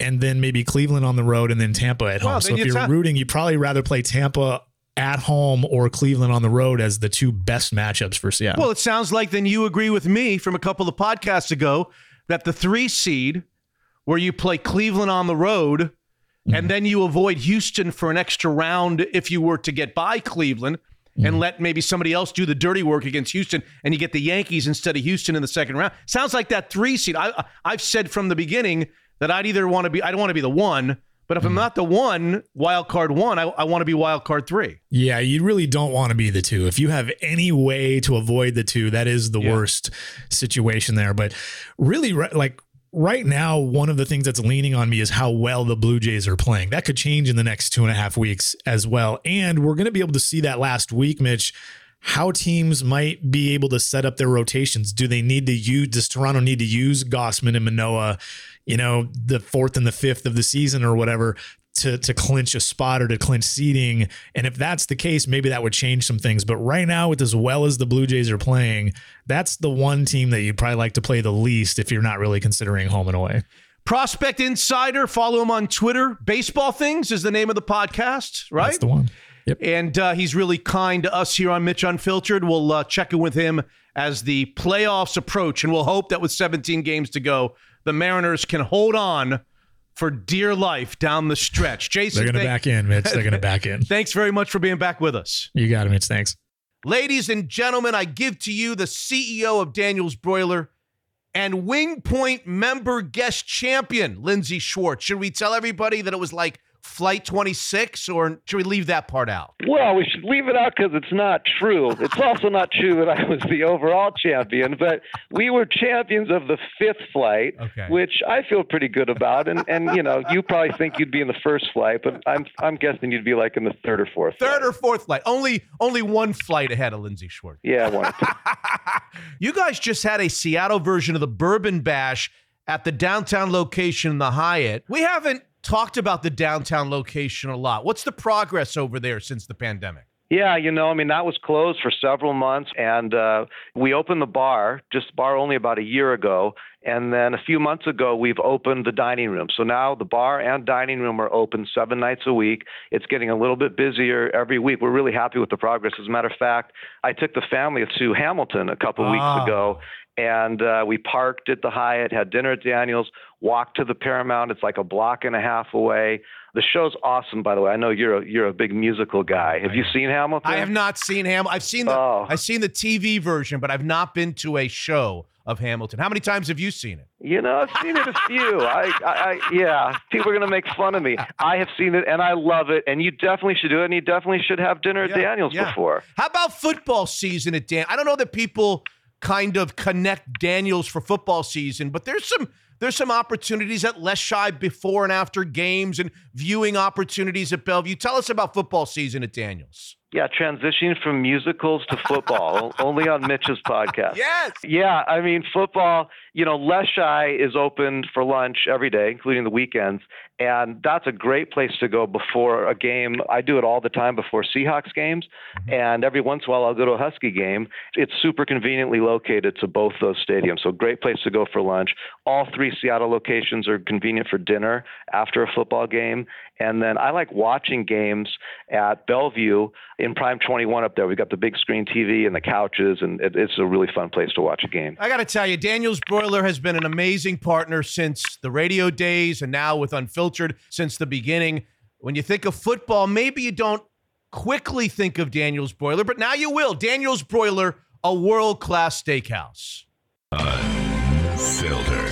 and then maybe Cleveland on the road and then Tampa at home. Well, so if you're ta- rooting, you'd probably rather play Tampa at home or Cleveland on the road as the two best matchups for Seattle. Well, it sounds like then you agree with me from a couple of podcasts ago that the three seed where you play Cleveland on the road, mm-hmm. and then you avoid Houston for an extra round if you were to get by Cleveland, mm-hmm. and let maybe somebody else do the dirty work against Houston, and you get the Yankees instead of Houston in the second round. Sounds like that three seed. I, I've said from the beginning that I'd either want to be, I don't want to be the one, but if mm-hmm. I'm not the one, wild card one, I, I want to be wild card three. Yeah, you really don't want to be the two. If you have any way to avoid the two, that is the yeah. worst situation there. But really, like, right now, one of the things that's leaning on me is how well the Blue Jays are playing. That could change in the next two and a half weeks as well. And we're going to be able to see that last week, Mitch, how teams might be able to set up their rotations. Do they need to use, does Toronto need to use Gausman and Manoah, you know, the fourth and the fifth of the season or whatever, to, to clinch a spot or to clinch seeding? And if that's the case, maybe that would change some things. But right now, with as well as the Blue Jays are playing, that's the one team that you'd probably like to play the least if you're not really considering home and away. Prospect Insider, follow him on Twitter. Baseball Things is the name of the podcast, right? That's the one. Yep. And uh, he's really kind to us here on Mitch Unfiltered. We'll uh, check in with him as the playoffs approach, and we'll hope that with seventeen games to go, the Mariners can hold on for dear life down the stretch. Jason, they're going to back in, Mitch. They're going to back in. Thanks very much for being back with us. You got it, Mitch. Thanks. Ladies and gentlemen, I give to you the C E O of Daniel's Broiler and Wing Point member guest champion, Lindsey Schwartz. Should we tell everybody that it was like Flight twenty-six, or should we leave that part out? Well, we should leave it out because it's not true. It's also not true that I was the overall champion, but we were champions of the fifth flight, okay, which I feel pretty good about. And, and you know, you probably think you'd be in the first flight, but I'm I'm guessing you'd be like in the third or fourth. Third flight. or fourth flight. Only only one flight ahead of Lindsey Schwartz. Yeah, one. You guys just had a Seattle version of the Bourbon Bash at the downtown location in the Hyatt. We haven't talked about the downtown location a lot. What's the progress over there since the pandemic? Yeah, you know, I mean, that was closed for several months, and uh, we opened the bar, just bar only about a year ago, and then a few months ago, we've opened the dining room. So now the bar and dining room are open seven nights a week. It's getting a little bit busier every week. We're really happy with the progress. As a matter of fact, I took the family to Hamilton a couple of ah. weeks ago, and uh, we parked at the Hyatt, had dinner at Daniel's, walked to the Paramount. It's like a block and a half away. The show's awesome, by the way. I know you're a, you're a big musical guy. Have you seen Hamilton? I have not seen Hamilton. I've seen the oh. I've seen the T V version, but I've not been to a show of Hamilton. How many times have you seen it? You know, I've seen it a few. I, I, I yeah. People are gonna make fun of me. I have seen it and I love it. And you definitely should do it. And you definitely should have dinner yeah, at Daniel's yeah. before. How about football season at Dan? I don't know that people kind of connect Daniel's for football season, but there's some there's some opportunities at Leschi before and after games and viewing opportunities at Bellevue. Tell us about football season at Daniel's. Yeah, transitioning from musicals to football, only on Mitch's podcast. Yes. Yeah, I mean, football, you know, Leschi is open for lunch every day, including the weekends, and that's a great place to go before a game. I do it all the time before Seahawks games, and every once in a while I'll go to a Husky game. It's super conveniently located to both those stadiums, so great place to go for lunch. All three Seattle locations are convenient for dinner after a football game, and then I like watching games at Bellevue in Prime twenty-one up there. We've got the big screen T V and the couches, and it, it's a really fun place to watch a game. I got to tell you, Daniel's Broiler has been an amazing partner since the radio days and now with Unfiltered since the beginning. When you think of football, maybe you don't quickly think of Daniel's Broiler, but now you will. Daniel's Broiler, a world-class steakhouse. Unfiltered.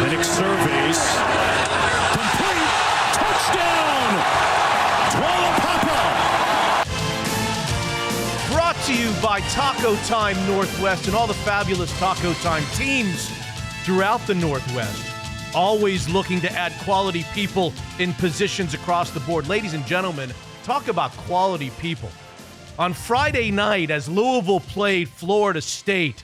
Penix surveys. Complete. Touchdown. Tualapapa. Brought to you by Taco Time Northwest and all the fabulous Taco Time teams throughout the Northwest. Always looking to add quality people in positions across the board. Ladies and gentlemen, talk about quality people. On Friday night, as Louisville played Florida State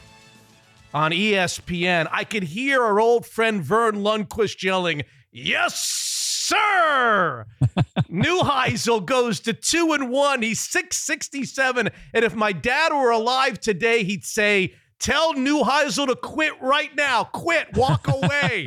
on E S P N, I could hear our old friend Vern Lundquist yelling, "Yes, sir!" Neuheisel goes to two and one. He's six sixty-seven. And if my dad were alive today, he'd say, "Tell Neuheisel to quit right now. Quit. Walk away."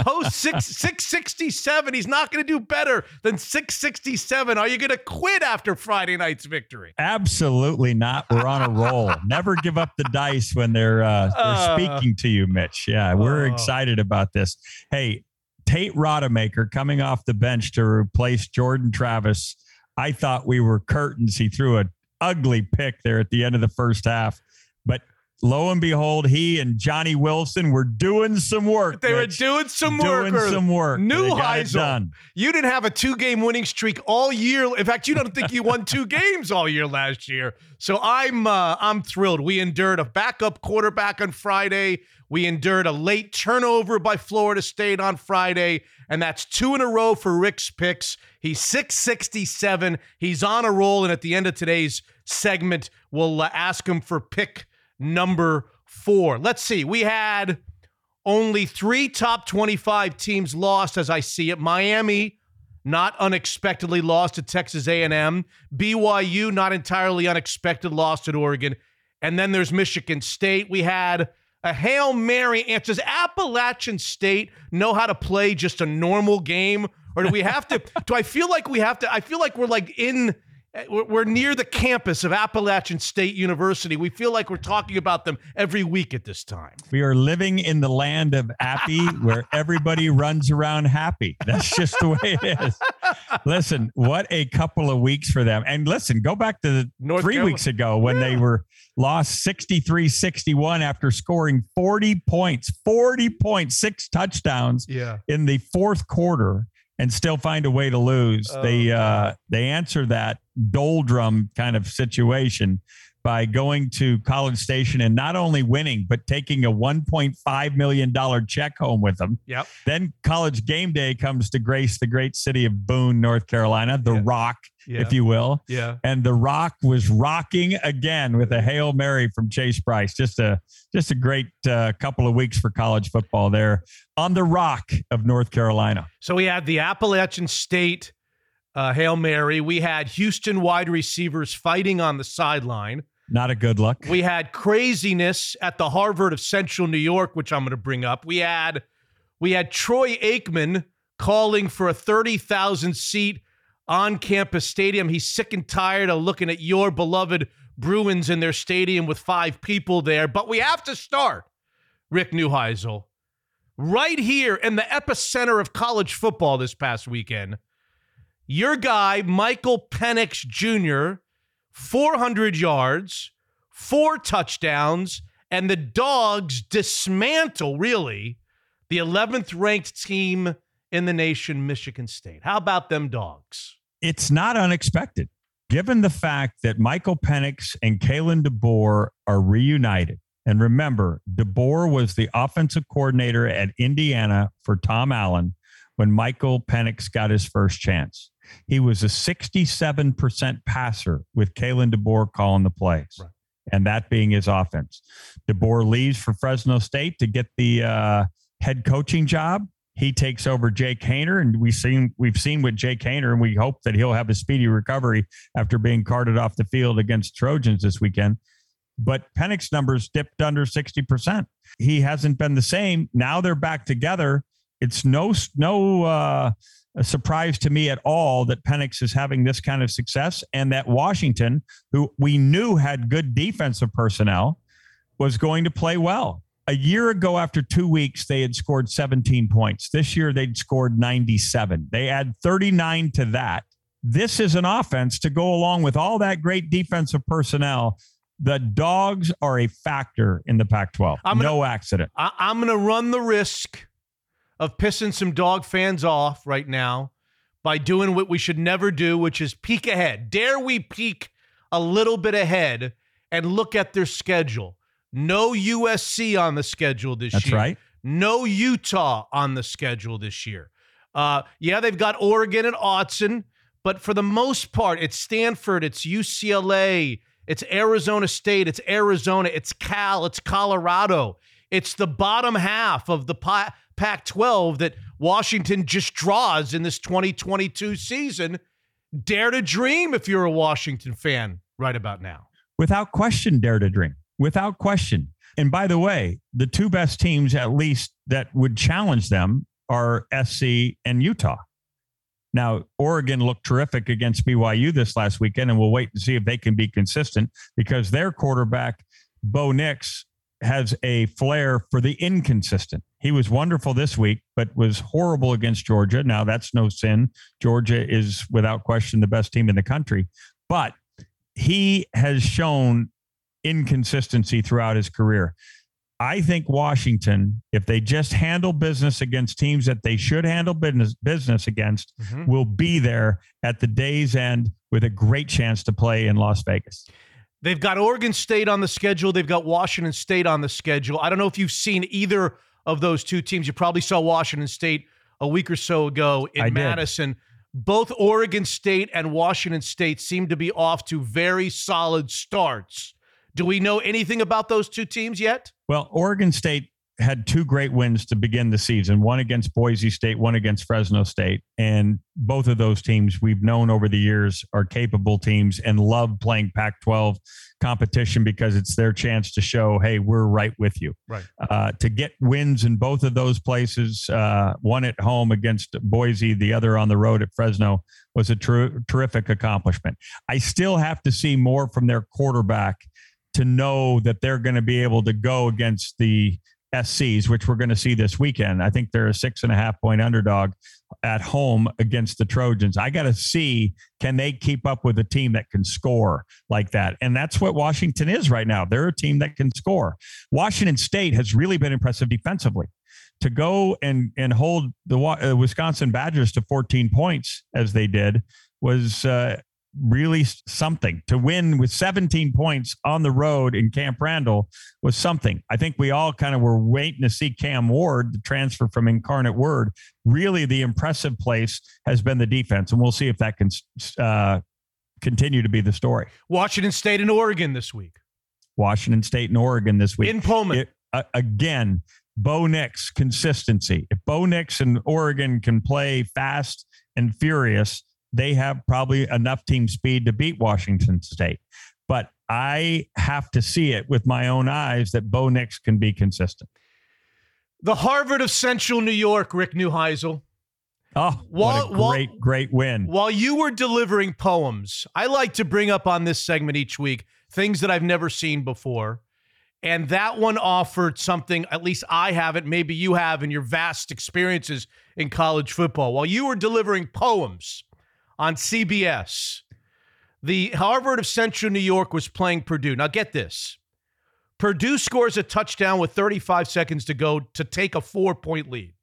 Post six, six sixty-seven. He's not going to do better than six sixty-seven. Are you going to quit after Friday night's victory? Absolutely not. We're on a roll. Never give up the dice when they're, uh, they're uh, speaking to you, Mitch. Yeah, we're uh, excited about this. Hey, Tate Rodemaker coming off the bench to replace Jordan Travis. I thought we were curtains. He threw an ugly pick there at the end of the first half, but lo and behold, he and Johnny Wilson were doing some work. They Mitch. were doing some work. Doing some work. Neuheisel, you didn't have a two-game winning streak all year. In fact, you don't think you won two games all year last year. So I'm uh, I'm thrilled. We endured a backup quarterback on Friday. We endured a late turnover by Florida State on Friday. And that's two in a row for Rick's picks. He's six sixty-seven. He's on a roll. And at the end of today's segment, we'll uh, ask him for pick number four. Let's see. We had only three top twenty-five teams lost, as I see it. Miami, not unexpectedly lost to Texas A and M. B Y U, not entirely unexpected, lost at Oregon. And then there's Michigan State. We had a Hail Mary answer. Does Appalachian State know how to play just a normal game? Or do we have to? do I feel like we have to? I feel like we're like in... We're near the campus of Appalachian State University. We feel like we're talking about them every week at this time. We are living in the land of Appy, where everybody runs around happy. That's just the way it is. Listen, what a couple of weeks for them. And listen, go back to the North three Carolina. weeks ago when yeah. they were lost sixty-three sixty-one after scoring forty points, forty points, six touchdowns yeah. in the fourth quarter. And still find a way to lose. Oh, they uh, they answer that doldrum kind of situation by going to College Station and not only winning, but taking a one point five million dollars check home with them. Yep. Then College Game Day comes to grace the great city of Boone, North Carolina, the yeah. Rock, yeah. if you will. Yeah. And the Rock was rocking again with a Hail Mary from Chase Price. Just a just a great uh, couple of weeks for college football there on the Rock of North Carolina. So we had the Appalachian State uh, Hail Mary. We had Houston wide receivers fighting on the sideline. Not a good look. We had craziness at the Harvard of Central New York, which I'm going to bring up. We had we had Troy Aikman calling for a thirty thousand seat on-campus stadium. He's sick and tired of looking at your beloved Bruins in their stadium with five people there. But we have to start, Rick Neuheisel, right here in the epicenter of college football this past weekend. Your guy, Michael Penix Junior, four hundred yards, four touchdowns, and the Dogs dismantle, really, the eleventh ranked team in the nation, Michigan State. How about them Dogs? It's not unexpected, given the fact that Michael Penix and Kalen DeBoer are reunited. And remember, DeBoer was the offensive coordinator at Indiana for Tom Allen when Michael Penix got his first chance. He was a sixty-seven percent passer with Kalen DeBoer calling the plays, right, and that being his offense. DeBoer leaves for Fresno State to get the uh, head coaching job. He takes over Jake Haener, and we've seen, we've seen with Jake Haener, and we hope that he'll have a speedy recovery after being carted off the field against Trojans this weekend. But Penix's numbers dipped under sixty percent. He hasn't been the same. Now they're back together. It's no, no, uh, a surprise to me at all that Penix is having this kind of success, and that Washington, who we knew had good defensive personnel, was going to play well. A year ago, after two weeks, they had scored seventeen points. This year, they'd scored ninety-seven. They add thirty-nine to that. This is an offense to go along with all that great defensive personnel. The Dogs are a factor in the Pac twelve. I'm gonna, no accident. I, I'm going to run the risk of pissing some Dog fans off right now by doing what we should never do, which is peek ahead. Dare we peek a little bit ahead and look at their schedule? No U S C on the schedule this That's year. That's right. No Utah on the schedule this year. Uh, yeah, they've got Oregon and Autzen, but for the most part, it's Stanford, it's U C L A, it's Arizona State, it's Arizona, it's Cal, it's Colorado. It's the bottom half of the pie. Pac twelve that Washington just draws in this twenty twenty-two season. Dare to dream if you're a Washington fan right about now. Without question, dare to dream. Without question. And by the way, the two best teams, at least, that would challenge them are S C and Utah. Now, Oregon looked terrific against B Y U this last weekend, and we'll wait and see if they can be consistent because their quarterback, Bo Nix, has a flair for the inconsistent. He was wonderful this week, but was horrible against Georgia. Now, that's no sin. Georgia is, without question, the best team in the country. But he has shown inconsistency throughout his career. I think Washington, if they just handle business against teams that they should handle business business against, mm-hmm. will be there at the day's end with a great chance to play in Las Vegas. They've got Oregon State on the schedule. They've got Washington State on the schedule. I don't know if you've seen either of those two teams. You probably saw Washington State a week or so ago in I Madison. Did. Both Oregon State and Washington State seem to be off to very solid starts. Do we know anything about those two teams yet? Well, Oregon State had two great wins to begin the season, one against Boise State, one against Fresno State. And both of those teams we've known over the years are capable teams and love playing Pac twelve competition because it's their chance to show, hey, we're right with you. Right. Uh, to get wins in both of those places, uh, one at home against Boise, the other on the road at Fresno, was a ter- terrific accomplishment. I still have to see more from their quarterback to know that they're going to be able to go against the S Cs, which we're going to see this weekend. I think they're a six and a half point underdog at home against the Trojans. I got to see, can they keep up with a team that can score like that? And that's what Washington is right now. They're a team that can score. Washington State has really been impressive defensively. To go and, and hold the uh, Wisconsin Badgers to fourteen points as they did was uh, really something. To win with seventeen points on the road in Camp Randall was something. I think we all kind of were waiting to see Cam Ward, the transfer from Incarnate Word. Really, the impressive place has been the defense, and we'll see if that can uh, continue to be the story. Washington State and Oregon this week. Washington State and Oregon this week. In Pullman. It, uh, again, Bo Nix consistency. If Bo Nix and Oregon can play fast and furious, they have probably enough team speed to beat Washington State. But I have to see it with my own eyes that Bo Nix can be consistent. The Harvard of Central New York, Rick Neuheisel. Oh, while, what a great, while, great win. While you were delivering poems, I like to bring up on this segment each week things that I've never seen before. And that one offered something, at least I haven't, maybe you have in your vast experiences in college football. While you were delivering poems on C B S, the Harvard of Central New York was playing Purdue. Now get this. Purdue scores a touchdown with thirty-five seconds to go to take a four-point lead.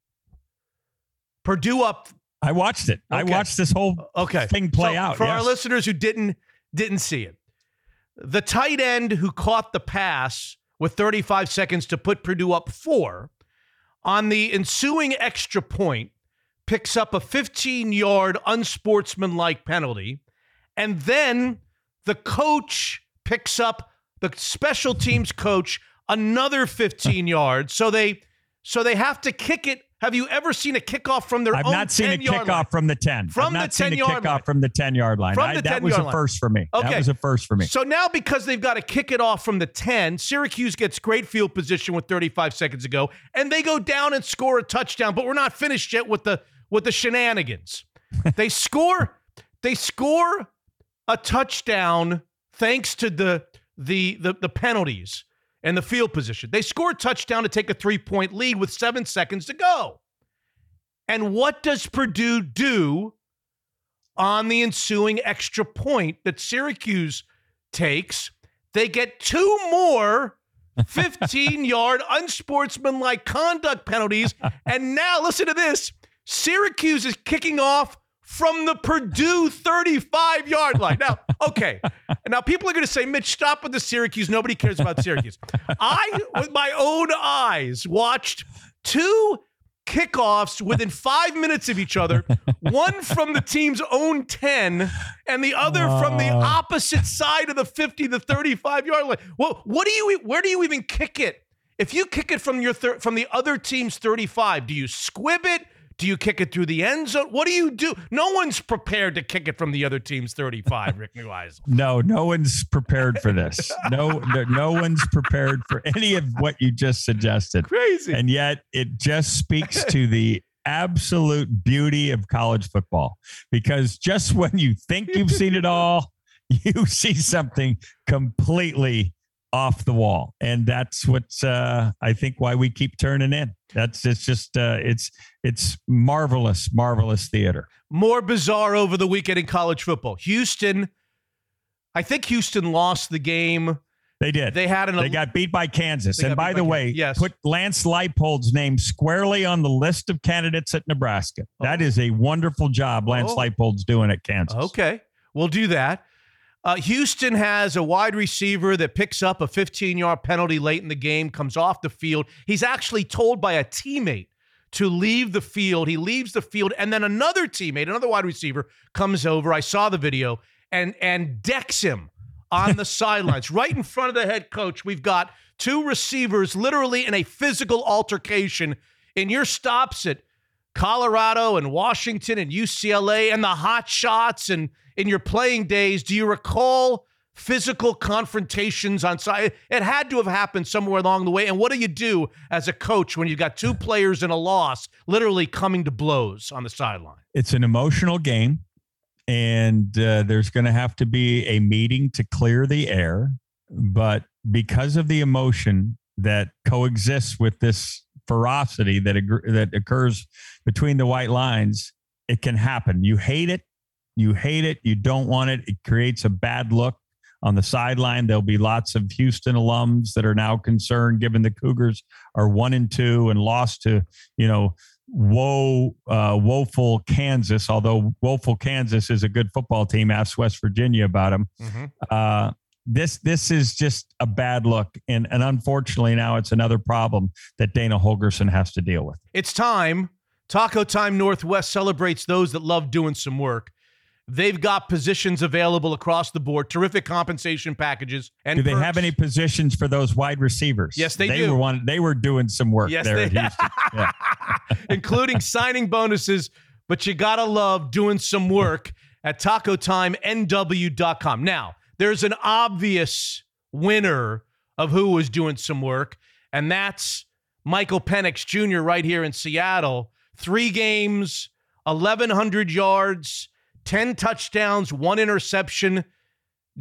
Purdue up. I watched it. Okay. I watched this whole okay. thing play so out. For yes. our listeners who didn't didn't see it, the tight end who caught the pass with thirty-five seconds to put Purdue up four, on the ensuing extra point, picks up a fifteen-yard unsportsmanlike penalty, and then the coach picks up, the special teams coach, another fifteen yards. So they so they have to kick it. Have you ever seen a kickoff from their I've own ten-yard line? I've not seen a kickoff from the ten. From I've the ten-yard line. From the ten-yard line. From the I, that ten-yard was a first line. for me. Okay. That was a first for me. So now because they've got to kick it off from the ten, Syracuse gets great field position with thirty-five seconds to go, and they go down and score a touchdown, but we're not finished yet with the with the shenanigans. They score they score a touchdown thanks to the, the the the penalties and the field position. They score a touchdown to take a three-point lead with seven seconds to go. And what does Purdue do on the ensuing extra point that Syracuse takes? They get two more fifteen-yard unsportsmanlike conduct penalties, and now listen to this. Syracuse is kicking off from the Purdue thirty-five-yard line. Now, okay. Now, people are going to say, Mitch, stop with the Syracuse. Nobody cares about Syracuse. I, with my own eyes, watched two kickoffs within five minutes of each other, one from the team's own ten and the other uh, from the opposite side of the fifty, the thirty-five-yard line. Well, what do you, where do you even kick it? If you kick it from your thir- from the other team's thirty-five, do you squib it? Do you kick it through the end zone? What do you do? No one's prepared to kick it from the other team's thirty-five, Rick Neuheisel. No, no one's prepared for this. No, no, no one's prepared for any of what you just suggested. Crazy. And yet it just speaks to the absolute beauty of college football, because just when you think you've seen it all, you see something completely off the wall. And that's what's, uh, I think, why we keep turning in. That's it's just uh, it's it's marvelous, marvelous theater. More bizarre over the weekend in college football. Houston, I think Houston lost the game. They did. They had an. They got beat by Kansas. And by the way, yes. put Lance Leipold's name squarely on the list of candidates at Nebraska. Oh. That is a wonderful job Lance oh. Leipold's doing at Kansas. Okay, we'll do that. Uh, Houston has a wide receiver that picks up a fifteen-yard penalty late in the game, comes off the field. He's actually told by a teammate to leave the field. He leaves the field, and then another teammate, another wide receiver, comes over. I saw the video and and decks him. On the sidelines, right in front of the head coach. We've got two receivers literally in a physical altercation in your stops at Colorado and Washington and U C L A and the hot shots and in your playing days. Do you recall physical confrontations on side? It had to have happened somewhere along the way. And what do you do as a coach when you've got two players in a loss literally coming to blows on the sideline? It's an emotional game. And uh, there's going to have to be a meeting to clear the air. But because of the emotion that coexists with this ferocity that ag- that occurs between the white lines, it can happen. You hate it. You hate it. You don't want it. It creates a bad look on the sideline. There'll be lots of Houston alums that are now concerned, given the Cougars are one and two and lost to, you know, Woe, uh, woeful Kansas, although woeful Kansas is a good football team. Ask West Virginia about them. Mm-hmm. Uh, this this is just a bad look. And, and unfortunately, now it's another problem that Dana Holgorsen has to deal with. It's time. Taco Time Northwest celebrates those that love doing some work. They've got positions available across the board, terrific compensation packages. And do they perks. Have any positions for those wide receivers? Yes, they, they do. Were one, they were doing some work yes, there at Houston. Yeah. Including signing bonuses, but you got to love doing some work at taco time n w dot com. Now, there's an obvious winner of who was doing some work, and that's Michael Penix Junior right here in Seattle. Three games, eleven hundred yards, ten touchdowns, one interception.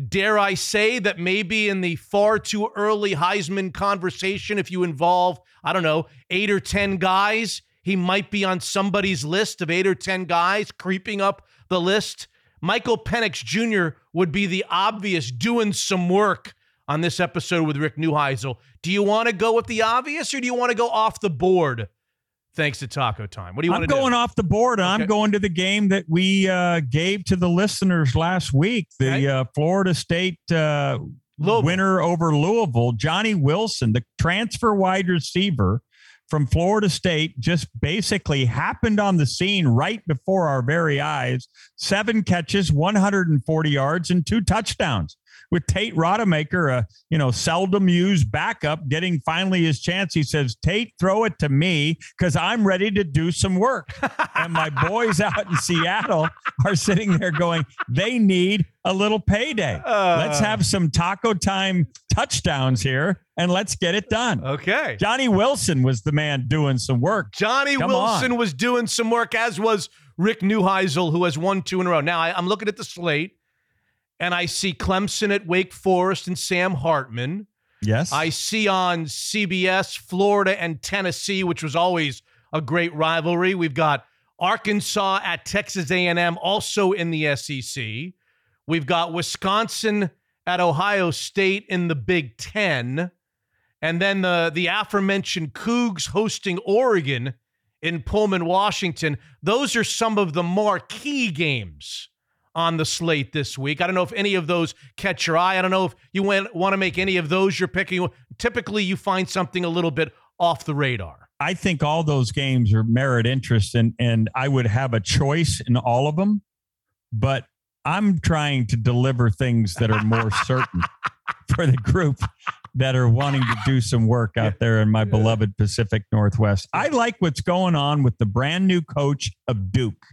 Dare I say that maybe in the far too early Heisman conversation, if you involve, I don't know, eight or ten guys, he might be on somebody's list of eight or ten guys creeping up the list. Michael Penix Junior would be the obvious doing some work on this episode with Rick Neuheisel. Do you want to go with the obvious or do you want to go off the board? Thanks to Taco Time. What do you want I'm to do? I'm going off the board. Okay. I'm going to the game that we uh, gave to the listeners last week. The okay. uh, Florida State uh, winner over Louisville. Johnny Wilson, the transfer wide receiver from Florida State, just basically happened on the scene right before our very eyes. Seven catches, one hundred forty yards, and two touchdowns. With Tate Rodemaker, a you know seldom used backup, getting finally his chance, he says, "Tate, throw it to me because I'm ready to do some work." And my boys out in Seattle are sitting there going, "They need a little payday. Uh, let's have some Taco Time touchdowns here, and let's get it done." Okay, Johnny Wilson was the man doing some work. Johnny Come Wilson on. was doing some work, as was Rick Neuheisel, who has won two in a row. Now I, I'm looking at the slate. And I see Clemson at Wake Forest and Sam Hartman. Yes. I see on C B S, Florida and Tennessee, which was always a great rivalry. We've got Arkansas at Texas A and M, also in the S E C. We've got Wisconsin at Ohio State in the Big Ten. And then the, the aforementioned Cougs hosting Oregon in Pullman, Washington. Those are some of the marquee games on the slate this week. I don't know if any of those catch your eye. I don't know if you want to make any of those you're picking. Typically, you find something a little bit off the radar. I think all those games are merit interest, and, and I would have a choice in all of them, but I'm trying to deliver things that are more certain for the group that are wanting to do some work out there in my beloved Pacific Northwest. I like what's going on with the brand new coach of Duke,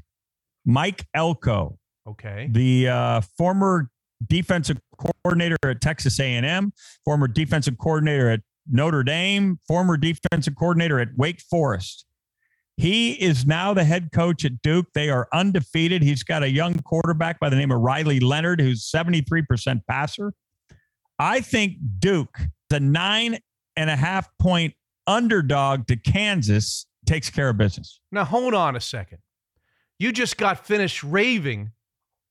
Mike Elko. Okay. The uh, former defensive coordinator at Texas A and M, former defensive coordinator at Notre Dame, former defensive coordinator at Wake Forest. He is now the head coach at Duke. They are undefeated. He's got a young quarterback by the name of Riley Leonard, who's seventy-three percent passer. I think Duke, the nine and a half point underdog to Kansas, takes care of business. Now, hold on a second. You just got finished raving.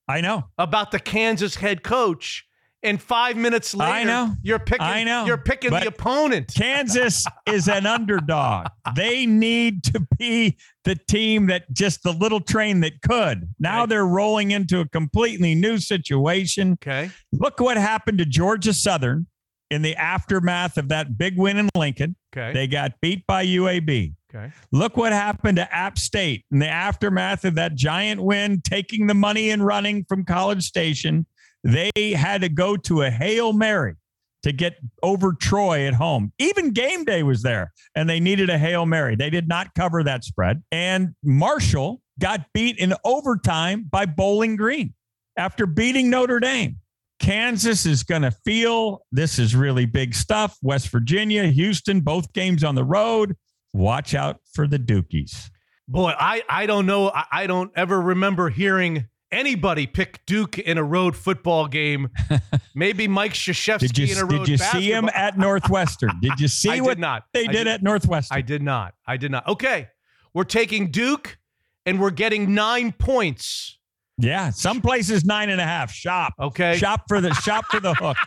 I know. About the Kansas head coach, and five minutes later, I know. you're picking, I know. you're picking but the opponent. Kansas is an underdog. They need to be the team that just the little train that could. Now right. they're rolling into a completely new situation. Okay. Look what happened to Georgia Southern in the aftermath of that big win in Lincoln. Okay. They got beat by U A B. Okay. Look what happened to App State in the aftermath of that giant win, taking the money and running from College Station. They had to go to a Hail Mary to get over Troy at home. Even game day was there, and they needed a Hail Mary. They did not cover that spread. And Marshall got beat in overtime by Bowling Green after beating Notre Dame. Kansas is going to feel this is really big stuff. West Virginia, Houston, both games on the road. Watch out for the Dukies. Boy, I, I don't know. I, I don't ever remember hearing anybody pick Duke in a road football game. Maybe Mike Krzyzewski in a road basketball. Did you see him at Northwestern? Did you see I what did not. they did, did at Northwestern? I did not. I did not. Okay. We're taking Duke, and we're getting nine points. Yeah. Some places nine and a half. Shop. Okay. Shop for the shop for the hook.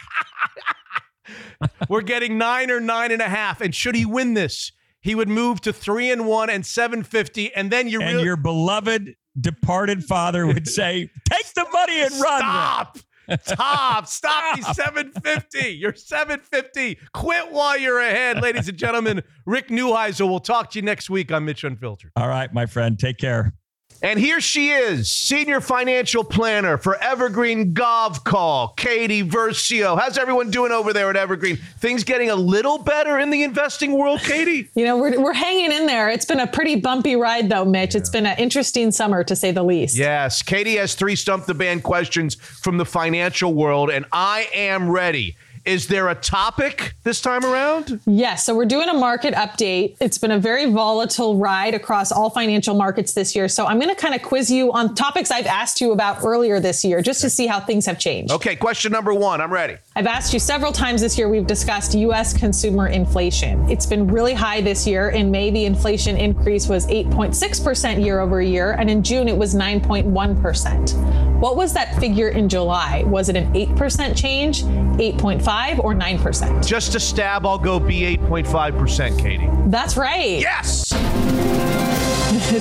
We're getting nine or nine and a half. And should he win this, he would move to three and one and seven fifty. And then you And really- your beloved departed father would say, take the money and run. Stop. Stop. Stop the seven fifty. You're seven fifty. Quit while you're ahead, ladies and gentlemen. Rick Neuheisel. We'll talk to you next week on Mitch Unfiltered. All right, my friend. Take care. And here she is, senior financial planner for Evergreen GovCall, Katie Versio. How's everyone doing over there at Evergreen? Things getting a little better in the investing world, Katie? You know, we're we're hanging in there. It's been a pretty bumpy ride, though, Mitch. Yeah. It's been an interesting summer, to say the least. Yes. Katie has three Stump the Band questions from the financial world, and I am ready. Is there a topic this time around? Yes. So we're doing a market update. It's been a very volatile ride across all financial markets this year. So I'm going to kind of quiz you on topics I've asked you about earlier this year, just to see how things have changed. Okay. Question number one. I'm ready. I've asked you several times this year. We've discussed U S consumer inflation. It's been really high this year. In May, the inflation increase was eight point six percent year over year. And in June, it was nine point one percent. What was that figure in July? Was it an eight percent change, eight point five percent? Five or nine percent? Just a stab, I'll go be eight point five percent, Katie. That's right. Yes.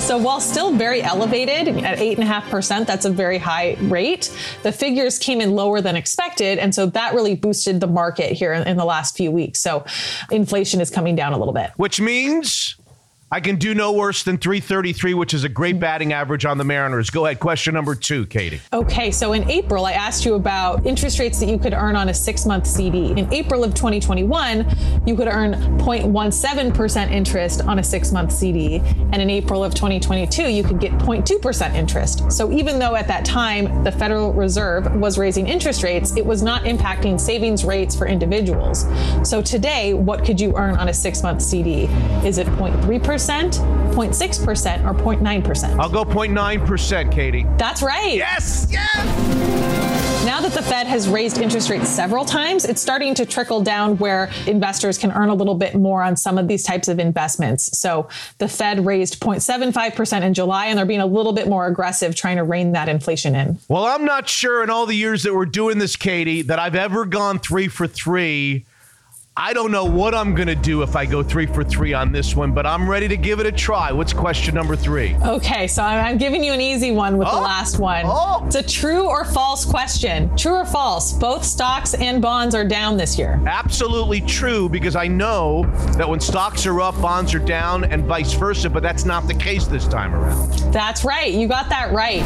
So while still very elevated at eight and a half percent, that's a very high rate. The figures came in lower than expected. And so that really boosted the market here in, in the last few weeks. So inflation is coming down a little bit. Which means I can do no worse than three thirty-three, which is a great batting average on the Mariners. Go ahead. Question number two, Katie. Okay. So in April, I asked you about interest rates that you could earn on a six-month C D. In April of twenty twenty-one, you could earn zero point one seven percent interest on a six-month C D. And in April of twenty twenty-two, you could get zero point two percent interest. So even though at that time, the Federal Reserve was raising interest rates, it was not impacting savings rates for individuals. So today, what could you earn on a six-month C D? Is it zero point three percent? zero point six percent or zero point nine percent? I'll go zero point nine percent, Katie. That's right. Yes, yes! Now that the Fed has raised interest rates several times, it's starting to trickle down where investors can earn a little bit more on some of these types of investments. So the Fed raised zero point seven five percent in July, and they're being a little bit more aggressive trying to rein that inflation in. Well, I'm not sure in all the years that we're doing this, Katie, that I've ever gone three for three. I don't know what I'm going to do if I go three for three on this one, but I'm ready to give it a try. What's question number three? Okay, so I'm giving you an easy one with oh, the last one. Oh. It's a true or false question. True or false? Both stocks and bonds are down this year. Absolutely true, because I know that when stocks are up, bonds are down and vice versa, but that's not the case this time around. That's right. You got that right.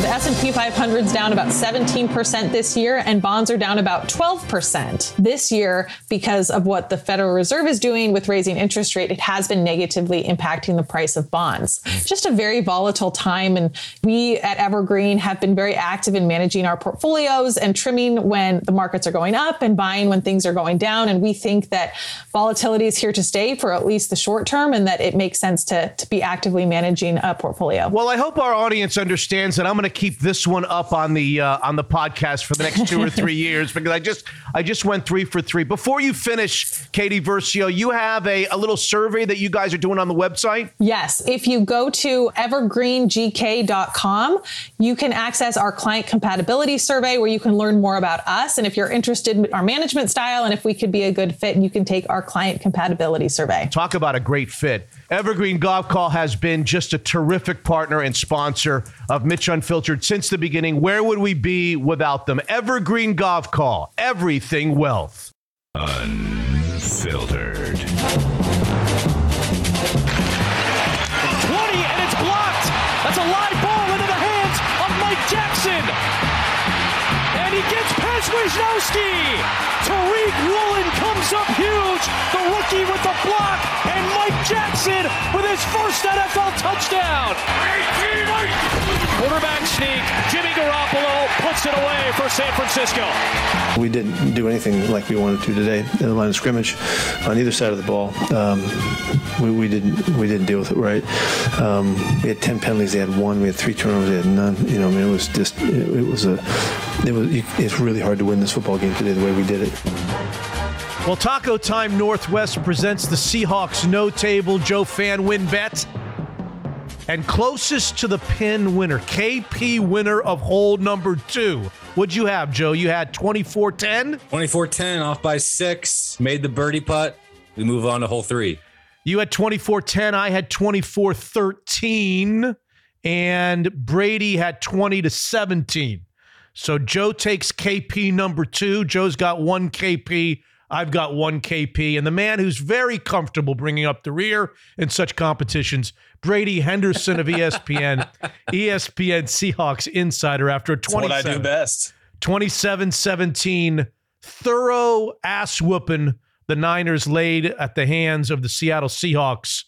The S and P five hundred is down about seventeen percent this year, and bonds are down about twelve percent this year because of what the Federal Reserve is doing with raising interest rate. It has been negatively impacting the price of bonds. Just a very volatile time. And we at Evergreen have been very active in managing our portfolios and trimming when the markets are going up and buying when things are going down. And we think that volatility is here to stay for at least the short term, and that it makes sense to, to be actively managing a portfolio. Well, I hope our audience understands that I'm going to keep this one up on the uh, on the podcast for the next two or three years because I just I just went three for three. Before you finish, Katie Versio, you have a, a little survey that you guys are doing on the website? Yes. If you go to evergreen g k dot com, you can access our client compatibility survey where you can learn more about us. And if you're interested in our management style and if we could be a good fit, you can take our client compatibility survey. Talk about a great fit. Evergreen GovCall has been just a terrific partner and sponsor of Mitch Unfiltered since the beginning. Where would we be without them? Evergreen GovCall, everything wealth. Unfiltered. twenty and it's blocked. That's a live ball into the hands of Mike Jackson. And he gets past Wisnowski. Tariq Woolen comes up huge. The rookie with the block. And Mike Jackson with his first N F L touchdown. Quarterback sneak. Jimmy Garoppolo puts it away for San Francisco. We didn't do anything like we wanted to today in the line of scrimmage on either side of the ball. Um, we, we didn't we didn't deal with it right. Um, we had ten penalties. They had one. We had three turnovers. They had none. You know, I mean, it was just it, it was a it was it's really hard to win this football game today the way we did it. Well, Taco Time Northwest presents the Seahawks No Table Joe Fann Win Bet. And closest to the pin winner, K P winner of hole number two. What'd you have, Joe? You had twenty-four ten? twenty-four ten, off by six, made the birdie putt. We move on to hole three. You had twenty-four ten, I had twenty-four thirteen, and Brady had twenty to seventeen. So Joe takes K P number two. Joe's got one K P. I've got one K P, and the man who's very comfortable bringing up the rear in such competitions, Brady Henderson of E S P N, E S P N Seahawks insider after a twenty-seven seventeen thorough ass whooping the Niners laid at the hands of the Seattle Seahawks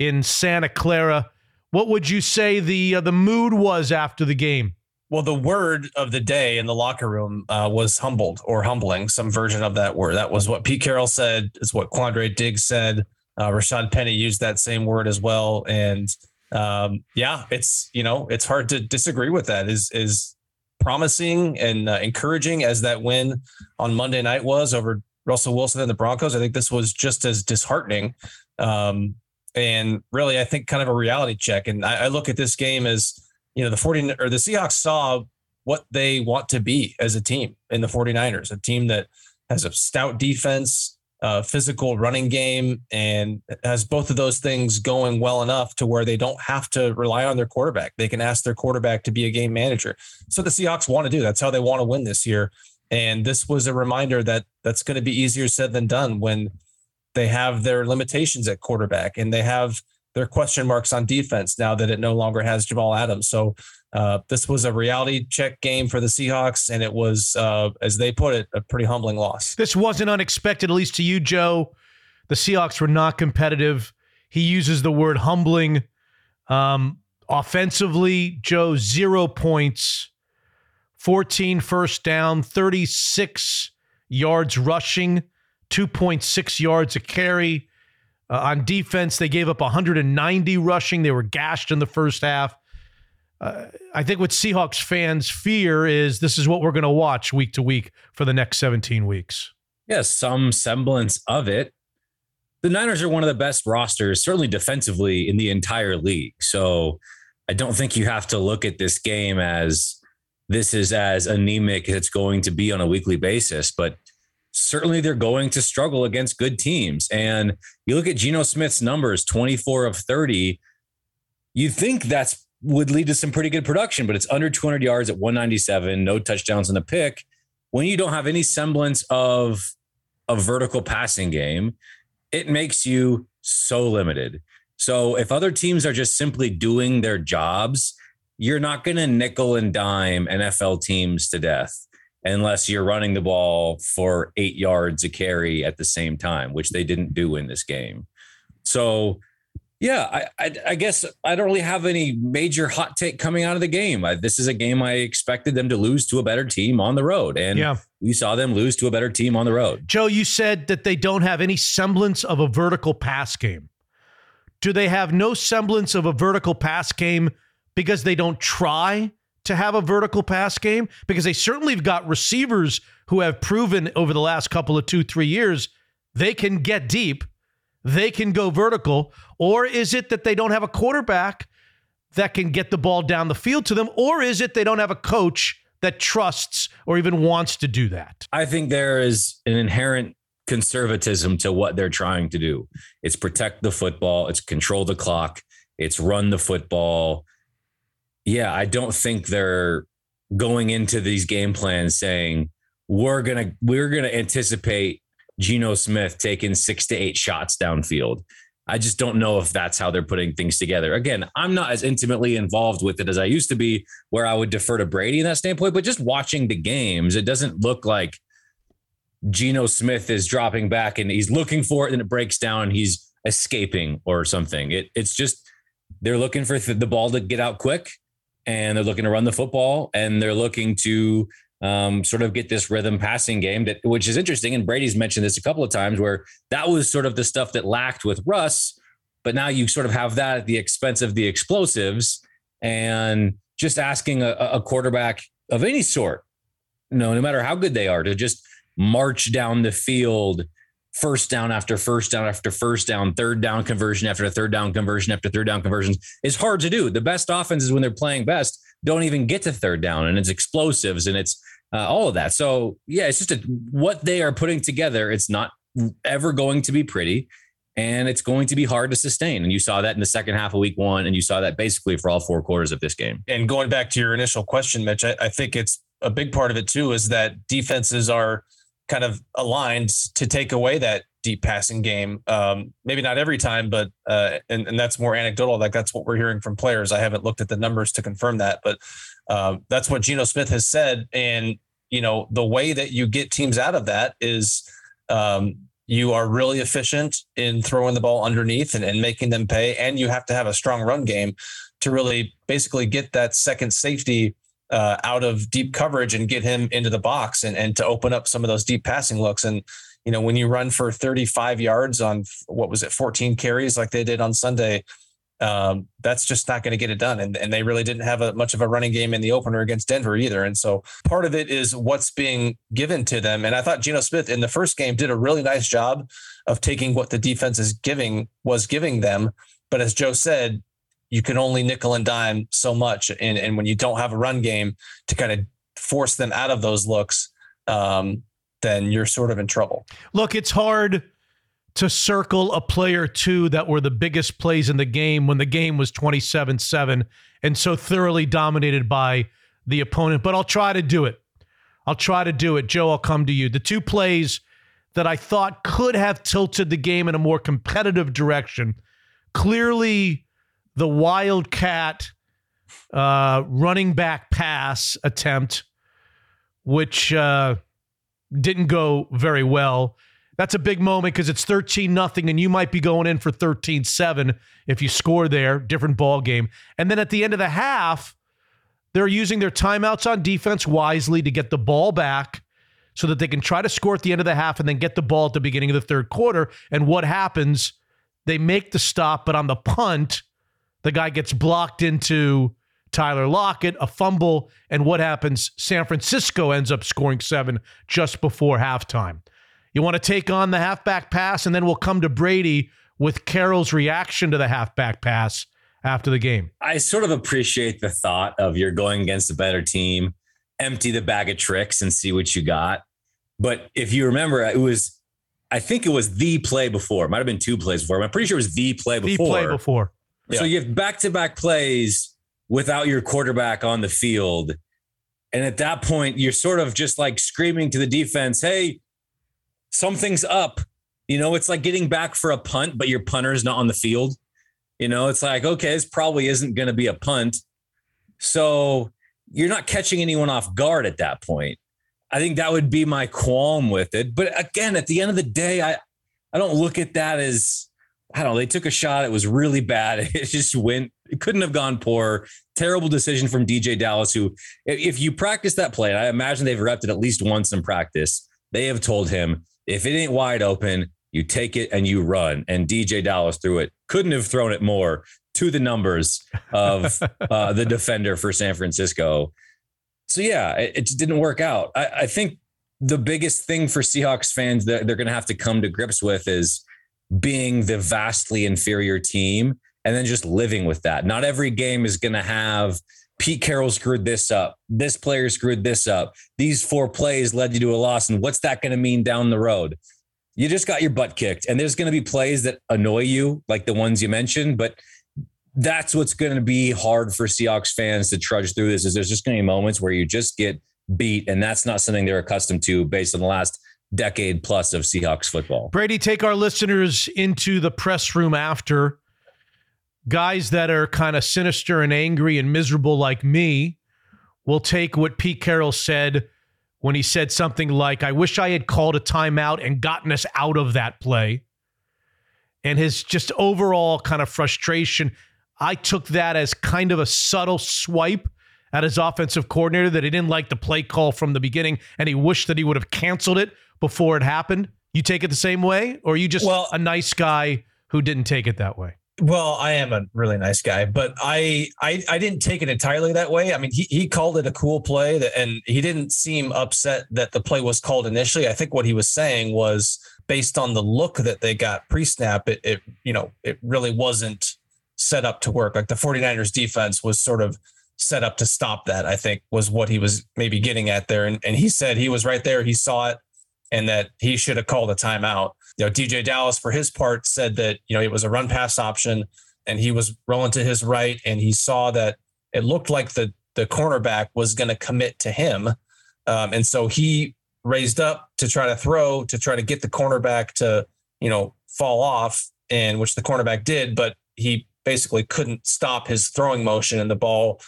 in Santa Clara. What would you say the uh, the mood was after the game? Well, the word of the day in the locker room uh, was humbled or humbling, some version of that word. That was what Pete Carroll said. It's what Quandre Diggs said. Uh, Rashad Penny used that same word as well. And um, yeah, it's, you know, it's hard to disagree with that. Is is promising and uh, encouraging as that win on Monday night was over Russell Wilson and the Broncos. I think this was just as disheartening. Um, and really, I think kind of a reality check. And I, I look at this game as, you know, the forty or the Seahawks saw what they want to be as a team in the 49ers, a team that has a stout defense, uh, physical running game, and has both of those things going well enough to where they don't have to rely on their quarterback. They can ask their quarterback to be a game manager. So the Seahawks want to do. That's how they want to win this year. And this was a reminder that that's going to be easier said than done when they have their limitations at quarterback and they have their question marks on defense now that it no longer has Jamal Adams. So uh, this was a reality check game for the Seahawks, and it was, uh, as they put it, a pretty humbling loss. This wasn't unexpected, at least to you, Joe. The Seahawks were not competitive. He uses the word humbling. Um, offensively, Joe, zero points, fourteen first down, thirty-six yards rushing, two point six yards a carry. Uh, on defense, they gave up one hundred ninety rushing. They were gashed in the first half. Uh, I think what Seahawks fans fear is this is what we're going to watch week to week for the next seventeen weeks. Yeah, some semblance of it. The Niners are one of the best rosters, certainly defensively, in the entire league. So I don't think you have to look at this game as this is as anemic as it's going to be on a weekly basis. But certainly they're going to struggle against good teams. And you look at Geno Smith's numbers, twenty-four of thirty, you'd think that's would lead to some pretty good production, but it's under two hundred yards at one ninety-seven, no touchdowns and a pick. When you don't have any semblance of a vertical passing game, it makes you so limited. So if other teams are just simply doing their jobs, you're not going to nickel and dime N F L teams to death, unless you're running the ball for eight yards a carry at the same time, which they didn't do in this game. So, yeah, I, I, I guess I don't really have any major hot take coming out of the game. I, this is a game I expected them to lose to a better team on the road. And yeah. We saw them lose to a better team on the road. Joe, you said that they don't have any semblance of a vertical pass game. Do they have no semblance of a vertical pass game because they don't try? to have a vertical pass game? Because they certainly have got receivers who have proven over the last couple of two, three years, they can get deep, they can go vertical. Or is it that they don't have a quarterback that can get the ball down the field to them? Or is it they don't have a coach that trusts or even wants to do that? I think there is an inherent conservatism to what they're trying to do. It's protect the football. It's control the clock. It's run the football. Yeah, I don't think they're going into these game plans saying we're gonna we're gonna anticipate Geno Smith taking six to eight shots downfield. I just don't know if that's how they're putting things together. Again, I'm not as intimately involved with it as I used to be, where I would defer to Brady in that standpoint, but just watching the games, it doesn't look like Geno Smith is dropping back and he's looking for it and it breaks down. He's escaping or something. It, it's just, they're looking for th- the ball to get out quick, and they're looking to run the football, and they're looking to um, sort of get this rhythm passing game, that, which is interesting. And Brady's mentioned this a couple of times, where that was sort of the stuff that lacked with Russ, but now you sort of have that at the expense of the explosives, and just asking a, a quarterback of any sort, you know, no matter how good they are, to just march down the field, first down after first down after first down, third down conversion after third down conversion after third down conversions, is hard to do. The best offenses, when they're playing best, don't even get to third down, and it's explosives and it's uh, all of that. So yeah, it's just a, what they are putting together. It's not ever going to be pretty, and it's going to be hard to sustain. And you saw that in the second half of week one, and you saw that basically for all four quarters of this game. And going back to your initial question, Mitch, I, I think it's a big part of it too, is that defenses are kind of aligned to take away that deep passing game. Um, maybe not every time, but, uh, and, and that's more anecdotal. Like that's what we're hearing from players. I haven't looked at the numbers to confirm that, but um, that's what Geno Smith has said. And, you know, the way that you get teams out of that is um, you are really efficient in throwing the ball underneath and, and making them pay. And you have to have a strong run game to really basically get that second safety Uh, out of deep coverage and get him into the box and, and to open up some of those deep passing looks. And, you know, when you run for thirty-five yards on what was it, fourteen carries like they did on Sunday, um, that's just not going to get it done. And, and they really didn't have a, much of a running game in the opener against Denver either. And so part of it is what's being given to them. And I thought Geno Smith in the first game did a really nice job of taking what the defense is giving was giving them. But as Joe said, you can only nickel and dime so much. And, and when you don't have a run game to kind of force them out of those looks, um, then you're sort of in trouble. Look, it's hard to circle a play or two that were the biggest plays in the game when the game was twenty-seven seven and so thoroughly dominated by the opponent. But I'll try to do it. I'll try to do it. Joe, I'll come to you. The two plays that I thought could have tilted the game in a more competitive direction, clearly the Wildcat uh, running back pass attempt, which uh, didn't go very well. That's a big moment because it's thirteen nothing and you might be going in for thirteen seven if you score there, different ball game. And then at the end of the half, they're using their timeouts on defense wisely to get the ball back so that they can try to score at the end of the half and then get the ball at the beginning of the third quarter. And what happens? They make the stop, but on the punt, the guy gets blocked into Tyler Lockett, a fumble, and what happens? San Francisco ends up scoring seven just before halftime. You want to take on the halfback pass, and then we'll come to Brady with Carroll's reaction to the halfback pass after the game. I sort of appreciate the thought of you're going against a better team, empty the bag of tricks and see what you got. But if you remember, it was, I think it was the play before. It might have been two plays before. I'm pretty sure it was the play before. The play before. So you have back-to-back plays without your quarterback on the field. And at that point, you're sort of just like screaming to the defense, hey, something's up. You know, it's like getting back for a punt, but your punter's not on the field. You know, it's like, okay, this probably isn't going to be a punt. So you're not catching anyone off guard at that point. I think that would be my qualm with it. But again, at the end of the day, I, I don't look at that as, I don't know. They took a shot. It was really bad. It just went, it couldn't have gone poor. Terrible decision from D J Dallas, who, if you practice that play, and I imagine they've repped it at least once in practice, they have told him, if it ain't wide open, you take it and you run. And D J Dallas threw it. Couldn't have thrown it more. to the numbers of uh, the defender for San Francisco. So, yeah, it, it didn't work out. I, I think the biggest thing for Seahawks fans that they're going to have to come to grips with is being the vastly inferior team and then just living with that. Not every game is going to have Pete Carroll screwed this up. This player screwed this up. These four plays led you to a loss. And what's that going to mean down the road? You just got your butt kicked. And there's going to be plays that annoy you, like the ones you mentioned, but that's what's going to be hard for Seahawks fans to trudge through this, is there's just going to be moments where you just get beat, and that's not something they're accustomed to based on the last decade plus of Seahawks football. Brady, take our listeners into the press room after. Guys that are kind of sinister and angry and miserable like me will take what Pete Carroll said when he said something like, I wish I had called a timeout and gotten us out of that play. And his just overall kind of frustration, I took that as kind of a subtle swipe at his offensive coordinator, that he didn't like the play call from the beginning and he wished that he would have canceled it before it happened. You take it the same way, or are you just well, a nice guy who didn't take it that way? Well, I am a really nice guy, but I I, I didn't take it entirely that way. I mean, he, he called it a cool play that, and he didn't seem upset that the play was called initially. I think what he was saying was based on the look that they got pre-snap, it, it you know, it really wasn't set up to work. Like the 49ers defense was sort of set up to stop that, I think, was what he was maybe getting at there. And, and he said he was right there. He saw it, and that he should have called a timeout. You know, D J Dallas, for his part, said that, you know, it was a run pass option and he was rolling to his right, and he saw that it looked like the, the cornerback was going to commit to him. Um, and so he raised up to try to throw, to try to get the cornerback to, you know, fall off, and which the cornerback did, but he basically couldn't stop his throwing motion, and the ball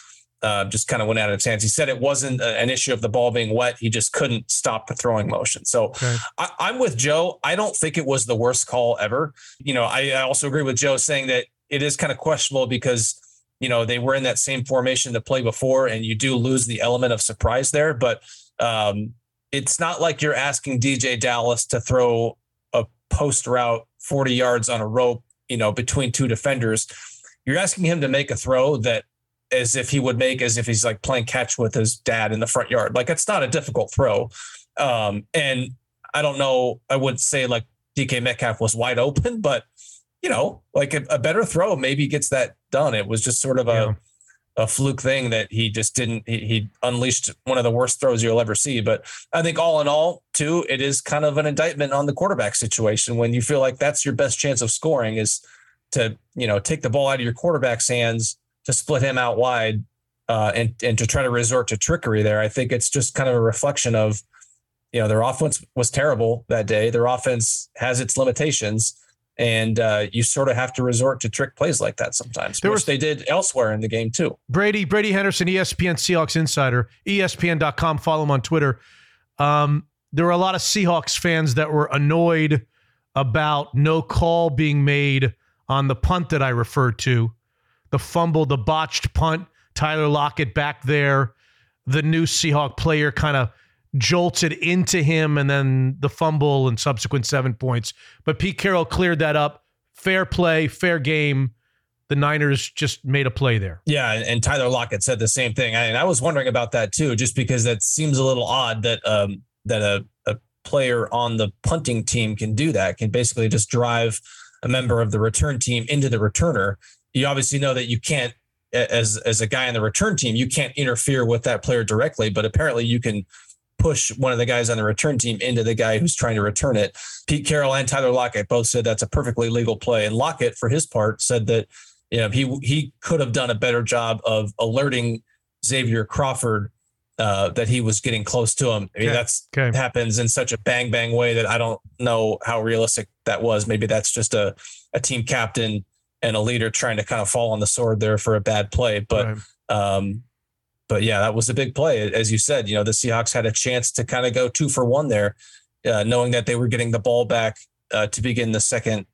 Uh, just kind of went out of his hands. He said it wasn't a, an issue of the ball being wet. He just couldn't stop the throwing motion. So okay. I, I'm with Joe. I don't think it was the worst call ever. You know, I, I also agree with Joe saying that it is kind of questionable because, you know, they were in that same formation to play before, and you do lose the element of surprise there. But um, it's not like you're asking D J Dallas to throw a post route forty yards on a rope, you know, between two defenders. You're asking him to make a throw that as if he would make, as if he's like playing catch with his dad in the front yard. Like, it's not a difficult throw. Um, and I don't know, I would say like D K Metcalf was wide open, but you know, like a, a better throw maybe gets that done. It was just sort of a, yeah. a fluke thing that he just didn't, he, he unleashed one of the worst throws you'll ever see. But I think all in all too, it is kind of an indictment on the quarterback situation when you feel like that's your best chance of scoring is to, you know, take the ball out of your quarterback's hands, to split him out wide uh, and, and to try to resort to trickery there. I think it's just kind of a reflection of, you know, their offense was terrible that day. Their offense has its limitations, and uh, you sort of have to resort to trick plays like that sometimes, there which was, they did elsewhere in the game too. Brady, Brady Henderson, E S P N Seahawks Insider, E S P N dot com. Follow him on Twitter. Um, there were a lot of Seahawks fans that were annoyed about no call being made on the punt that I referred to. The fumble, the botched punt, Tyler Lockett back there, the new Seahawk player kind of jolted into him, and then the fumble and subsequent seven points. But Pete Carroll cleared that up. Fair play, fair game. The Niners just made a play there. Yeah, and Tyler Lockett said the same thing. I, and I was wondering about that too, just because that seems a little odd that um, that a, a player on the punting team can do that, can basically just drive a member of the return team into the returner. You obviously know that you can't, as as a guy on the return team, you can't interfere with that player directly, but apparently you can push one of the guys on the return team into the guy who's trying to return it. Pete Carroll and Tyler Lockett both said that's a perfectly legal play. And Lockett, for his part, said that, you know, he he could have done a better job of alerting Xavier Crawford uh, that he was getting close to him. I mean, okay. that's okay. happens in such a bang, bang way that I don't know how realistic that was. Maybe that's just a, a team captain and a leader trying to kind of fall on the sword there for a bad play. But, right. um, but yeah, that was a big play. As you said, you know, the Seahawks had a chance to kind of go two for one there, uh, knowing that they were getting the ball back uh, to begin the second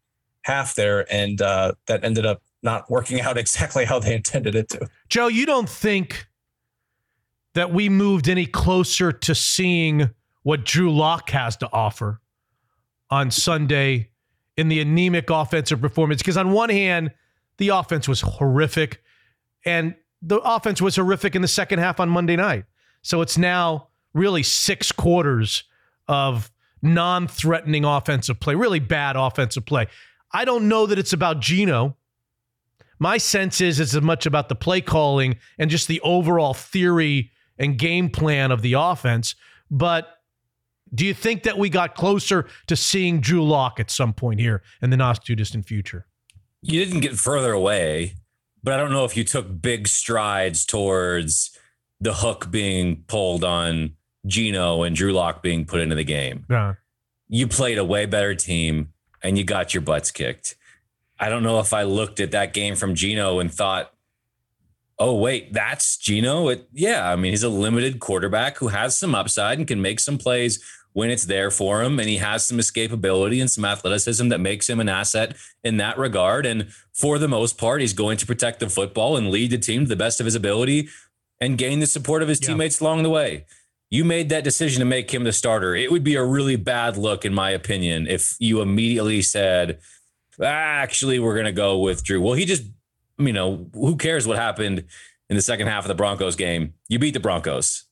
half there. And uh, that ended up not working out exactly how they intended it to. Joe, you don't think that we moved any closer to seeing what Drew Lock has to offer on Sunday in the anemic offensive performance? Because on one hand, The offense was horrific, and the offense was horrific in the second half on Monday night. So it's now really six quarters of non-threatening offensive play, really bad offensive play. I don't know that it's about Geno. My sense is it's as much about the play calling and just the overall theory and game plan of the offense. But do you think that we got closer to seeing Drew Lock at some point here in the not too distant future? You didn't get further away, but I don't know if you took big strides towards the hook being pulled on Geno and Drew Lock being put into the game. Yeah. You played a way better team and you got your butts kicked. I don't know if I looked at that game from Geno and thought, oh, wait, that's Geno. It, yeah, I mean, he's a limited quarterback who has some upside and can make some plays when it's there for him. And he has some escapability and some athleticism that makes him an asset in that regard. And for the most part, he's going to protect the football and lead the team to the best of his ability and gain the support of his yeah. teammates along the way. You made that decision to make him the starter. It would be a really bad look, in my opinion, if you immediately said, actually, we're going to go with Drew. Well, he just, you know, who cares what happened in the second half of the Broncos game? You beat the Broncos.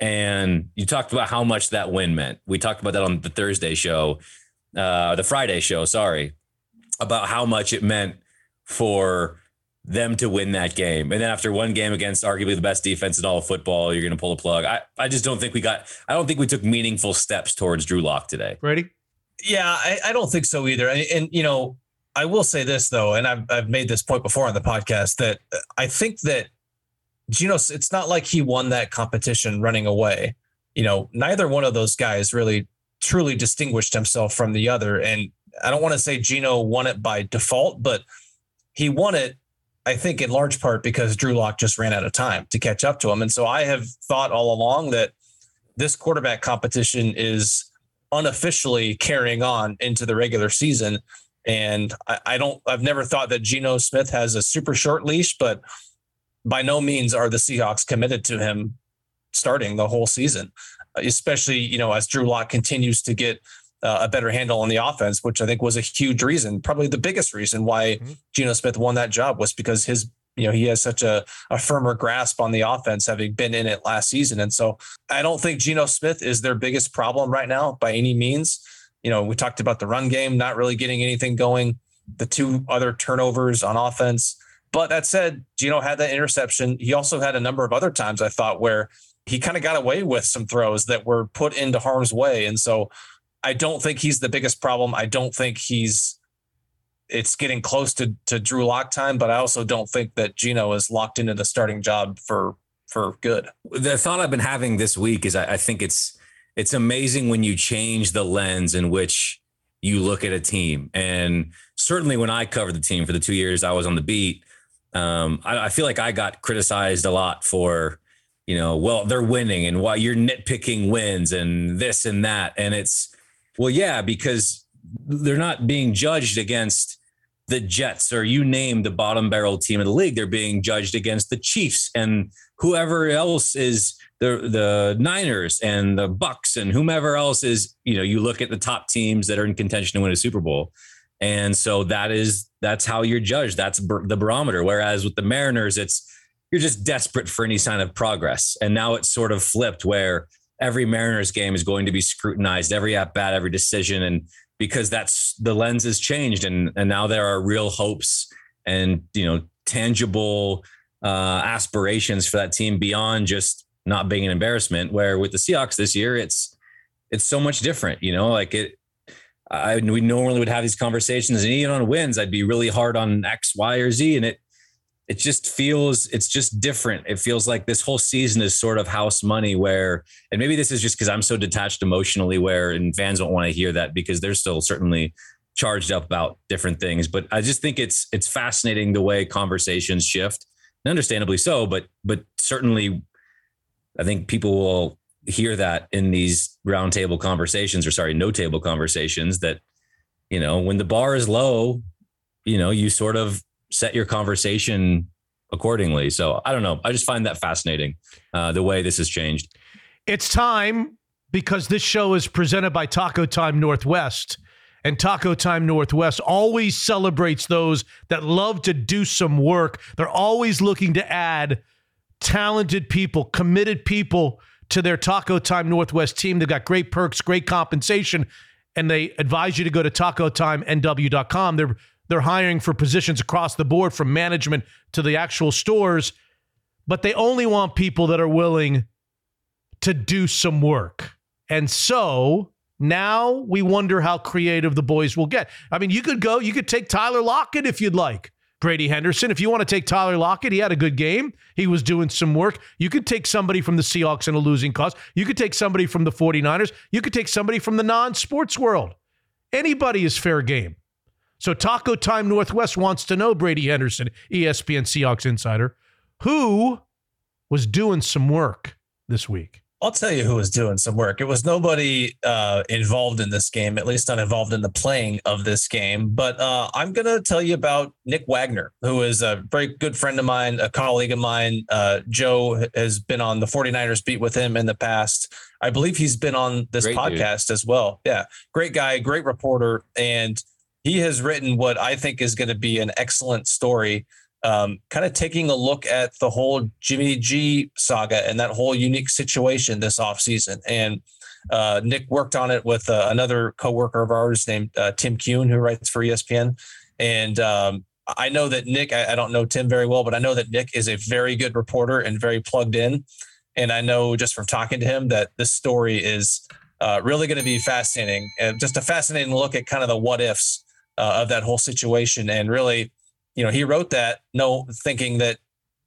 And you talked about how much that win meant. We talked about that on the Thursday show, uh, the Friday show, sorry, about how much it meant for them to win that game. And then after one game against arguably the best defense in all of football, you're going to pull the plug. I, I just don't think we got, I don't think we took meaningful steps towards Drew Lock today. Brady? Yeah, I, I don't think so either. And, and, you know, I will say this, though, and I've, I've made this point before on the podcast, that I think that Geno, it's not like he won that competition running away. You know, neither one of those guys really truly distinguished himself from the other. And I don't want to say Geno won it by default, but he won it, I think, in large part because Drew Lock just ran out of time to catch up to him. And so I have thought all along that this quarterback competition is unofficially carrying on into the regular season. And I, I don't, I've never thought that Geno Smith has a super short leash, but by no means are the Seahawks committed to him starting the whole season, especially, you know, as Drew Lock continues to get uh, a better handle on the offense, which I think was a huge reason, probably the biggest reason why mm-hmm. Geno Smith won that job was because his, you know, he has such a, a firmer grasp on the offense, having been in it last season. And so I don't think Geno Smith is their biggest problem right now by any means. You know, we talked about the run game, not really getting anything going, the two other turnovers on offense. But that said, Geno had that interception. He also had a number of other times, I thought, where he kind of got away with some throws that were put into harm's way. And so I don't think he's the biggest problem. I don't think he's it's getting close to, to Drew Lock time, but I also don't think that Geno is locked into the starting job for for good. The thought I've been having this week is I, I think it's It's amazing when you change the lens in which you look at a team. And certainly when I covered the team for the two years I was on the beat, um, I, I feel like I got criticized a lot for, you know, well, they're winning and why you're nitpicking wins and this and that. And it's, well, yeah, because they're not being judged against the Jets or you name the bottom barrel team in the league. They're being judged against the Chiefs and whoever else is the the Niners and the Bucks and whomever else is, you know, you look at the top teams that are in contention to win a Super Bowl. And so that is, that's how you're judged. That's bar- the barometer. Whereas with the Mariners, it's, you're just desperate for any sign of progress. And now it's sort of flipped where every Mariners game is going to be scrutinized, every at-bat, every decision. And because that's the lens has changed. And, and now there are real hopes and, you know, tangible uh, aspirations for that team beyond just not being an embarrassment, where with the Seahawks this year, it's, it's so much different, you know, like it, I, we normally would have these conversations and even on wins, I'd be really hard on X, Y, or Z. And it, it just feels, it's just different. It feels like this whole season is sort of house money where, and maybe this is just because I'm so detached emotionally where, and fans don't want to hear that because they're still certainly charged up about different things. But I just think it's, it's fascinating the way conversations shift and understandably so, but, but certainly I think people will hear that in these round table conversations or sorry, no table conversations that, you know, when the bar is low, you know, you sort of set your conversation accordingly. So I don't know. I just find that fascinating, uh, the way this has changed. It's time because this show is presented by Taco Time Northwest. and Taco Time Northwest always celebrates those that love to do some work. They're always looking to add talented people, committed people to their Taco Time Northwest team. They've got great perks, great compensation, and they advise you to go to taco time n w dot com. They're they're hiring for positions across the board, from management to the actual stores, but they only want people that are willing to do some work. And so now we wonder how creative the boys will get. I mean, you could go, you could take Tyler Lockett if you'd like. Brady Henderson, if you want to take Tyler Lockett, he had a good game. He was doing some work. You could take somebody from the Seahawks in a losing cause. You could take somebody from the 49ers. You could take somebody from the non-sports world. Anybody is fair game. So Taco Time Northwest wants to know, Brady Henderson, E S P N Seahawks insider, who was doing some work this week? I'll tell you who was doing some work. It was nobody uh, involved in this game, at least not involved in the playing of this game. But uh, I'm going to tell you about Nick Wagner, who is a very good friend of mine, a colleague of mine. Uh, Joe has been on the 49ers beat with him in the past. I believe he's been on this great podcast dude. As well. Yeah, great guy, great reporter. And he has written what I think is going to be an excellent story. Um, kind of taking a look at the whole Jimmy G saga and that whole unique situation this offseason. And uh, Nick worked on it with uh, another coworker of ours named uh, Tim Kuhn, who writes for E S P N. And um, I know that Nick, I, I don't know Tim very well, but I know that Nick is a very good reporter and very plugged in. And I know just from talking to him that this story is uh, really going to be fascinating. And just a fascinating look at kind of the what ifs uh, of that whole situation. And really, you know, he wrote that no thinking that,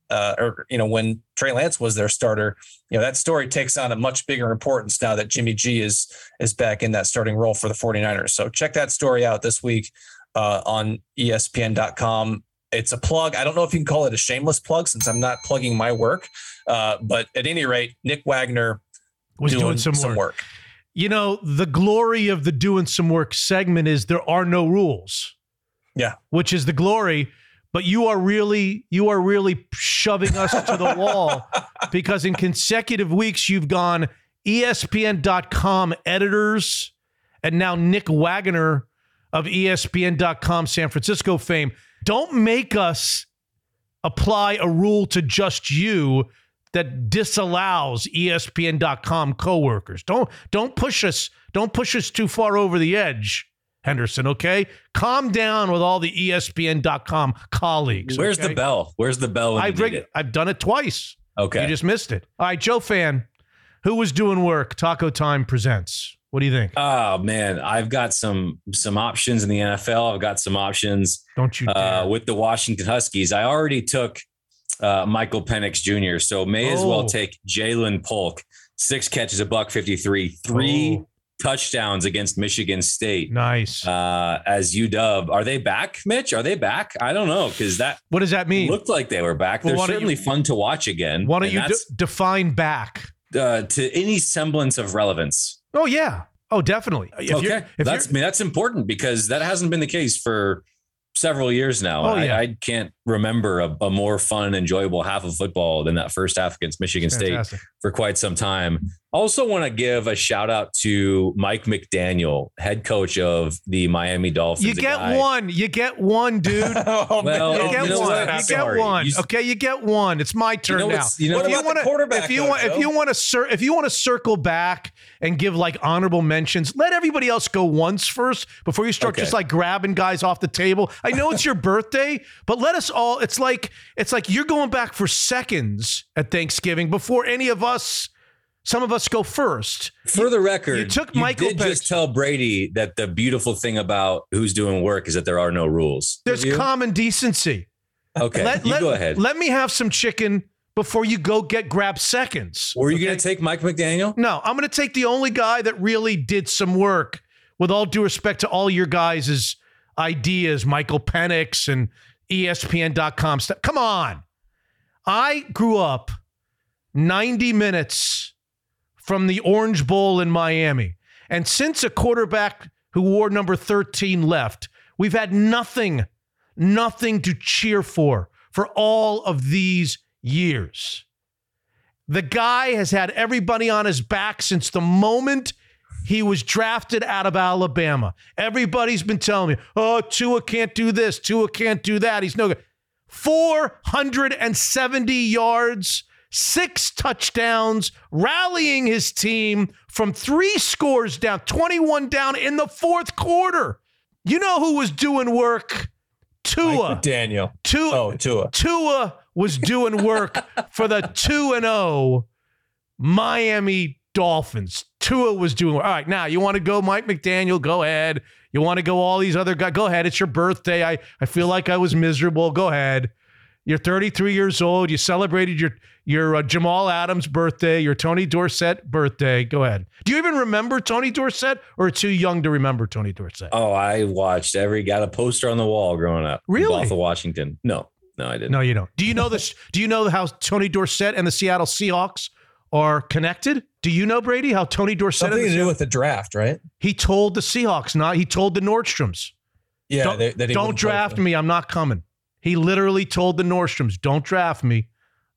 uh, or, you know, when Trey Lance was their starter, you know, that story takes on a much bigger importance now that Jimmy G is, is back in that starting role for the 49ers. So check that story out this week uh, on E S P N dot com. It's a plug. I don't know if you can call it a shameless plug since I'm not plugging my work. Uh, but at any rate, Nick Wagner was doing, doing some, some work. work. You know, the glory of the doing some work segment is there are no rules. Yeah, which is the glory, but you are really you are really shoving us to the wall because in consecutive weeks you've gone E S P N dot com editors and now Nick Wagner of E S P N dot com San Francisco fame. Don't make us apply a rule to just you that disallows E S P N dot com coworkers. Don't don't push us don't push us too far over the edge. Henderson, okay? Calm down with all the E S P N dot com colleagues. Where's okay? the bell? Where's the bell? I've, rig- I've done it twice. Okay. You just missed it. All right, Joe Fann, who was doing work? Taco Time presents. What do you think? Oh, man, I've got some some options in the N F L. I've got some options Don't you dare. Uh, with the Washington Huskies. I already took uh, Michael Penix Junior, so may oh. as well take Jalen Polk. Six catches, a buck fifty-three, three oh. touchdowns against Michigan State. Nice. Uh, as U W. Are they back, Mitch? Are they back? I don't know. Because that. What does that mean? Looked like they were back. Well, they're certainly you, fun to watch again. Why don't you d- define back? Uh, to any semblance of relevance. Oh, yeah. Oh, definitely. If okay. If that's, I mean, that's important because that hasn't been the case for several years now. Oh, yeah. I, I can't remember a, a more fun, enjoyable half of football than that first half against Michigan Fantastic. State for quite some time. Also want to give a shout out to Mike McDaniel, head coach of the Miami Dolphins. You get guy. one. You get one, dude. oh, well, you get you one. You get one. Okay, you get one. It's my turn you know, now. You know, what about you wanna, the quarterback? If you though, want, Joe? if you want to, cir- if you want to circle back and give like honorable mentions, let everybody else go once first before you start okay. just like grabbing guys off the table. I know it's your birthday, but let us all. It's like it's like you're going back for seconds at Thanksgiving before any of us. Some of us go first. For the record, you took Michael. You did Penix. Just tell Brady that the beautiful thing about who's doing work is that there are no rules. There's common decency. Okay, let, you let, go ahead. Let me have some chicken before you go get grab seconds. Were you okay? going to take Mike McDaniel? No, I'm going to take the only guy that really did some work. With all due respect to all your guys' ideas, Michael Penix and E S P N dot com stuff. Come on. I grew up ninety minutes from the Orange Bowl in Miami. And since a quarterback who wore number thirteen left, we've had nothing, nothing to cheer for for all of these years. The guy has had everybody on his back since the moment He was drafted out of Alabama. Everybody's been telling me, oh, Tua can't do this. Tua can't do that. He's no good. four hundred seventy yards, six touchdowns, rallying his team from three scores down, twenty-one down in the fourth quarter. You know who was doing work? Tua. McDaniel. Tua. Oh, Tua. Tua was doing work for the two and oh Miami Dolphins. Tua was doing work. All right, now you want to go Mike McDaniel? Go ahead. You want to go all these other guys? Go ahead. It's your birthday. I, I feel like I was miserable. Go ahead. You're thirty-three years old. You celebrated your, your uh, Jamal Adams birthday, your Tony Dorsett birthday. Go ahead. Do you even remember Tony Dorsett, or are too young to remember Tony Dorsett? Oh, I watched every, got a poster on the wall growing up. Really? Off of Washington. No, no, I didn't. No, you don't. Do you know this? Do you know how Tony Dorsett and the Seattle Seahawks are connected? Do you know, Brady, how Tony Dorsett? Something to do with the draft, right? He told the Seahawks, not he told the Nordstroms. Yeah. Don't, they, that don't draft me. I'm not coming. He literally told the Nordstroms, don't draft me.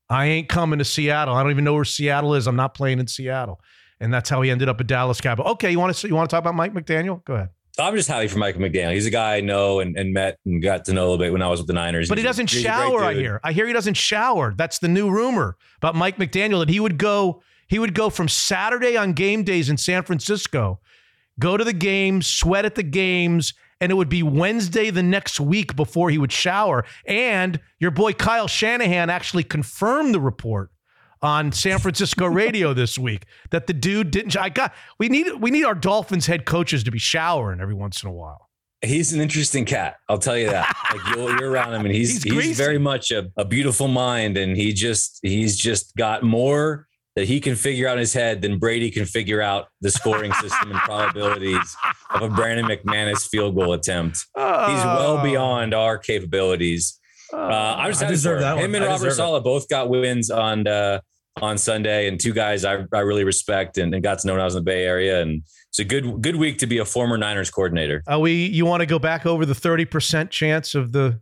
I ain't coming to Seattle. I don't even know where Seattle is. I'm not playing in Seattle. And that's how he ended up at Dallas Cowboys. Okay, you want to you want to talk about Mike McDaniel? Go ahead. I'm just happy for Michael McDaniel. He's a guy I know and, and met and got to know a little bit when I was with the Niners. But he's he doesn't a, shower, I hear. I hear he doesn't shower. That's the new rumor about Mike McDaniel, that he would go, he would go from Saturday on game days in San Francisco, go to the games, sweat at the games, and it would be Wednesday the next week before he would shower. And your boy Kyle Shanahan actually confirmed the report on San Francisco radio this week that the dude didn't. I got we need we need our Dolphins head coaches to be showering every once in a while. He's an interesting cat, I'll tell you that. Like you'll, you're around him, and he's he's, he's very much a, a beautiful mind, and he just he's just got more that he can figure out in his head than Brady can figure out the scoring system and probabilities of a Brandon McManus field goal attempt. Oh. He's well beyond our capabilities. Uh, I'm just I deserve that him one. And I Robert Saleh it. both got wins on uh, on Sunday, and two guys I, I really respect and, and got to know when I was in the Bay Area. And it's a good good week to be a former Niners coordinator. Uh, we you want to go back over the thirty percent chance of the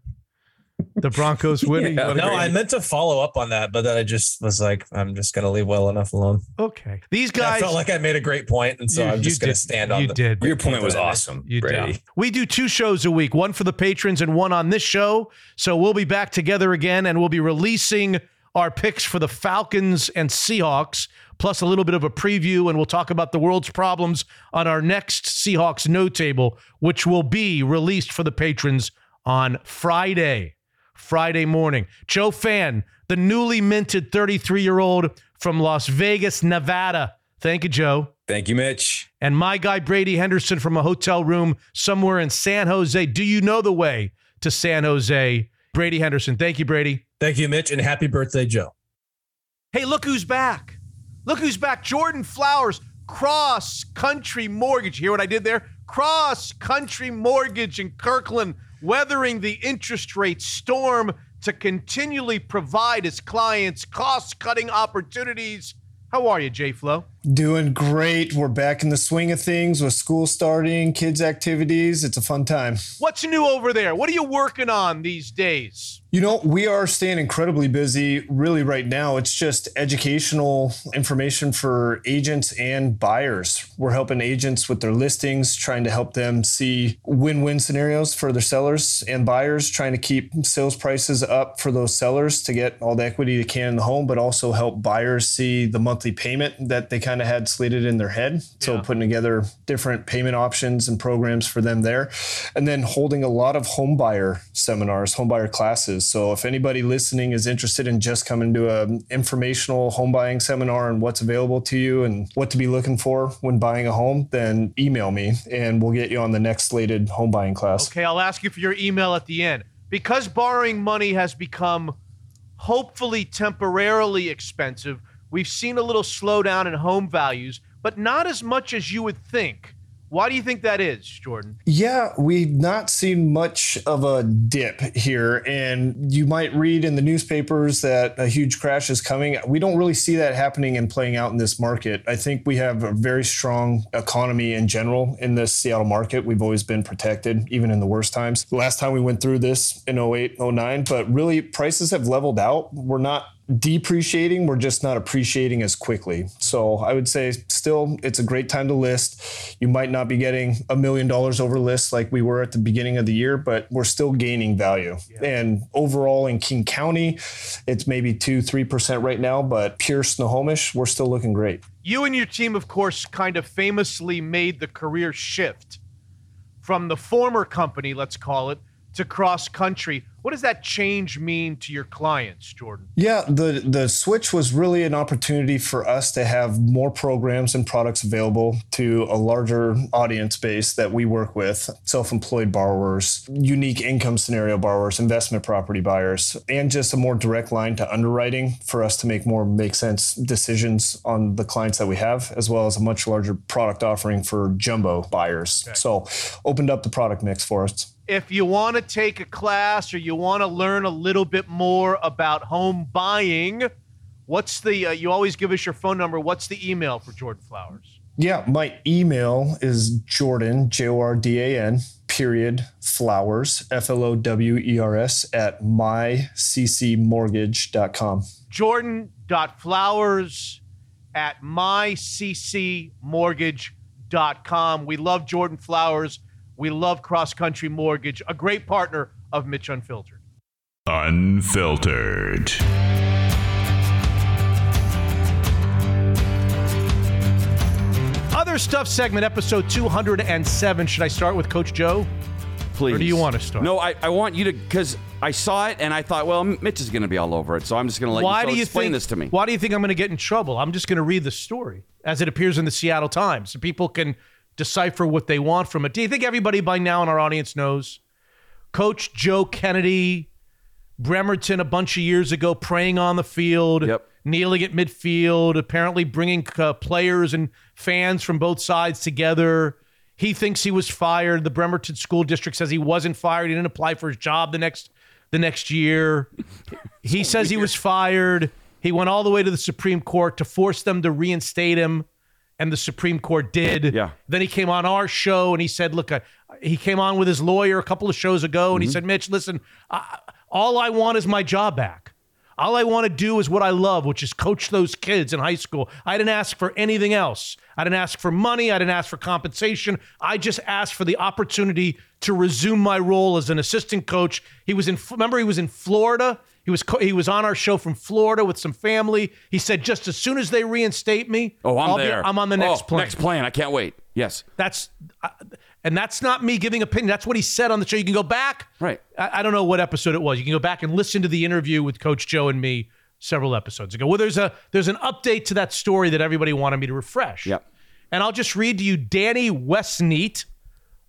the Broncos winning? Yeah. No, I meant to follow up on that, but then I just was like, I'm just going to leave well enough alone. Okay. These guys, I felt like I made a great point, and so you, I'm just going to stand on it. You the, did. Your point was awesome, you Brady. Did. We do two shows a week, one for the patrons and one on this show. So we'll be back together again, and we'll be releasing our picks for the Falcons and Seahawks, plus a little bit of a preview, and we'll talk about the world's problems on our next Seahawks No Table, which will be released for the patrons on Friday. Friday morning. Joe Fann, the newly minted thirty-three-year-old from Las Vegas, Nevada. Thank you, Joe. Thank you, Mitch. And my guy, Brady Henderson, from a hotel room somewhere in San Jose. Do you know the way to San Jose? Brady Henderson. Thank you, Brady. Thank you, Mitch, and happy birthday, Joe. Hey, look who's back. Look who's back. Jordan Flowers, Cross Country Mortgage. Hear what I did there? Cross Country Mortgage in Kirkland, weathering the interest rate storm to continually provide his clients cost-cutting opportunities. How are you, J-Flow? Doing great. We're back in the swing of things with school starting, kids' activities. It's a fun time. What's new over there? What are you working on these days? You know, we are staying incredibly busy really right now. It's just educational information for agents and buyers. We're helping agents with their listings, trying to help them see win-win scenarios for their sellers and buyers, trying to keep sales prices up for those sellers to get all the equity they can in the home, but also help buyers see the monthly payment that they kind of had slated in their head. So yeah. Putting together different payment options and programs for them there, and then holding a lot of home buyer seminars, home buyer classes. So if anybody listening is interested in just coming to an informational home buying seminar and what's available to you and what to be looking for when buying a home, then email me and we'll get you on the next slated home buying class. Okay, I'll ask you for your email at the end. Because borrowing money has become hopefully temporarily expensive, we've seen a little slowdown in home values, but not as much as you would think. Why do you think that is, Jordan? Yeah, we've not seen much of a dip here. And you might read in the newspapers that a huge crash is coming. We don't really see that happening and playing out in this market. I think we have a very strong economy in general in this Seattle market. We've always been protected, even in the worst times. Last time we went through this in oh eight, oh nine, but really prices have leveled out. We're not depreciating. We're just not appreciating as quickly. So I would say still it's a great time to list. You might not be getting a million dollars over list like we were at the beginning of the year, but we're still gaining value. Yeah. And overall in King County, it's maybe two, three percent right now, but pure Snohomish, we're still looking great. You and your team, of course, kind of famously made the career shift from the former company, let's call it, to Cross Country. What does that change mean to your clients, Jordan? Yeah, the, the switch was really an opportunity for us to have more programs and products available to a larger audience base that we work with, self-employed borrowers, unique income scenario borrowers, investment property buyers, and just a more direct line to underwriting for us to make more make sense decisions on the clients that we have, as well as a much larger product offering for jumbo buyers. Okay. So opened up the product mix for us. If you want to take a class or you want to learn a little bit more about home buying, what's the, uh, you always give us your phone number. What's the email for Jordan Flowers? Yeah, my email is Jordan, J O R D A N, period, Flowers, F L O W E R S, at my c c mortgage dot com. Jordan.Flowers at my c c mortgage dot com. We love Jordan Flowers. We love Cross Country Mortgage, a great partner of Mitch Unfiltered. Unfiltered. Other Stuff segment, episode two oh seven. Should I start with Coach Joe? Please. Or do you want to start? No, I, I want you to, because I saw it and I thought, well, Mitch is going to be all over it, so I'm just going to let why you, so do you explain think, this to me. Why do you think I'm going to get in trouble? I'm just going to read the story as it appears in the Seattle Times, so people can decipher what they want from it. Do you think everybody by now in our audience knows Coach Joe Kennedy, Bremerton a bunch of years ago, praying on the field, yep. kneeling at midfield, apparently bringing uh, players and fans from both sides together. He thinks he was fired. The Bremerton School District says he wasn't fired. He didn't apply for his job the next the next year. He so says weird. He was fired. He went all the way to the Supreme Court to force them to reinstate him. And the Supreme Court did. Yeah. Then he came on our show and he said, look, uh, he came on with his lawyer a couple of shows ago and mm-hmm. he said, Mitch, listen, uh, all I want is my job back. All I want to do is what I love, which is coach those kids in high school. I didn't ask for anything else. I didn't ask for money. I didn't ask for compensation. I just asked for the opportunity to resume my role as an assistant coach. He was in, remember, he was in Florida. He was he was on our show from Florida with some family. He said, just as soon as they reinstate me, oh, I'm I'll there. Be, I'm on the next oh, plane. Next plane. I can't wait. Yes. That's uh, and that's not me giving opinion. That's what he said on the show. You can go back. Right. I, I don't know what episode it was. You can go back and listen to the interview with Coach Joe and me several episodes ago. Well, there's a there's an update to that story that everybody wanted me to refresh. Yep. And I'll just read to you Danny Westneat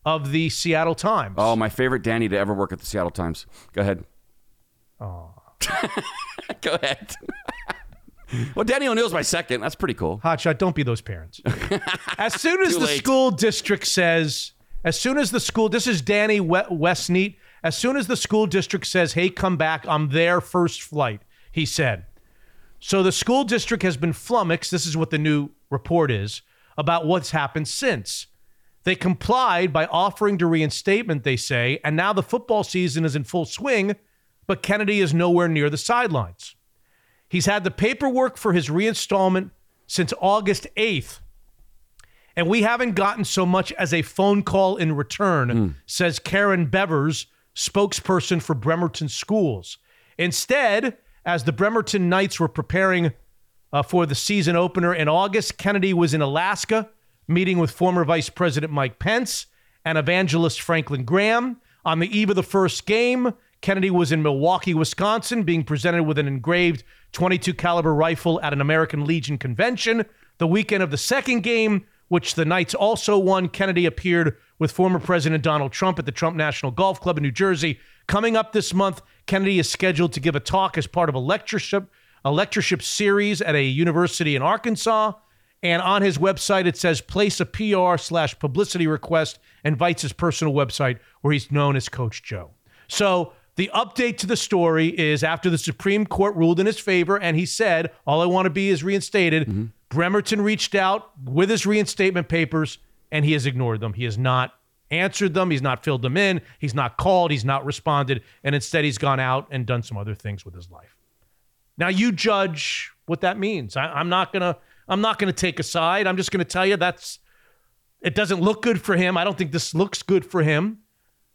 of the Seattle Times. Oh, my favorite Danny to ever work at the Seattle Times. Go ahead. Oh. Go ahead. Well, Danny O'Neill's my second. That's pretty cool. Hotshot, don't be those parents. As soon as the late. school district says, as soon as the school, this is Danny Westneat. As soon as the school district says, hey, come back, I'm their first flight, he said. So the school district has been flummoxed. This is what the new report is about what's happened since. They complied by offering to reinstatement, they say, and now the football season is in full swing, but Kennedy is nowhere near the sidelines. He's had the paperwork for his reinstallment since August eighth, and we haven't gotten so much as a phone call in return, mm. says Karen Bevers, spokesperson for Bremerton Schools. Instead, as the Bremerton Knights were preparing uh, for the season opener in August, Kennedy was in Alaska meeting with former Vice President Mike Pence and evangelist Franklin Graham. On the eve of the first game, Kennedy was in Milwaukee, Wisconsin, being presented with an engraved twenty-two caliber rifle at an American Legion convention. The weekend of the second game, which the Knights also won, Kennedy appeared with former President Donald Trump at the Trump National Golf Club in New Jersey. Coming up this month, Kennedy is scheduled to give a talk as part of a lectureship, a lectureship series at a university in Arkansas. And on his website, it says, place a P R slash publicity request, invites his personal website where he's known as Coach Joe. So the update to the story is after the Supreme Court ruled in his favor and he said, all I want to be is reinstated, mm-hmm. Bremerton reached out with his reinstatement papers and he has ignored them. He has not answered them. He's not filled them in. He's not called. He's not responded. And instead he's gone out and done some other things with his life. Now you judge what that means. I, I'm not gonna I'm not gonna take a side. I'm just gonna tell you that's it doesn't look good for him. I don't think this looks good for him.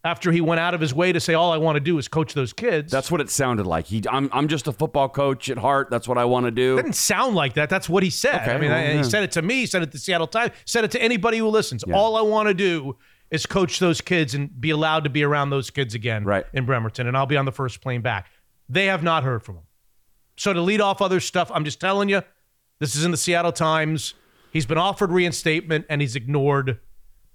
After he went out of his way to say, all I want to do is coach those kids. That's what it sounded like. He, I'm, I'm just a football coach at heart. That's what I want to do. It didn't sound like that. That's what he said. Okay. I mean, mm-hmm. I, he said it to me. He said it to Seattle Times. Said it to anybody who listens. Yeah. All I want to do is coach those kids and be allowed to be around those kids again right. in Bremerton, and I'll be on the first plane back. They have not heard from him. So to lead off other stuff, I'm just telling you, this is in the Seattle Times. He's been offered reinstatement, and he's ignored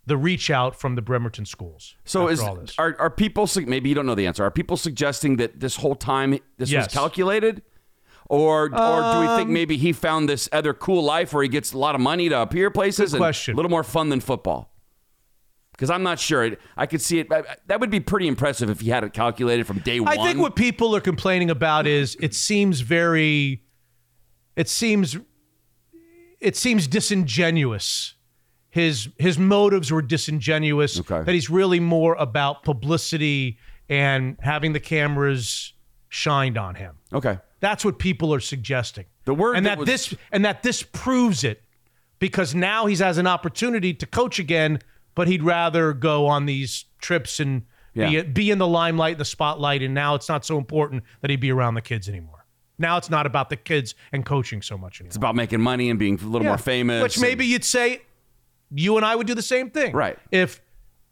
the reach out from the Bremerton schools. So is are are people, maybe you don't know the answer, are people suggesting that this whole time this yes. was calculated? Or um, or do we think maybe he found this other cool life where he gets a lot of money to appear places and a little more fun than football? Because I'm not sure. I could see it. That would be pretty impressive if he had it calculated from day one. I think what people are complaining about is it seems very, it seems, it seems disingenuous. His his motives were disingenuous, okay. that he's really more about publicity and having the cameras shined on him. Okay. That's what people are suggesting. The word and that, that was... this and that this proves it, because now he has an opportunity to coach again, but he'd rather go on these trips and yeah. be, be in the limelight, the spotlight, and now it's not so important that he'd be around the kids anymore. Now it's not about the kids and coaching so much anymore. It's about making money and being a little yeah. more famous. Which and... maybe you'd say... You and I would do the same thing. Right. If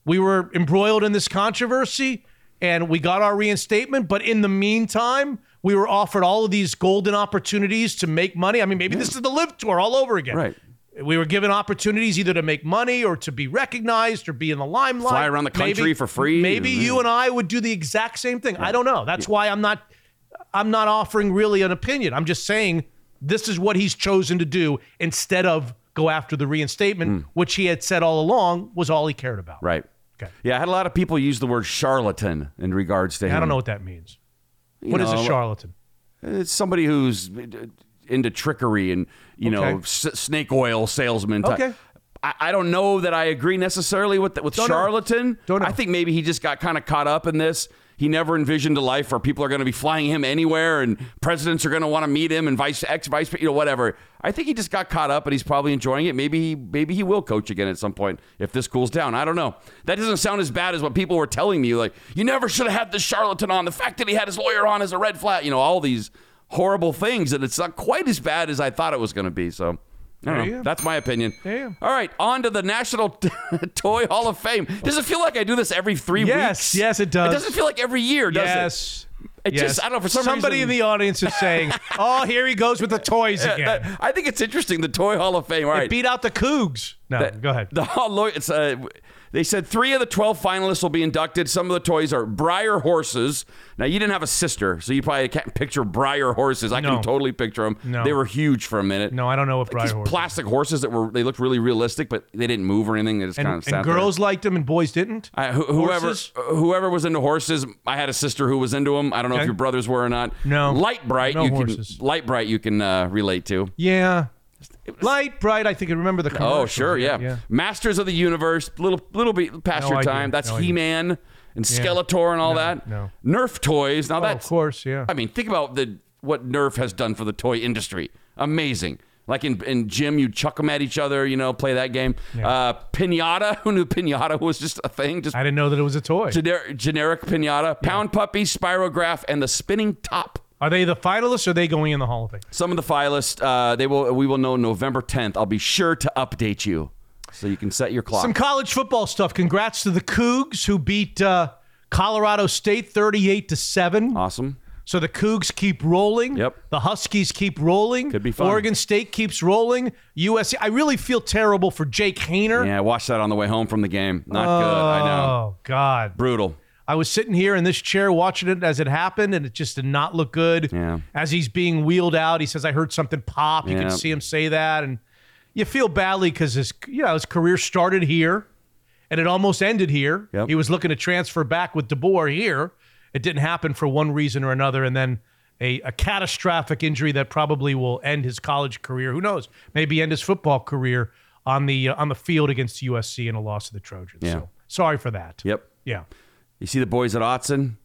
we were embroiled in this controversy and we got our reinstatement, but in the meantime, we were offered all of these golden opportunities to make money. I mean, maybe yeah. this is the Live Tour all over again. Right. We were given opportunities either to make money or to be recognized or be in the limelight. Fly around the country maybe, for free. Maybe and, you yeah. and I would do the exact same thing. Yeah. I don't know. That's yeah. why I'm not, I'm not offering really an opinion. I'm just saying this is what he's chosen to do instead of go after the reinstatement, mm. which he had said all along was all he cared about. Right. Okay. Yeah, I had a lot of people use the word charlatan in regards to him. I don't know what that means. You what know, is a charlatan? It's somebody who's into trickery and, you okay. know, s- snake oil salesman type. Okay. I, I don't know that I agree necessarily with, the, with don't charlatan. Know. Don't know. I think maybe he just got kind of caught up in this. He never envisioned a life where people are going to be flying him anywhere and presidents are going to want to meet him and vice ex-vice, you know, whatever. I think he just got caught up and he's probably enjoying it. Maybe, maybe he will coach again at some point if this cools down. I don't know. That doesn't sound as bad as what people were telling me. Like, you never should have had the charlatan on. The fact that he had his lawyer on is a red flag. You know, all these horrible things. And it's not quite as bad as I thought it was going to be. So, I don't know. That's my opinion. Damn. All right, on to the National Toy Hall of Fame. Does it feel like I do this every three yes, weeks? Yes, yes, it does. It doesn't feel like every year, does yes. it? It yes. just, I don't know, for some Somebody reason, in the audience is saying, oh, here he goes with the toys again. That, that, I think it's interesting, the Toy Hall of Fame. All right. It beat out the Cougs. No, that, go ahead. The Hall, it's, uh, they said three of the twelve finalists will be inducted. Some of the toys are Briar horses. Now, you didn't have a sister, so you probably can't picture Briar horses. I no. can totally picture them. No. They were huge for a minute. No, I don't know what Briar like horses. Plastic horses that were, they looked really realistic, but they didn't move or anything. They just and, kind of sat And girls there. Liked them and boys didn't? I, wh- whoever, whoever was into horses, I had a sister who was into them. I don't know okay. if your brothers were or not. No. Light Bright, no you horses. Can, Light Bright you can uh, relate to. Yeah. Light, bright, I think I remember the commercial. Oh, sure, yeah. yeah. Masters of the Universe, little little bit past no your idea. Time. That's no He-Man idea. And Skeletor yeah. and all no, that. No. Nerf toys. Now oh, that's, of course, yeah. I mean, think about the what Nerf has done for the toy industry. Amazing. Like in, in gym, you chuck them at each other, you know, play that game. Yeah. Uh, pinata, who knew pinata was just a thing? Just I didn't know that it was a toy. Gener- generic pinata. Pound yeah. puppy, Spirograph, and the spinning top. Are they the finalists or are they going in the Hall of Fame? Some of the finalists, uh, they will. we will know November tenth. I'll be sure to update you so you can set your clock. Some college football stuff. Congrats to the Cougs who beat uh, Colorado State thirty-eight to seven. Awesome. So the Cougs keep rolling. Yep. The Huskies keep rolling. Could be fun. Oregon State keeps rolling. U S C. I really feel terrible for Jake Haener. Yeah, I watched that on the way home from the game. Not oh, good, I know. Oh, God. Brutal. I was sitting here in this chair watching it as it happened, and it just did not look good. Yeah. As he's being wheeled out, he says, I heard something pop. You yeah. can see him say that. And you feel badly because his, you know, his career started here, and it almost ended here. Yep. He was looking to transfer back with DeBoer here. It didn't happen for one reason or another, and then a, a catastrophic injury that probably will end his college career. Who knows? Maybe end his football career on the, uh, on the field against U S C in a loss to the Trojans. Yeah. So sorry for that. Yep. Yeah. You see the boys at Autzen?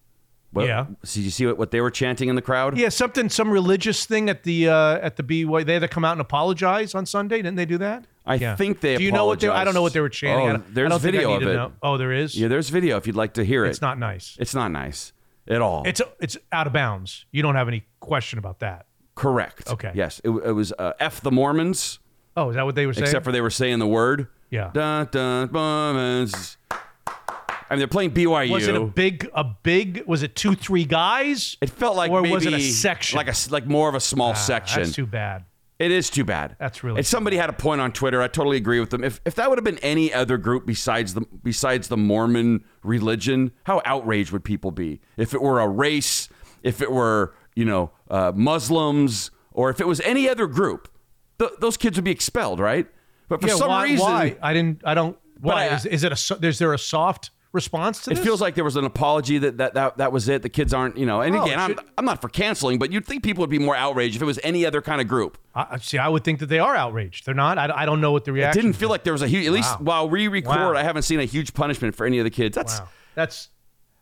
Well, yeah. So you see what, what they were chanting in the crowd? Yeah, something, some religious thing at the uh, at the B Y U. They had to come out and apologize on Sunday. Didn't they do that? I yeah. think they apologized. Do you know what they? I don't know what they were chanting. Oh, there's I don't video think I of it. Oh, there is. Yeah, there's video. If you'd like to hear it, it's not nice. It's not nice at all. It's it's out of bounds. You don't have any question about that. Correct. Okay. Yes, it, it was uh, F the Mormons. Oh, is that what they were saying? Except for they were saying the word. Yeah. Dun, dun, Mormons. I mean, they're playing B Y U. Was it a big, a big, was it two, three guys? It felt like or maybe. Or was it a section? Like, a, like more of a small ah, section. That's too bad. It is too bad. That's really. If somebody had a point on Twitter, I totally agree with them. If if that would have been any other group besides the besides the Mormon religion, how outraged would people be? If it were a race, if it were, you know, uh, Muslims, or if it was any other group, th- those kids would be expelled, right? But for yeah, some why, reason. Why? I didn't, I don't, why? I, is, is, it a, is there a soft response to this? It feels like there was an apology that that that, that was it. The kids aren't, you know, and oh, again, I'm, I'm not for canceling, but you'd think people would be more outraged if it was any other kind of group. I, see, I would think that they are outraged. They're not. I, I don't know what the reaction. It didn't feel was. Like there was a huge, at least wow. while we record, wow. I haven't seen a huge punishment for any of the kids. That's wow. that's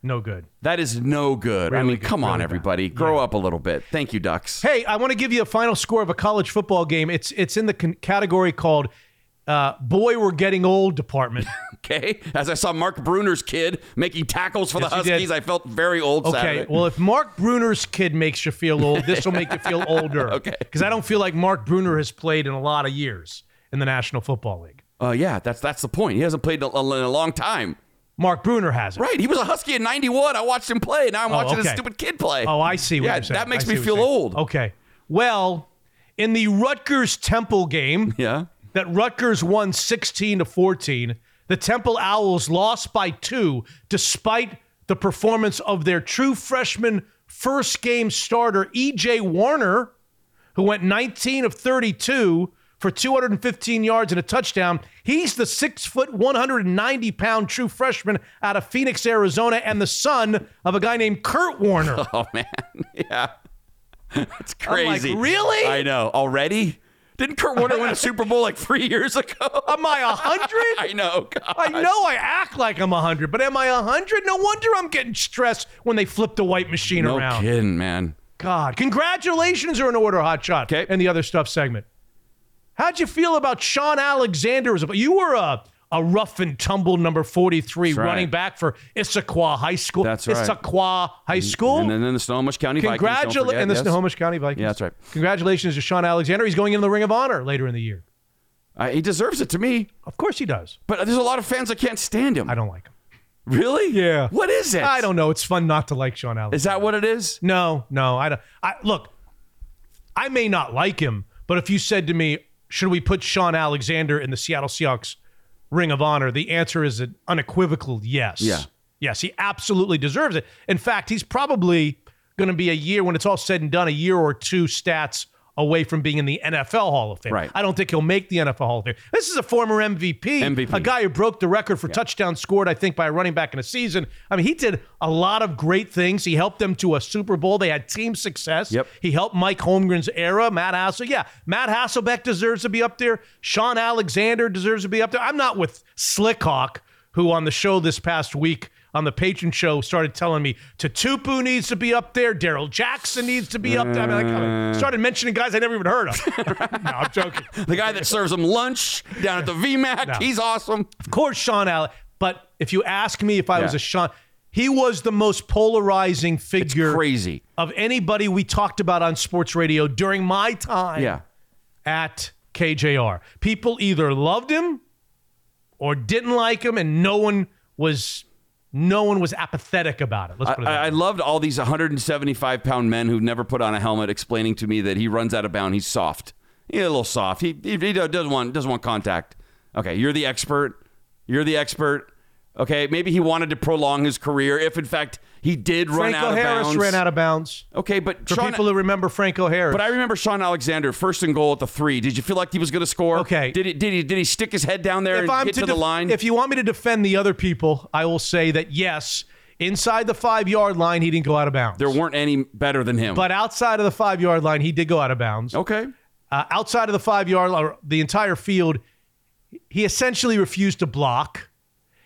no good. That is no good. Really I mean, good, come really on, everybody. Bad. Grow yeah. up a little bit. Thank you, Ducks. Hey, I want to give you a final score of a college football game. It's, it's in the con- category called Uh, boy, we're getting old department. Okay. As I saw Mark Bruner's kid making tackles for yes, the Huskies, I felt very old okay. Saturday. Well, if Mark Bruner's kid makes you feel old, this will make you feel older. Okay. Because I don't feel like Mark Bruner has played in a lot of years in the National Football League. Uh, yeah, that's that's the point. He hasn't played in a, in a long time. Mark Bruner hasn't. Right. He was a Husky in ninety-one. I watched him play. Now I'm oh, watching okay. a stupid kid play. Oh, I see what yeah, you're saying. That makes me feel old. Okay. Well, in the Rutgers-Temple game... Yeah. That Rutgers won sixteen to fourteen. The Temple Owls lost by two, despite the performance of their true freshman first game starter, E J Warner, who went nineteen of thirty-two for two hundred fifteen yards and a touchdown. He's the six foot, one hundred ninety pound true freshman out of Phoenix, Arizona, and the son of a guy named Kurt Warner. Oh, man. Yeah. That's crazy. I'm like, really? I know. Already? Didn't Kurt Warner win a Super Bowl like three years ago? Am I one hundred? I know. God. I know I act like I'm one hundred, but am I one hundred? No wonder I'm getting stressed when they flip the white machine no around. No kidding, man. God. Congratulations are in order, Hot Shot. Okay. And the other stuff segment. How'd you feel about Sean Alexander? You were a, a rough and tumble number forty-three right. running back for Issaquah High School. That's right. Issaquah High School. And, and then the Snohomish County Congratula- Vikings. Forget, and the yes. Snohomish County Vikings. Yeah, that's right. Congratulations to Sean Alexander. He's going into the Ring of Honor later in the year. Uh, he deserves it to me. Of course he does. But there's a lot of fans that can't stand him. I don't like him. Really? Yeah. What is it? I don't know. It's fun not to like Sean Alexander. Is that what it is? No, no. I don't. I, look, I may not like him, but if you said to me, should we put Sean Alexander in the Seattle Seahawks Ring of Honor, the answer is an unequivocal yes. Yeah. Yes, he absolutely deserves it. In fact, he's probably going to be a year, when it's all said and done, a year or two stats away from being in the N F L Hall of Fame. Right. I don't think he'll make the N F L Hall of Fame. This is a former M V P, M V P. a guy who broke the record for yeah. touchdowns scored, I think, by a running back in a season. I mean, he did a lot of great things. He helped them to a Super Bowl. They had team success. Yep. He helped Mike Holmgren's era, Matt Hasselbeck. Yeah, Matt Hasselbeck deserves to be up there. Sean Alexander deserves to be up there. I'm not with Slickhawk, who on the show this past week, on the patron show, started telling me Tatupu needs to be up there. Daryl Jackson needs to be up there. I mean, like, I started mentioning guys I never even heard of. No, I'm joking. The guy that serves them lunch down at the V MAC, no. He's awesome. Of course, Sean Allen. But if you ask me if I yeah. was a Sean, he was the most polarizing figure it's crazy. Of anybody we talked about on sports radio during my time yeah. at K J R. People either loved him or didn't like him, and no one was... No one was apathetic about it. Let's put it that I, way. I loved all these one hundred seventy-five pound men who've never put on a helmet explaining to me that he runs out of bounds. He's soft. He's a little soft. He, he, he doesn't want doesn't want contact. Okay, you're the expert. You're the expert. Okay, maybe he wanted to prolong his career if, in fact, he did Franco run out of Harris bounds. Franco Harris ran out of bounds. Okay, but for Sean, people who remember Franco Harris. But I remember Sean Alexander, first and goal at the three. Did you feel like he was going to score? Okay. Did he, did he did he stick his head down there if and I'm get to, to def- the line? If you want me to defend the other people, I will say that, yes, inside the five-yard line, he didn't go out of bounds. There weren't any better than him. But outside of the five-yard line, he did go out of bounds. Okay. Uh, outside of the five-yard line, the entire field, he essentially refused to block.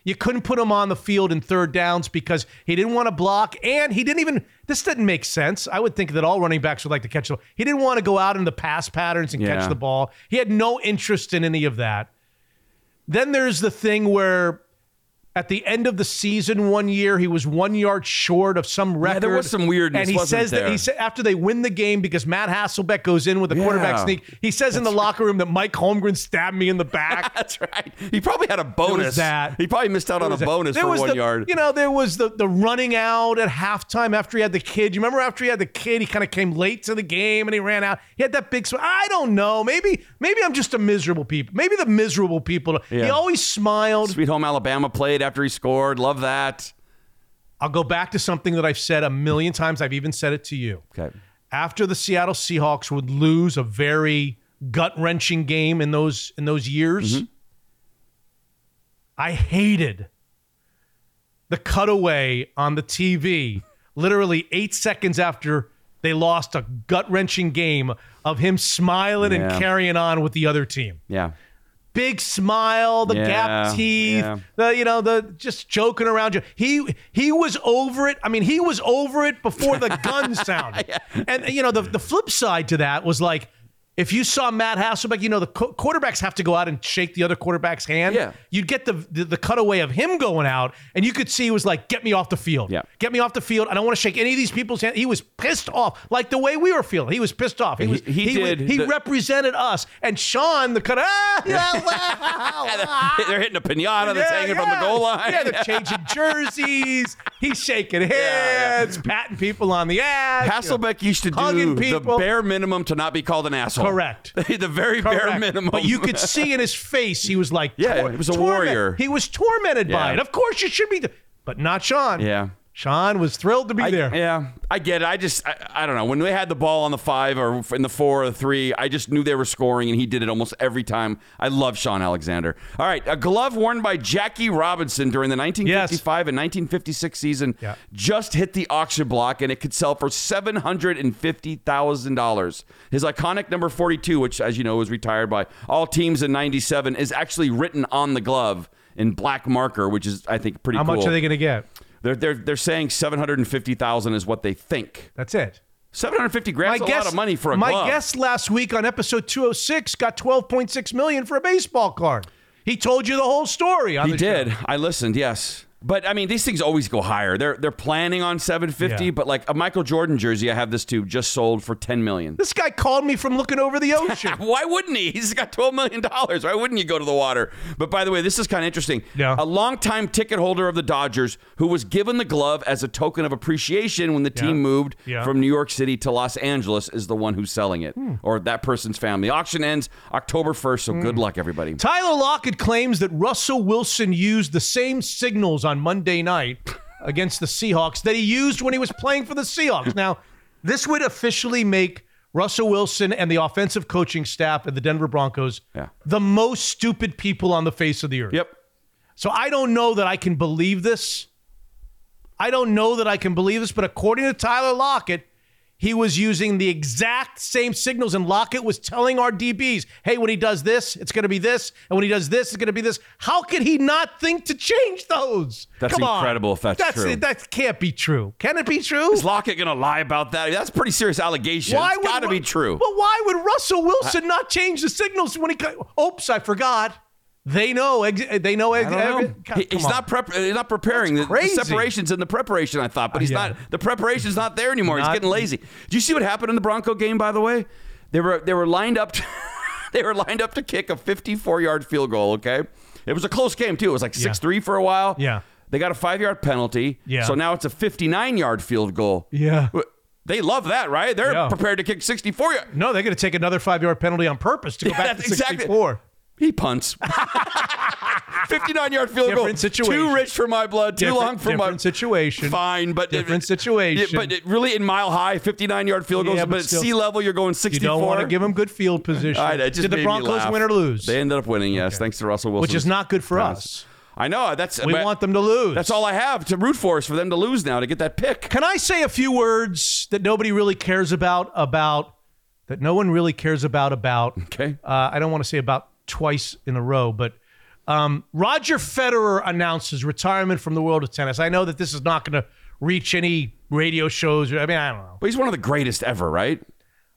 You couldn't put him on the field in third downs because he didn't want to block, and he didn't even – this didn't make sense. I would think that all running backs would like to catch the ball. He didn't want to go out in the pass patterns and yeah. catch the ball. He had no interest in any of that. Then there's the thing where at the end of the season one year, he was one yard short of some record. Yeah, there was some weirdness, and he wasn't says there? That he said after they win the game, because Matt Hasselbeck goes in with a yeah. quarterback sneak, he says That's in the right. locker room that Mike Holmgren stabbed me in the back. That's right. He probably had a bonus. There was that. He probably missed out there on a that. bonus there for was one the, yard. You know, there was the the running out at halftime after he had the kid. You remember after he had the kid, he kind of came late to the game and he ran out. He had that big smile. I don't know. Maybe maybe I'm just a miserable people. Maybe the miserable people. Yeah. He always smiled. Sweet Home Alabama played after he scored. Love that. I'll go back to something that I've said a million times. I've even said it to you. Okay. After the Seattle Seahawks would lose a very gut-wrenching game in those in those years, mm-hmm. I hated the cutaway on the T V literally eight seconds after they lost a gut-wrenching game of him smiling yeah. and carrying on with the other team. Yeah. Big smile, the yeah, gap teeth, yeah. the you know, the just joking around you. He he was over it. I mean, he was over it before the gun sounded. yeah. And you know, the the flip side to that was like, if you saw Matt Hasselbeck, you know, the co- quarterbacks have to go out and shake the other quarterback's hand. Yeah. You'd get the, the the cutaway of him going out, and you could see he was like, get me off the field. Yeah. Get me off the field. I don't want to shake any of these people's hands. He was pissed off, like the way we were feeling. He was pissed off. He was He, he, he, did was, he the, represented us. And Sean, the cut, ah, yeah, they're hitting a pinata yeah, that's hanging yeah. from the goal line. Yeah, they're changing jerseys. He's shaking hands, yeah, yeah. patting people on the ass. Hasselbeck you know, used to do people. the bare minimum to not be called an asshole. Correct. the very Correct. bare minimum. But you could see in his face, he was like, yeah, tor- it was a torment. warrior. He was tormented yeah. by it. Of course you should be, th- but not Sean. Yeah. Sean was thrilled to be I, there. Yeah, I get it. I just, I, I don't know. When they had the ball on the five or in the four or three, I just knew they were scoring, and he did it almost every time. I love Sean Alexander. All right, a glove worn by Jackie Robinson during the nineteen fifty-five yes. and nineteen fifty-six season yeah. just hit the auction block, and it could sell for seven hundred fifty thousand dollars. His iconic number forty-two, which, as you know, was retired by all teams in ninety-seven, is actually written on the glove in black marker, which is, I think, pretty How cool. How much are they going to get? They're they're they're saying seven hundred and fifty thousand is what they think. That's it. Seven hundred fifty grand is a lot of money for a glove. My guest last week on episode two hundred six got twelve point six million for a baseball card. He told you the whole story. On he the did. Show. I listened. Yes, but I mean these things always go higher. They're they're planning on seven fifty, yeah. but like a Michael Jordan jersey, I have this too, just sold for ten million. This guy called me from looking over the ocean. Why wouldn't he? He's got twelve million dollars. Why wouldn't you go to the water? But by the way, this is kind of interesting. Yeah. A longtime ticket holder of the Dodgers who was given the glove as a token of appreciation when the yeah. team moved yeah. from New York City to Los Angeles is the one who's selling it, hmm. or that person's family. The auction ends October first, so hmm. good luck, everybody. Tyler Lockett claims that Russell Wilson used the same signals on Monday night against the Seahawks that he used when he was playing for the Seahawks. Now, this would officially make Russell Wilson and the offensive coaching staff at the Denver Broncos yeah. the most stupid people on the face of the earth. Yep. So I don't know that I can believe this. I don't know that I can believe this, but according to Tyler Lockett, he was using the exact same signals, and Lockett was telling our D Bs, hey, when he does this, it's going to be this, and when he does this, it's going to be this. How could he not think to change those? That's Come incredible on. if that's, that's true. It, that can't be true. Can it be true? Is Lockett going to lie about that? That's a pretty serious allegation. Why it's got to be true. But why would Russell Wilson I, not change the signals when he – oops, I forgot. They know. They know. Ex- know. God, he's, not prep- he's not preparing. The, the separation's in the preparation, I thought, but he's uh, yeah. not. The preparation's not there anymore. Not, he's getting lazy. Do you see what happened in the Bronco game? By the way, they were they were lined up. To, they were lined up to kick a fifty-four yard field goal. Okay, it was a close game too. It was like six three yeah. for a while. Yeah, they got a five yard penalty. Yeah, so now it's a fifty-nine yard field goal. Yeah. They love that, right? They're yeah. prepared to kick sixty-four yard. No, they're going to take another five yard penalty on purpose to go yeah, back to sixty-four. Exactly. He punts. fifty-nine yard field different goal. Situation. Too rich for my blood. Too different, long for my... Different situation. Fine, but... Different it, situation. It, but it really, in mile high, fifty-nine yard field goals, yeah, but, but still, at sea level, you're going sixty-four. You don't want to give him good field position. Right, it just Did the Broncos win or lose? They ended up winning, yes, okay. thanks to Russell Wilson. Which is not good for premise. us. I know. That's We want them to lose. That's all I have to root for is for them to lose now, to get that pick. Can I say a few words that nobody really cares about, about... that no one really cares about, about... Okay. Uh, I don't want to say about... twice in a row, but Um, Roger Federer announces retirement from the world of tennis. I know that this is not going to reach any radio shows. I mean, I don't know. But he's one of the greatest ever, right?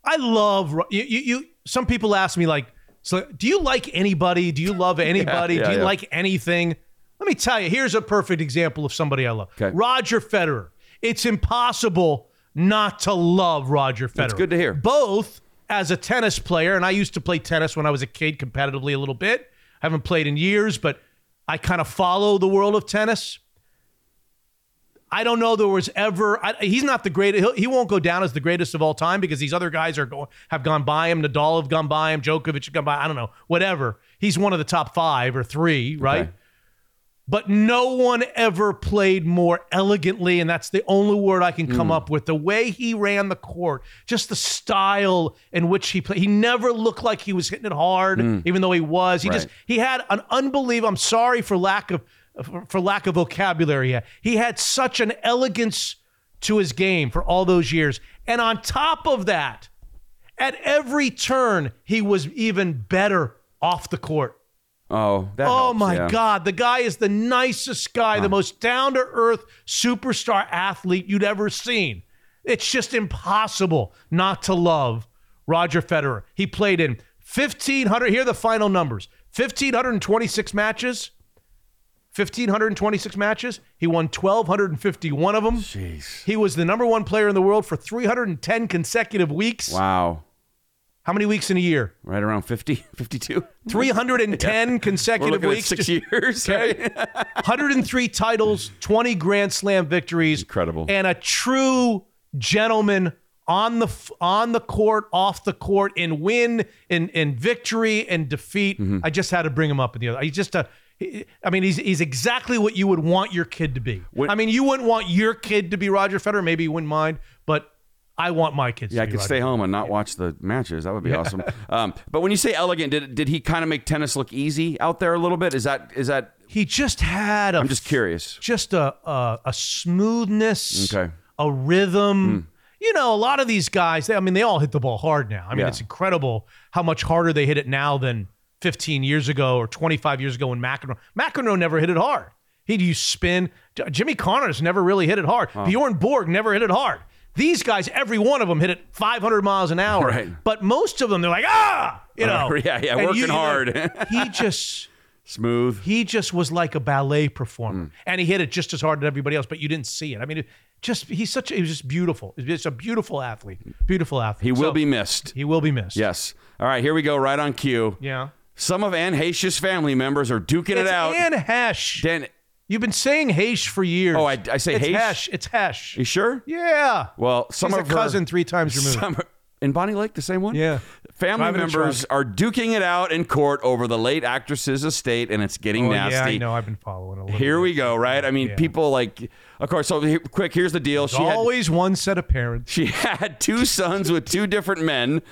I love you. you, you some people ask me, like, so do you like anybody? Do you love anybody? yeah, yeah, do you yeah. like anything? Let me tell you, here's a perfect example of somebody I love. Okay. Roger Federer. It's impossible not to love Roger Federer. It's good to hear. Both as a tennis player, and I used to play tennis when I was a kid competitively a little bit. I haven't played in years, but I kind of follow the world of tennis. I don't know there was ever. I, he's not the greatest. He won't go down as the greatest of all time because these other guys are going have gone by him. Nadal have gone by him. Djokovic have gone by. I don't know. Whatever. He's one of the top five or three, right? Okay. But no one ever played more elegantly, and that's the only word I can come mm. up with. The way he ran the court, just the style in which he played. He never looked like he was hitting it hard, mm. even though he was. He right. just he had an unbelievable. I'm sorry for lack of. for lack of vocabulary yet. He had such an elegance to his game for all those years. And on top of that, at every turn, he was even better off the court. Oh, that Oh helps, my yeah. God. The guy is the nicest guy, huh. the most down-to-earth superstar athlete you'd ever seen. It's just impossible not to love Roger Federer. He played in fifteen hundred, here are the final numbers, one thousand five hundred twenty-six matches, one thousand five hundred twenty-six matches. He won one thousand two hundred fifty-one of them. Jeez. He was the number one player in the world for three hundred ten consecutive weeks. Wow. How many weeks in a year? Right around fifty, fifty-two. three hundred ten yeah. consecutive weeks. Six years. Okay. one hundred three titles, twenty Grand Slam victories. Incredible. And a true gentleman on the on the court, off the court, in win, in, in victory, and defeat. Mm-hmm. I just had to bring him up in the other. He's just a... I mean, he's he's exactly what you would want your kid to be. When, I mean, you wouldn't want your kid to be Roger Federer. Maybe you wouldn't mind, but I want my kids yeah, to be Yeah, I could Roger stay home and not watch the matches. That would be yeah. awesome. Um, but when you say elegant, did did he kind of make tennis look easy out there a little bit? Is that is that He just had a I'm just curious. Just a a, a smoothness, okay. a rhythm. Mm. You know, a lot of these guys, they, I mean, they all hit the ball hard now. I mean, yeah. it's incredible how much harder they hit it now than fifteen years ago or twenty-five years ago when McEnroe. McEnroe never hit it hard. He'd use spin. Jimmy Connors never really hit it hard. Oh. Bjorn Borg never hit it hard. These guys, every one of them hit it five hundred miles an hour. Right. But most of them, they're like, ah, you know. Uh, yeah, yeah, and working you, hard. he just. Smooth. He just was like a ballet performer. Mm. And he hit it just as hard as everybody else, but you didn't see it. I mean, it, just he's such, he was just beautiful. He's a beautiful athlete. Beautiful athlete. He so, will be missed. He will be missed. Yes. All right, here we go, right on cue. Yeah. Some of Anne Heche's family members are duking it's it out. Anne Heche. Dan- You've been saying Heche for years. Oh, I, I say Heche? Heche. It's Heche. You sure? Yeah. Well, some She's of her cousin three times removed. Some, and Bonnie Lake, the same one? Yeah. Family Private members are duking it out in court over the late actress's estate, and it's getting oh, nasty. Yeah, I know. I've been following a little Here bit. we go, right? I mean, yeah. people like, of course, so here, quick, here's the deal. There's she always had, one set of parents. She had two sons with two different men,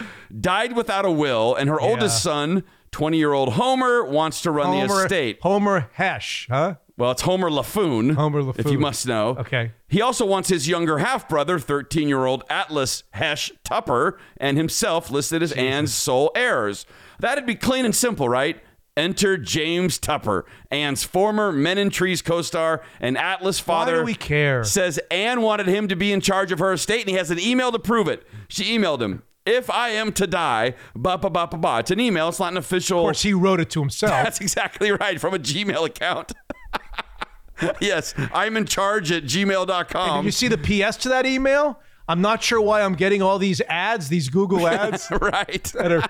died without a will, and her yeah. oldest son... twenty-year-old Homer wants to run Homer, the estate. Homer Heche, huh? Well, it's Homer LaFoon. Homer LaFoon. If you must know. Okay. He also wants his younger half-brother, thirteen-year-old Atlas Heche Tupper, and himself listed as Jesus. Anne's sole heirs. That'd be clean and simple, right? Enter James Tupper, Anne's former Men in Trees co-star and Atlas father. Why do we care? Says Anne wanted him to be in charge of her estate, and he has an email to prove it. She emailed him. If I am to die, ba ba ba ba ba. It's an email. It's not an official. Of course, he wrote it to himself. That's exactly right. From a Gmail account. Yes, I'm in charge at gmail dot com. And did you see the P S to that email? I'm not sure why I'm getting all these ads, these Google ads. Right. That are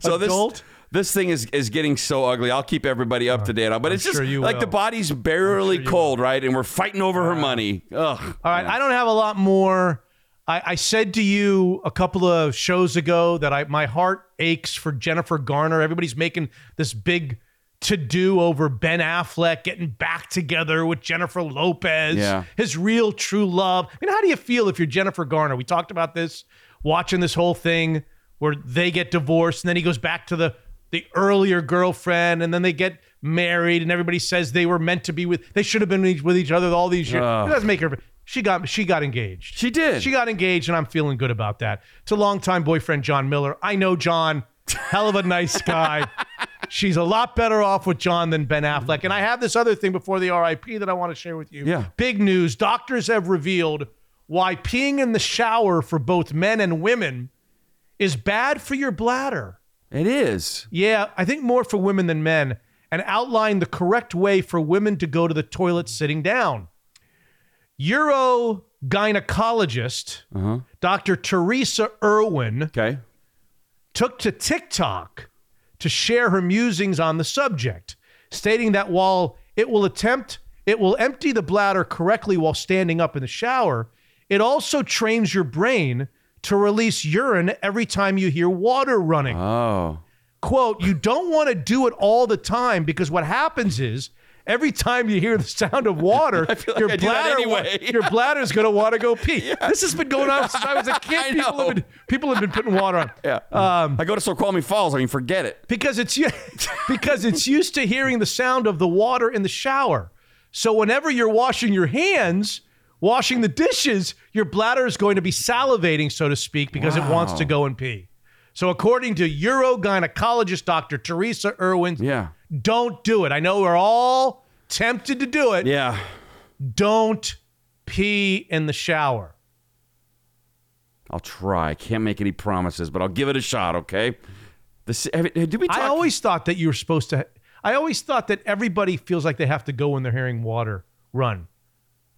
so adult. This, this thing is, is getting so ugly. I'll keep everybody up to date on, but I'm it's just sure like will. the body's barely sure cold, will. right? And we're fighting over wow. her money. Ugh. All right. Yeah. I don't have a lot more. I said to you a couple of shows ago that I my heart aches for Jennifer Garner. Everybody's making this big to-do over Ben Affleck getting back together with Jennifer Lopez, yeah. his real true love. I mean, how do you feel if you're Jennifer Garner? We talked about this, watching this whole thing where they get divorced and then he goes back to the, the earlier girlfriend and then they get married and everybody says they were meant to be with, they should have been with each other all these years. Oh. It doesn't make her... She got she got engaged. She did. She got engaged, and I'm feeling good about that. To longtime boyfriend John Miller. I know John. Hell of a nice guy. She's a lot better off with John than Ben Affleck. And I have this other thing before the R I P that I want to share with you. Yeah. Big news. Doctors have revealed why peeing in the shower for both men and women is bad for your bladder. It is. Yeah, I think more for women than men. And outline the correct way for women to go to the toilet sitting down. Urogynecologist, uh-huh. Doctor Teresa Irwin, okay. took to TikTok to share her musings on the subject, stating that while it will attempt, it will empty the bladder correctly while standing up in the shower, it also trains your brain to release urine every time you hear water running. Oh. Quote, you don't want to do it all the time because what happens is every time you hear the sound of water, I feel like your, I bladder, do that anyway. Yeah. Your bladder's going to want to go pee. Yeah. This has been going on since I was a kid. People have, been, people have been putting water on. Yeah. Um, I go to Snoqualmie Falls. I mean, forget it. Because it's because it's used to hearing the sound of the water in the shower. So whenever you're washing your hands, washing the dishes, your bladder is going to be salivating, so to speak, because wow. it wants to go and pee. So according to urogynecologist Doctor Teresa Irwin, yeah. don't do it. I know we're all tempted to do it. Yeah. Don't pee in the shower. I'll try. I can't make any promises, but I'll give it a shot, okay? This, did we talk- I always thought that you were supposed to... I always thought that everybody feels like they have to go when they're hearing water run.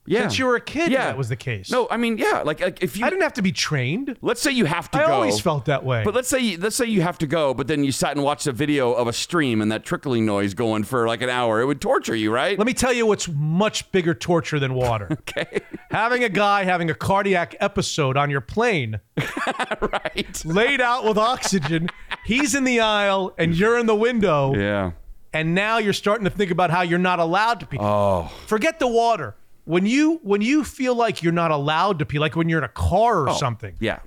Yeah. Since you were a kid, yeah. that was the case. No, I mean, yeah, like, like if you, I didn't have to be trained. Let's say you have to I go. I always felt that way. But let's say you, let's say you have to go, but then you sat and watched a video of a stream and that trickling noise going for like an hour. It would torture you, right? Let me tell you what's much bigger torture than water. Okay. Having a guy having a cardiac episode on your plane, right? Laid out with oxygen, he's in the aisle and you're in the window. Yeah. And now you're starting to think about how you're not allowed to pee. Oh. Forget the water. When you when you feel like you're not allowed to pee, like when you're in a car or oh, something, yeah,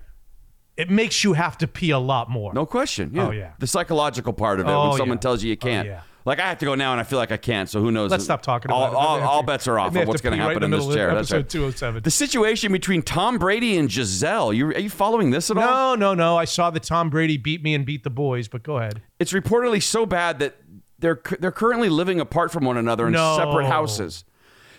it makes you have to pee a lot more. No question. Yeah. Oh, yeah. The psychological part of it oh, when someone yeah. tells you you can't. Oh, yeah. Like, I have to go now, and I feel like I can't, so who knows? Let's stop talking about all, it. All, to, all bets are off on what's going to happen right in, in this chair. That's right. two oh seven The situation between Tom Brady and Giselle, you, are you following this at no, all? No, no, no. I saw that Tom Brady beat me and beat the boys, but go ahead. It's reportedly so bad that they're, they're currently living apart from one another in no. separate houses.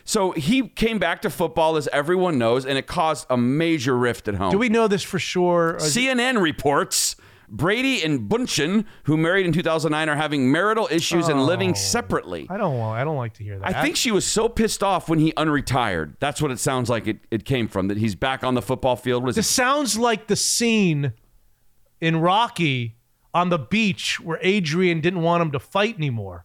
So he came back to football, as everyone knows, and it caused a major rift at home. Do we know this for sure? C N N reports Brady and Bunchen, who married in two thousand nine, are having marital issues oh, and living separately. I don't want, I don't like to hear that. I think she was so pissed off when he unretired. That's what it sounds like it, it came from, that he's back on the football field. This it? sounds like the scene in Rocky on the beach where Adrian didn't want him to fight anymore.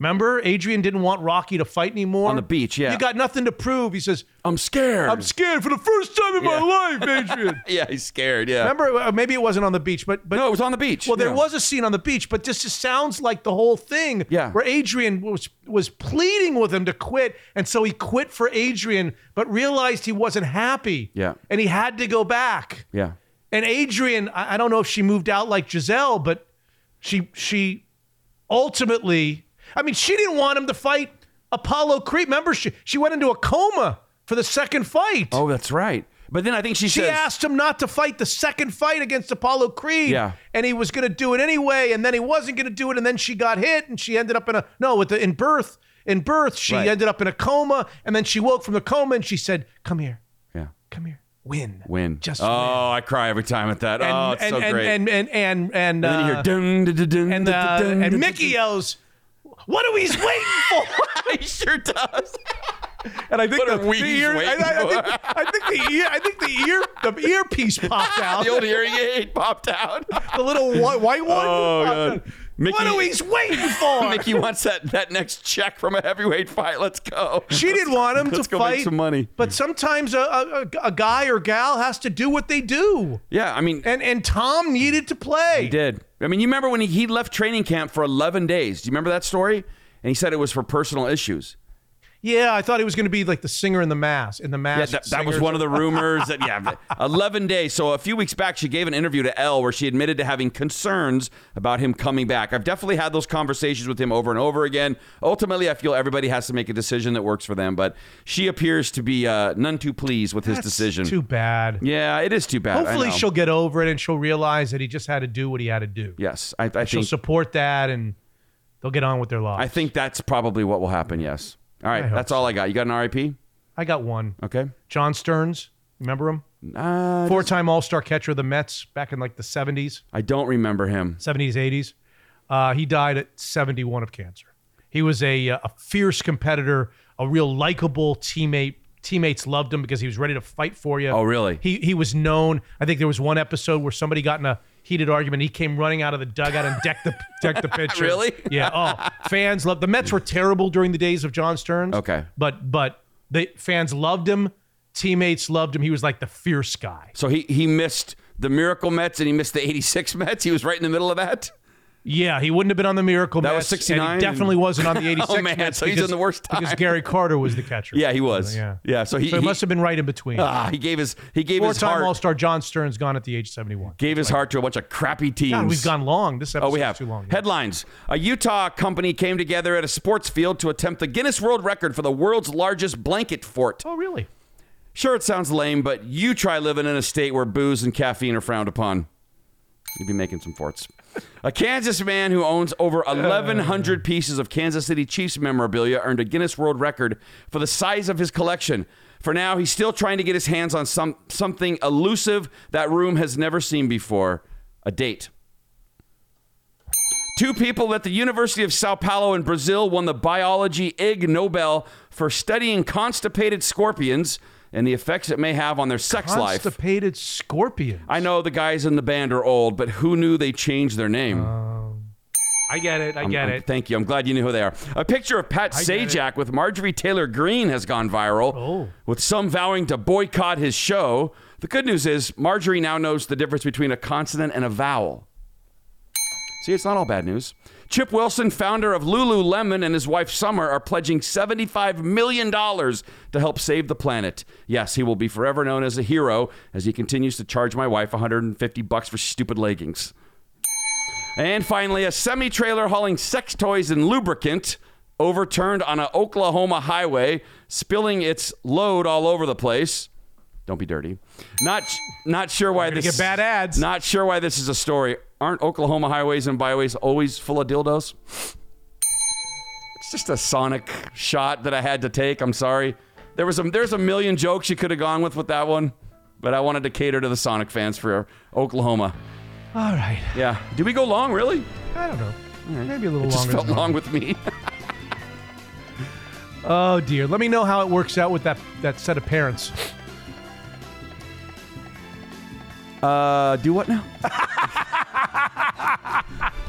Remember, Adrian didn't want Rocky to fight anymore? On the beach, yeah. You got nothing to prove. He says, I'm scared. I'm scared for the first time in yeah. my life, Adrian. yeah, he's scared, yeah. Remember, maybe it wasn't on the beach, but... but no, it was on the beach. Well, there yeah. was a scene on the beach, but this just sounds like the whole thing yeah. where Adrian was, was pleading with him to quit, and so he quit for Adrian, but realized he wasn't happy, yeah. and he had to go back. Yeah. And Adrian, I, I don't know if she moved out like Giselle, but she she ultimately... I mean, she didn't want him to fight Apollo Creed. Remember, she, she went into a coma for the second fight. Oh, that's right. But then I think she She says, asked him not to fight the second fight against Apollo Creed. Yeah. And he was going to do it anyway, and then he wasn't going to do it, and then she got hit, and she ended up in a... No, with the, in birth, in birth, she right. ended up in a coma, and then she woke from the coma, and she said, come here. Yeah. Come here. Win. Win. Just oh, win. I cry every time at that. And, oh, it's and, so and, great. And, and, and, and, and uh, then you hear... Dun, dun, dun, dun, and, dun, uh, dun, dun, and Mickey yells... What are we waiting for? He sure does. And I think what the, the ear, I, I, I, think, I think the ear, I think the ear, the earpiece popped out. The old earring aid popped out. The little white, white one. Oh, God. Mickey, what are we waiting for? Mickey wants that, that next check from a heavyweight fight. Let's go. She let's, didn't want him to fight. Let's go make some money. But sometimes a, a a guy or gal has to do what they do. Yeah, I mean, and and Tom needed to play. He did. I mean, you remember when he, he left training camp for eleven days. Do you remember that story? And he said it was for personal issues. Yeah, I thought he was going to be like the singer in the mass. In the mass, yeah, that, that was one of the rumors. That yeah, eleven days. So a few weeks back, she gave an interview to Elle where she admitted to having concerns about him coming back. I've definitely had those conversations with him over and over again. Ultimately, I feel everybody has to make a decision that works for them. But she appears to be uh, none too pleased with That's his decision. Too bad. Yeah, it is too bad. Hopefully, she'll get over it and she'll realize that he just had to do what he had to do. Yes, I, I think she'll support that and they'll get on with their lives. I think that's probably what will happen. Yes. All right, that's so. all I got. You got an R I P? I got one. Okay. John Stearns, remember him? Uh, Four-time All-Star catcher of the Mets back in like the seventies. I don't remember him. seventies, eighties. Uh, he died at seventy-one of cancer. He was a a fierce competitor, a real likable teammate. Teammates loved him because he was ready to fight for you. Oh, really? He he was known. I think there was one episode where somebody got in a heated argument. He came running out of the dugout and decked the decked the pitcher. Really? Yeah. Oh, fans loved. The Mets were terrible during the days of John Stearns. Okay. But but the fans loved him. Teammates loved him. He was like the fierce guy. So he he missed the Miracle Mets and he missed the eighty-six Mets. He was right in the middle of that. Yeah, he wouldn't have been on the Miracle Mets. That was sixty-nine. He definitely and... wasn't on the eighty-six. Oh, man, Mets so he's because, in the worst time. Because Gary Carter was the catcher. Yeah, he was. So, yeah. yeah, so he, so he must have been right in between. Ah, he gave his he gave Four his heart. Four-time All-Star John Stearns gone at the age of seventy-one. Gave his like, heart to a bunch of crappy teams. God, we've gone long. This episode oh, we have. is too long. Yeah. Headlines. A Utah company came together at a sports field to attempt the Guinness World Record for the world's largest blanket fort. Oh, really? Sure, it sounds lame, but you try living in a state where booze and caffeine are frowned upon. You'd be making some forts. A Kansas man who owns over eleven hundred pieces of Kansas City Chiefs memorabilia earned a Guinness World Record for the size of his collection. For now, he's still trying to get his hands on some something elusive that room has never seen before, a date. Two people at the University of Sao Paulo in Brazil won the biology Ig Nobel for studying constipated scorpions and the effects it may have on their sex life. Constipated scorpions. I know the guys in the band are old, but who knew they changed their name? Um, I get it. I I'm, get I'm, it. Thank you. I'm glad you knew who they are. A picture of Pat I Sajak with Marjorie Taylor Greene has gone viral, oh. with some vowing to boycott his show. The good news is Marjorie now knows the difference between a consonant and a vowel. See, it's not all bad news. Chip Wilson, founder of Lululemon, and his wife Summer are pledging seventy-five million dollars to help save the planet. Yes, he will be forever known as a hero as he continues to charge my wife one hundred fifty bucks for stupid leggings. And finally, a semi-trailer hauling sex toys and lubricant overturned on an Oklahoma highway, spilling its load all over the place. Don't be dirty. Not not sure why this get bad ads. Not sure why this is a story. Aren't Oklahoma highways and byways always full of dildos? It's just a sonic shot that I had to take. I'm sorry. There was a, there's a million jokes you could have gone with with that one, but I wanted to cater to the Sonic fans for Oklahoma. All right. Yeah. Did we go long, really? I don't know. Right. Maybe a little it longer. It just felt long with me. Oh, dear. Let me know how it works out with that, that set of parents. Uh, do what now?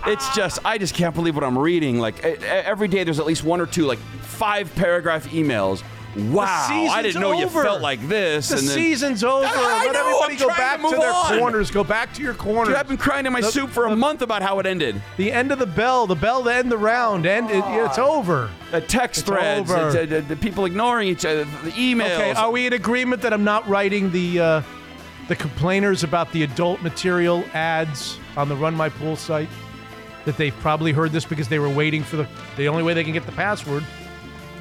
It's just, I just can't believe what I'm reading. Like, every day there's at least one or two, like, five-paragraph emails. Wow, I didn't know over. you felt like this. The and then, season's over. I Let know, everybody I'm go back to, to their on. corners. Go back to your corners. Dude, I've been crying in my the, soup for the, a month about how it ended. The end of the bell. The bell to end the round. End. It, it's over. The text it's threads. Over. It's, uh, the people ignoring each other. The emails. Okay, are we in agreement that I'm not writing the... Uh, The complainers about the adult material ads on the Run My Pool site, that they've probably heard this because they were waiting for the the only way they can get the password.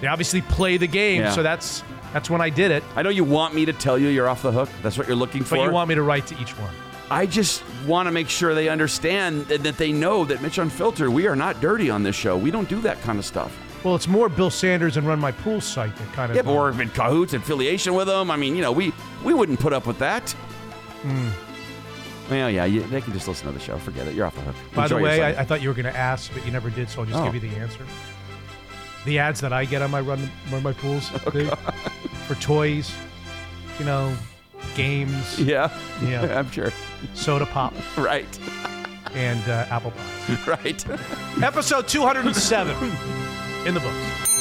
They obviously play the game, yeah. so that's that's when I did it. I know you want me to tell you you're off the hook. That's what you're looking for. But you want me to write to each one. I just want to make sure they understand that, that they know that Mitch Unfiltered, we are not dirty on this show. We don't do that kind of stuff. Well, it's more Bill Sanders and Run My Pool site that kind of... Yeah, but we're in cahoots, affiliation with them. I mean, you know, we, we wouldn't put up with that. Mm. Well, yeah, you, they can just listen to the show. Forget it. You're off the hook. By Enjoy the way, I, I thought you were going to ask, but you never did, so I'll just oh. give you the answer. The ads that I get on my Run, run My Pools oh, dude, for toys, you know, games. Yeah, yeah, I'm sure. Soda pop. Right. And uh, apple pie. Right. Episode two hundred seven in the books.